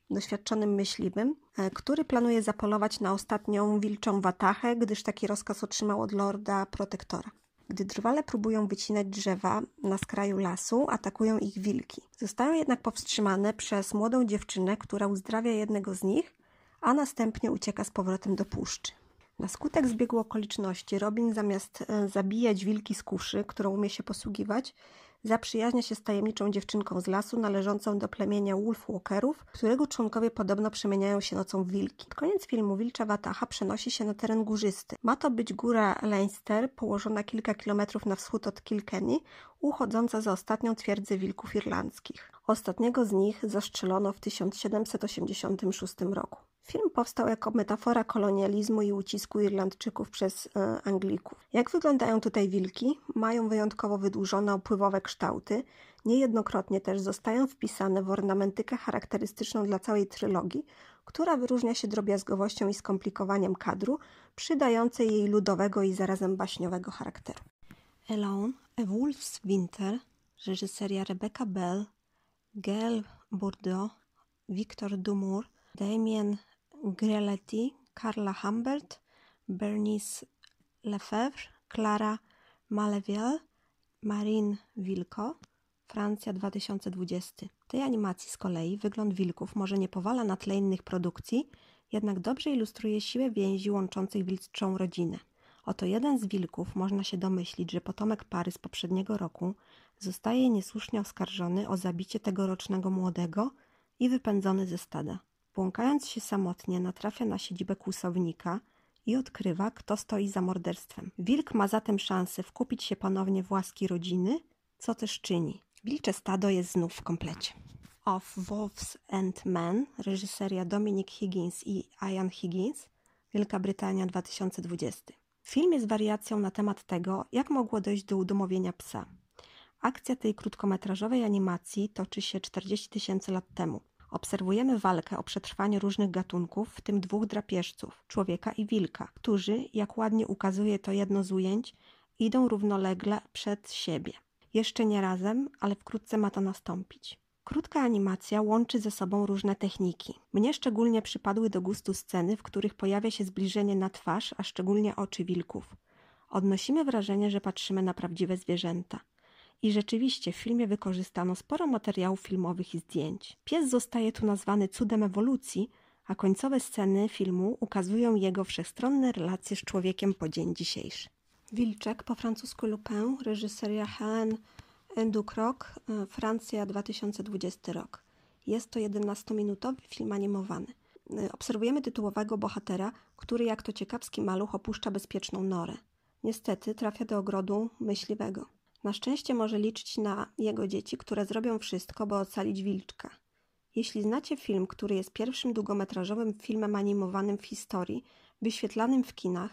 doświadczonym myśliwym, który planuje zapolować na ostatnią wilczą watachę, gdyż taki rozkaz otrzymał od lorda protektora. Gdy drwale próbują wycinać drzewa na skraju lasu, atakują ich wilki. Zostają jednak powstrzymane przez młodą dziewczynę, która uzdrawia jednego z nich, a następnie ucieka z powrotem do puszczy. Na skutek zbiegu okoliczności Robin zamiast zabijać wilki z kuszy, którą umie się posługiwać, zaprzyjaźnia się z tajemniczą dziewczynką z lasu należącą do plemienia Wolf Walkerów, którego członkowie podobno przemieniają się nocą w wilki. Pod koniec filmu wilcza watacha przenosi się na teren górzysty. Ma to być góra Leinster, położona kilka kilometrów na wschód od Kilkenny, uchodząca za ostatnią twierdzę wilków irlandzkich. Ostatniego z nich zastrzelono w 1786 roku. Film powstał jako metafora kolonializmu i ucisku Irlandczyków przez Anglików. Jak wyglądają tutaj wilki? Mają wyjątkowo wydłużone opływowe kształty, niejednokrotnie też zostają wpisane w ornamentykę charakterystyczną dla całej trylogii, która wyróżnia się drobiazgowością i skomplikowaniem kadru, przydającej jej ludowego i zarazem baśniowego charakteru. Alone, A Wolf's Winter, reżyseria Rebecca Bell, Gaël Bordeaux, Victor Dumour, Damien Grelletti, Carla Humbert, Bernice Lefebvre, Clara Maleville, Marine Wilko, Francja 2020. W tej animacji z kolei wygląd wilków może nie powala na tle innych produkcji, jednak dobrze ilustruje siłę więzi łączących wilczą rodzinę. Oto jeden z wilków, można się domyślić, że potomek pary z poprzedniego roku, zostaje niesłusznie oskarżony o zabicie tegorocznego młodego i wypędzony ze stada. Błąkając się samotnie, natrafia na siedzibę kłusownika i odkrywa, kto stoi za morderstwem. Wilk ma zatem szansę wkupić się ponownie w łaski rodziny, co też czyni. Wilcze stado jest znów w komplecie. Of Wolves and Men, reżyseria Dominic Higgins i Ian Higgins, Wielka Brytania 2020. Film jest wariacją na temat tego, jak mogło dojść do udomowienia psa. Akcja tej krótkometrażowej animacji toczy się 40 000 lat temu. Obserwujemy walkę o przetrwanie różnych gatunków, w tym dwóch drapieżców, człowieka i wilka, którzy, jak ładnie ukazuje to jedno z ujęć, idą równolegle przed siebie. Jeszcze nie razem, ale wkrótce ma to nastąpić. Krótka animacja łączy ze sobą różne techniki. Mnie szczególnie przypadły do gustu sceny, w których pojawia się zbliżenie na twarz, a szczególnie oczy wilków. Odnosimy wrażenie, że patrzymy na prawdziwe zwierzęta. I rzeczywiście w filmie wykorzystano sporo materiałów filmowych i zdjęć. Pies zostaje tu nazwany cudem ewolucji, a końcowe sceny filmu ukazują jego wszechstronne relacje z człowiekiem po dzień dzisiejszy. Wilczek, po francusku Lupin, reżyseria Hélène Ducroix, Francja 2020 rok. Jest to 11-minutowy film animowany. Obserwujemy tytułowego bohatera, który jak to ciekawski maluch opuszcza bezpieczną norę. Niestety trafia do ogrodu myśliwego. Na szczęście może liczyć na jego dzieci, które zrobią wszystko, by ocalić wilczka. Jeśli znacie film, który jest pierwszym długometrażowym filmem animowanym w historii, wyświetlanym w kinach,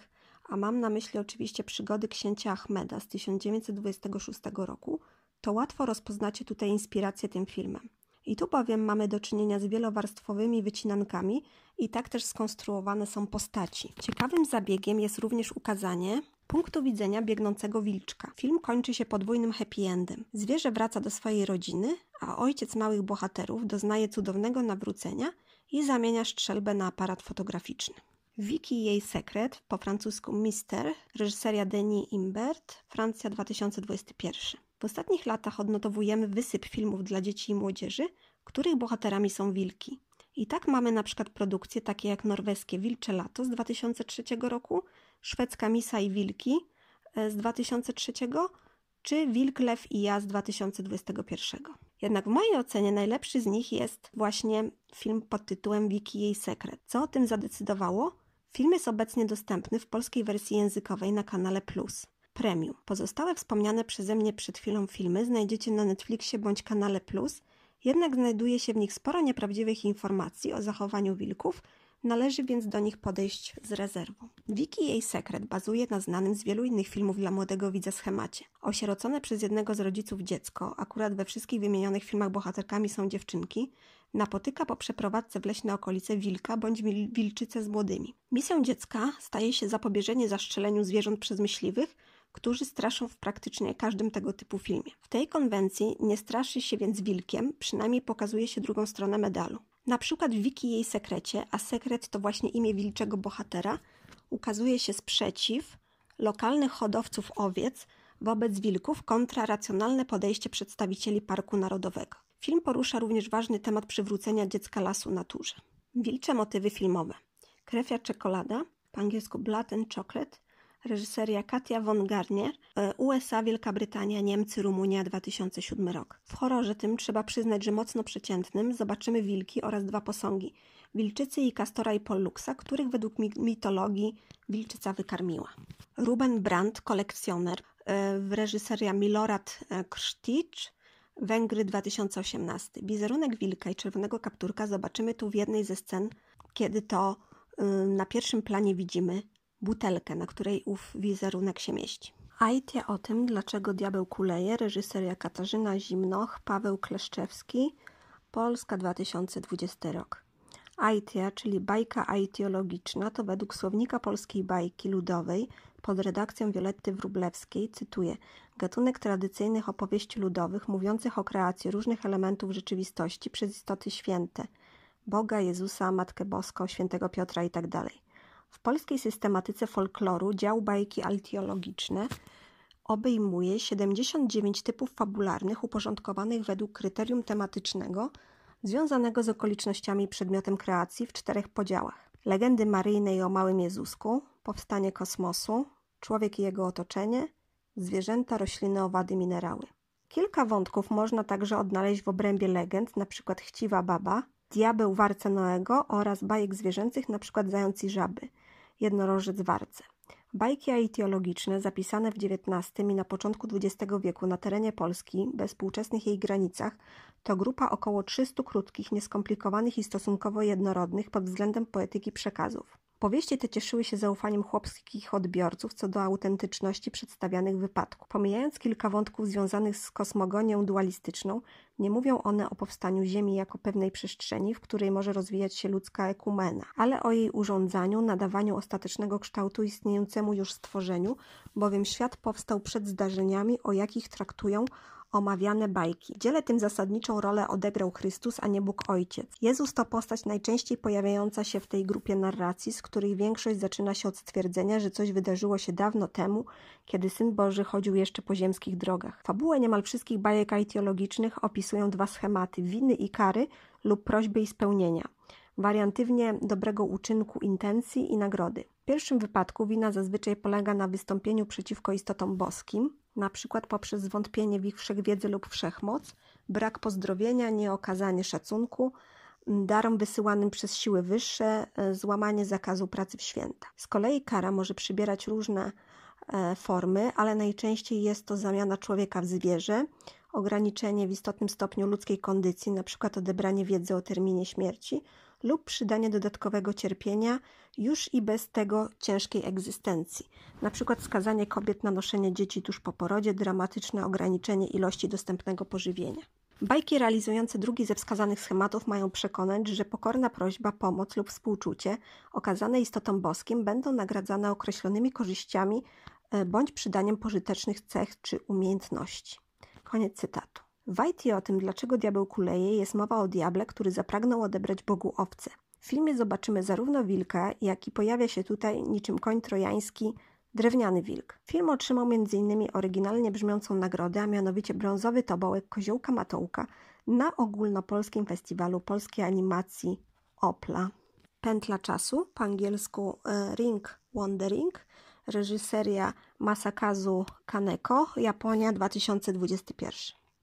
a mam na myśli oczywiście Przygody księcia Ahmeda z 1926 roku, to łatwo rozpoznacie tutaj inspirację tym filmem. I tu bowiem mamy do czynienia z wielowarstwowymi wycinankami i tak też skonstruowane są postaci. Ciekawym zabiegiem jest również ukazanie punktu widzenia biegnącego wilczka. Film kończy się podwójnym happy endem. Zwierzę wraca do swojej rodziny, a ojciec małych bohaterów doznaje cudownego nawrócenia i zamienia strzelbę na aparat fotograficzny. Vicky i jej sekret, po francusku Mister, reżyseria Denis Imbert, Francja 2021. W ostatnich latach odnotowujemy wysyp filmów dla dzieci i młodzieży, których bohaterami są wilki. I tak mamy na przykład produkcje takie jak norweskie Wilcze Lato z 2003 roku, szwedzka Misa i Wilki z 2003, czy Wilk, Lew i ja z 2021. Jednak w mojej ocenie najlepszy z nich jest właśnie film pod tytułem Wiki jej sekret. Co o tym zadecydowało? Film jest obecnie dostępny w polskiej wersji językowej na kanale Plus Premium. Pozostałe wspomniane przeze mnie przed chwilą filmy znajdziecie na Netflixie bądź kanale Plus, jednak znajduje się w nich sporo nieprawdziwych informacji o zachowaniu wilków, należy więc do nich podejść z rezerwą. Wiki i jej sekret bazuje na znanym z wielu innych filmów dla młodego widza schemacie. Osierocone przez jednego z rodziców dziecko, akurat we wszystkich wymienionych filmach bohaterkami są dziewczynki, napotyka po przeprowadzce w leśne okolice wilka bądź wilczycę z młodymi. Misją dziecka staje się zapobieżenie zaszczeleniu zwierząt przez myśliwych, którzy straszą w praktycznie każdym tego typu filmie. W tej konwencji nie straszy się więc wilkiem, przynajmniej pokazuje się drugą stronę medalu. Na przykład w Wiki jej sekrecie, a sekret to właśnie imię wilczego bohatera, ukazuje się sprzeciw lokalnych hodowców owiec wobec wilków kontra racjonalne podejście przedstawicieli Parku Narodowego. Film porusza również ważny temat przywrócenia dziecka lasu naturze. Wilcze motywy filmowe. Krew jak czekolada, po angielsku Blood and Chocolate, reżyseria Katia von Garnier, USA, Wielka Brytania, Niemcy, Rumunia, 2007 rok. W horrorze tym trzeba przyznać, że mocno przeciętnym zobaczymy wilki oraz dwa posągi, wilczycy i Castora i Polluxa, których według mitologii wilczyca wykarmiła. Ruben Brandt, kolekcjoner, reżyseria Milorad Krstić, Węgry, 2018. Wizerunek wilka i czerwonego kapturka zobaczymy tu w jednej ze scen, kiedy to na pierwszym planie widzimy butelkę, na której ów wizerunek się mieści. Ajtia o tym, dlaczego diabeł kuleje, reżyseria Katarzyna Zimnoch, Paweł Kleszczewski, Polska, 2020 rok. Ajtia, czyli bajka aitiologiczna, to według słownika polskiej bajki ludowej pod redakcją Violetty Wróblewskiej, cytuję, gatunek tradycyjnych opowieści ludowych mówiących o kreacji różnych elementów rzeczywistości przez istoty święte, Boga, Jezusa, Matkę Boską, Świętego Piotra itd. W polskiej systematyce folkloru dział bajki aitiologiczne obejmuje 79 typów fabularnych uporządkowanych według kryterium tematycznego związanego z okolicznościami i przedmiotem kreacji w 4 podziałach. Legendy maryjnej o małym Jezusku, powstanie kosmosu, człowiek i jego otoczenie, zwierzęta, rośliny, owady, minerały. Kilka wątków można także odnaleźć w obrębie legend, np. Chciwa baba, diabeł warce Noego oraz bajek zwierzęcych, np. zając i żaby, jednorożec warce. Bajki aitiologiczne zapisane w XIX i na początku XX wieku na terenie Polski, we współczesnych jej granicach, to grupa około 300 krótkich, nieskomplikowanych i stosunkowo jednorodnych pod względem poetyki przekazów. Powieści te cieszyły się zaufaniem chłopskich odbiorców co do autentyczności przedstawianych wypadków. Pomijając kilka wątków związanych z kosmogonią dualistyczną, nie mówią one o powstaniu Ziemi jako pewnej przestrzeni, w której może rozwijać się ludzka ekumena, ale o jej urządzaniu, nadawaniu ostatecznego kształtu istniejącemu już stworzeniu, bowiem świat powstał przed zdarzeniami, o jakich traktują omawiane bajki. W dziele tym zasadniczą rolę odegrał Chrystus, a nie Bóg Ojciec. Jezus to postać najczęściej pojawiająca się w tej grupie narracji, z których większość zaczyna się od stwierdzenia, że coś wydarzyło się dawno temu, kiedy Syn Boży chodził jeszcze po ziemskich drogach. Fabułę niemal wszystkich bajek aitiologicznych opisują dwa schematy: winy i kary lub prośby i spełnienia. Wariantywnie dobrego uczynku, intencji i nagrody. W pierwszym wypadku wina zazwyczaj polega na wystąpieniu przeciwko istotom boskim, na przykład poprzez zwątpienie w ich wszechwiedzy lub wszechmoc, brak pozdrowienia, nieokazanie szacunku darom wysyłanym przez siły wyższe, złamanie zakazu pracy w święta. Z kolei kara może przybierać różne formy, ale najczęściej jest to zamiana człowieka w zwierzę, ograniczenie w istotnym stopniu ludzkiej kondycji, np. odebranie wiedzy o terminie śmierci lub przydanie dodatkowego cierpienia już i bez tego ciężkiej egzystencji. Na przykład skazanie kobiet na noszenie dzieci tuż po porodzie, dramatyczne ograniczenie ilości dostępnego pożywienia. Bajki realizujące drugi ze wskazanych schematów mają przekonać, że pokorna prośba, pomoc lub współczucie okazane istotom boskim będą nagradzane określonymi korzyściami bądź przydaniem pożytecznych cech czy umiejętności. Koniec cytatu. W Ajtie o tym, dlaczego diabeł kuleje, jest mowa o diable, który zapragnął odebrać Bogu owce. W filmie zobaczymy zarówno wilka, jak i pojawia się tutaj niczym koń trojański Drewniany wilk. Film otrzymał m.in. oryginalnie brzmiącą nagrodę, a mianowicie brązowy tobołek Koziołka Matołka na ogólnopolskim festiwalu polskiej animacji Opla. Pętla czasu, po angielsku Ring Wandering, reżyseria Masakazu Kaneko, Japonia 2021.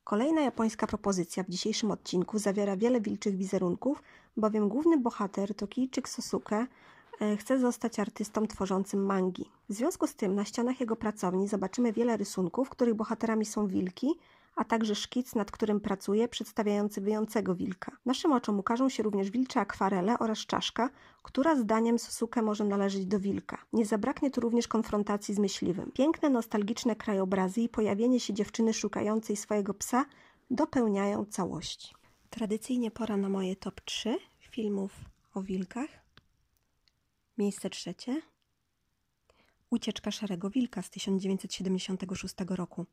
Kolejna japońska propozycja w dzisiejszym odcinku zawiera wiele wilczych wizerunków, bowiem główny bohater to Kijczyk Sosuke, chce zostać artystą tworzącym mangi. W związku z tym na ścianach jego pracowni zobaczymy wiele rysunków, których bohaterami są wilki, a także szkic, nad którym pracuje, przedstawiający wyjącego wilka. Naszym oczom ukażą się również wilcze akwarele oraz czaszka, która zdaniem Sosuke może należeć do wilka. Nie zabraknie tu również konfrontacji z myśliwym. Piękne, nostalgiczne krajobrazy i pojawienie się dziewczyny szukającej swojego psa dopełniają całości. Tradycyjnie pora na moje top 3 filmów o wilkach. Miejsce trzecie. Ucieczka Szarego Wilka z 1976 roku.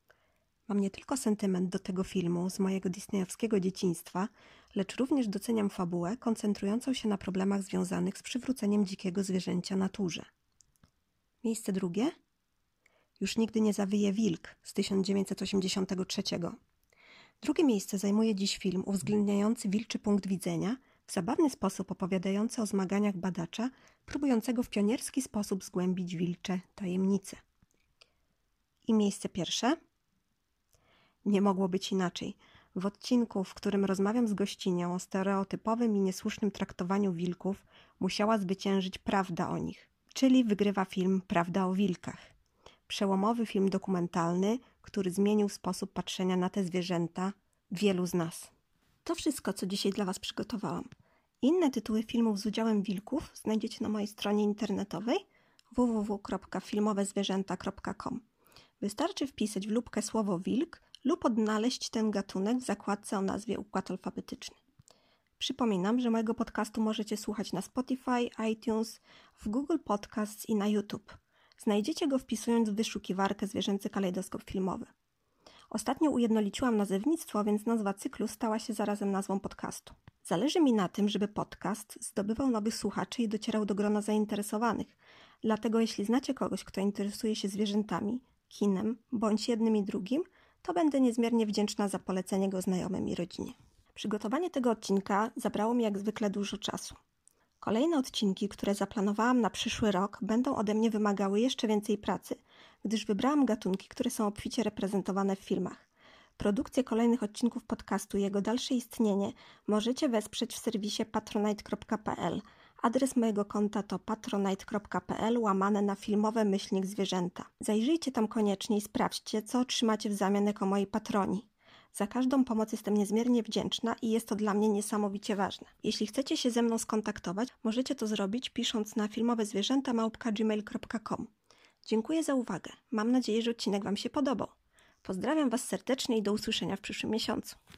Mam nie tylko sentyment do tego filmu z mojego disneyowskiego dzieciństwa, lecz również doceniam fabułę koncentrującą się na problemach związanych z przywróceniem dzikiego zwierzęcia naturze. Miejsce drugie. Już nigdy nie zawyje wilk z 1983. Drugie miejsce zajmuje dziś film uwzględniający wilczy punkt widzenia, w zabawny sposób opowiadający o zmaganiach badacza, próbującego w pionierski sposób zgłębić wilcze tajemnice. I miejsce pierwsze. Nie mogło być inaczej. W odcinku, w którym rozmawiam z gościnią o stereotypowym i niesłusznym traktowaniu wilków, musiała zwyciężyć prawda o nich, czyli wygrywa film Prawda o wilkach. Przełomowy film dokumentalny, który zmienił sposób patrzenia na te zwierzęta wielu z nas. To wszystko, co dzisiaj dla Was przygotowałam. Inne tytuły filmów z udziałem wilków znajdziecie na mojej stronie internetowej www.filmowezwierzęta.com. Wystarczy wpisać w lupkę słowo wilk lub odnaleźć ten gatunek w zakładce o nazwie Układ Alfabetyczny. Przypominam, że mojego podcastu możecie słuchać na Spotify, iTunes, w Google Podcasts i na YouTube. Znajdziecie go wpisując w wyszukiwarkę Zwierzęcy Kalejdoskop Filmowy. Ostatnio ujednoliciłam nazewnictwo, więc nazwa cyklu stała się zarazem nazwą podcastu. Zależy mi na tym, żeby podcast zdobywał nowych słuchaczy i docierał do grona zainteresowanych. Dlatego jeśli znacie kogoś, kto interesuje się zwierzętami, kinem, bądź jednym i drugim, to będę niezmiernie wdzięczna za polecenie go znajomym i rodzinie. Przygotowanie tego odcinka zabrało mi jak zwykle dużo czasu. Kolejne odcinki, które zaplanowałam na przyszły rok, będą ode mnie wymagały jeszcze więcej pracy, gdyż wybrałam gatunki, które są obficie reprezentowane w filmach. Produkcję kolejnych odcinków podcastu i jego dalsze istnienie możecie wesprzeć w serwisie patronite.pl. Adres mojego konta to patronite.pl/filmowe-zwierzęta. Zajrzyjcie tam koniecznie i sprawdźcie, co otrzymacie w zamian jako moi patroni. Za każdą pomoc jestem niezmiernie wdzięczna i jest to dla mnie niesamowicie ważne. Jeśli chcecie się ze mną skontaktować, możecie to zrobić pisząc na filmowezwierzęta@gmail.com. Dziękuję za uwagę. Mam nadzieję, że odcinek Wam się podobał. Pozdrawiam Was serdecznie i do usłyszenia w przyszłym miesiącu.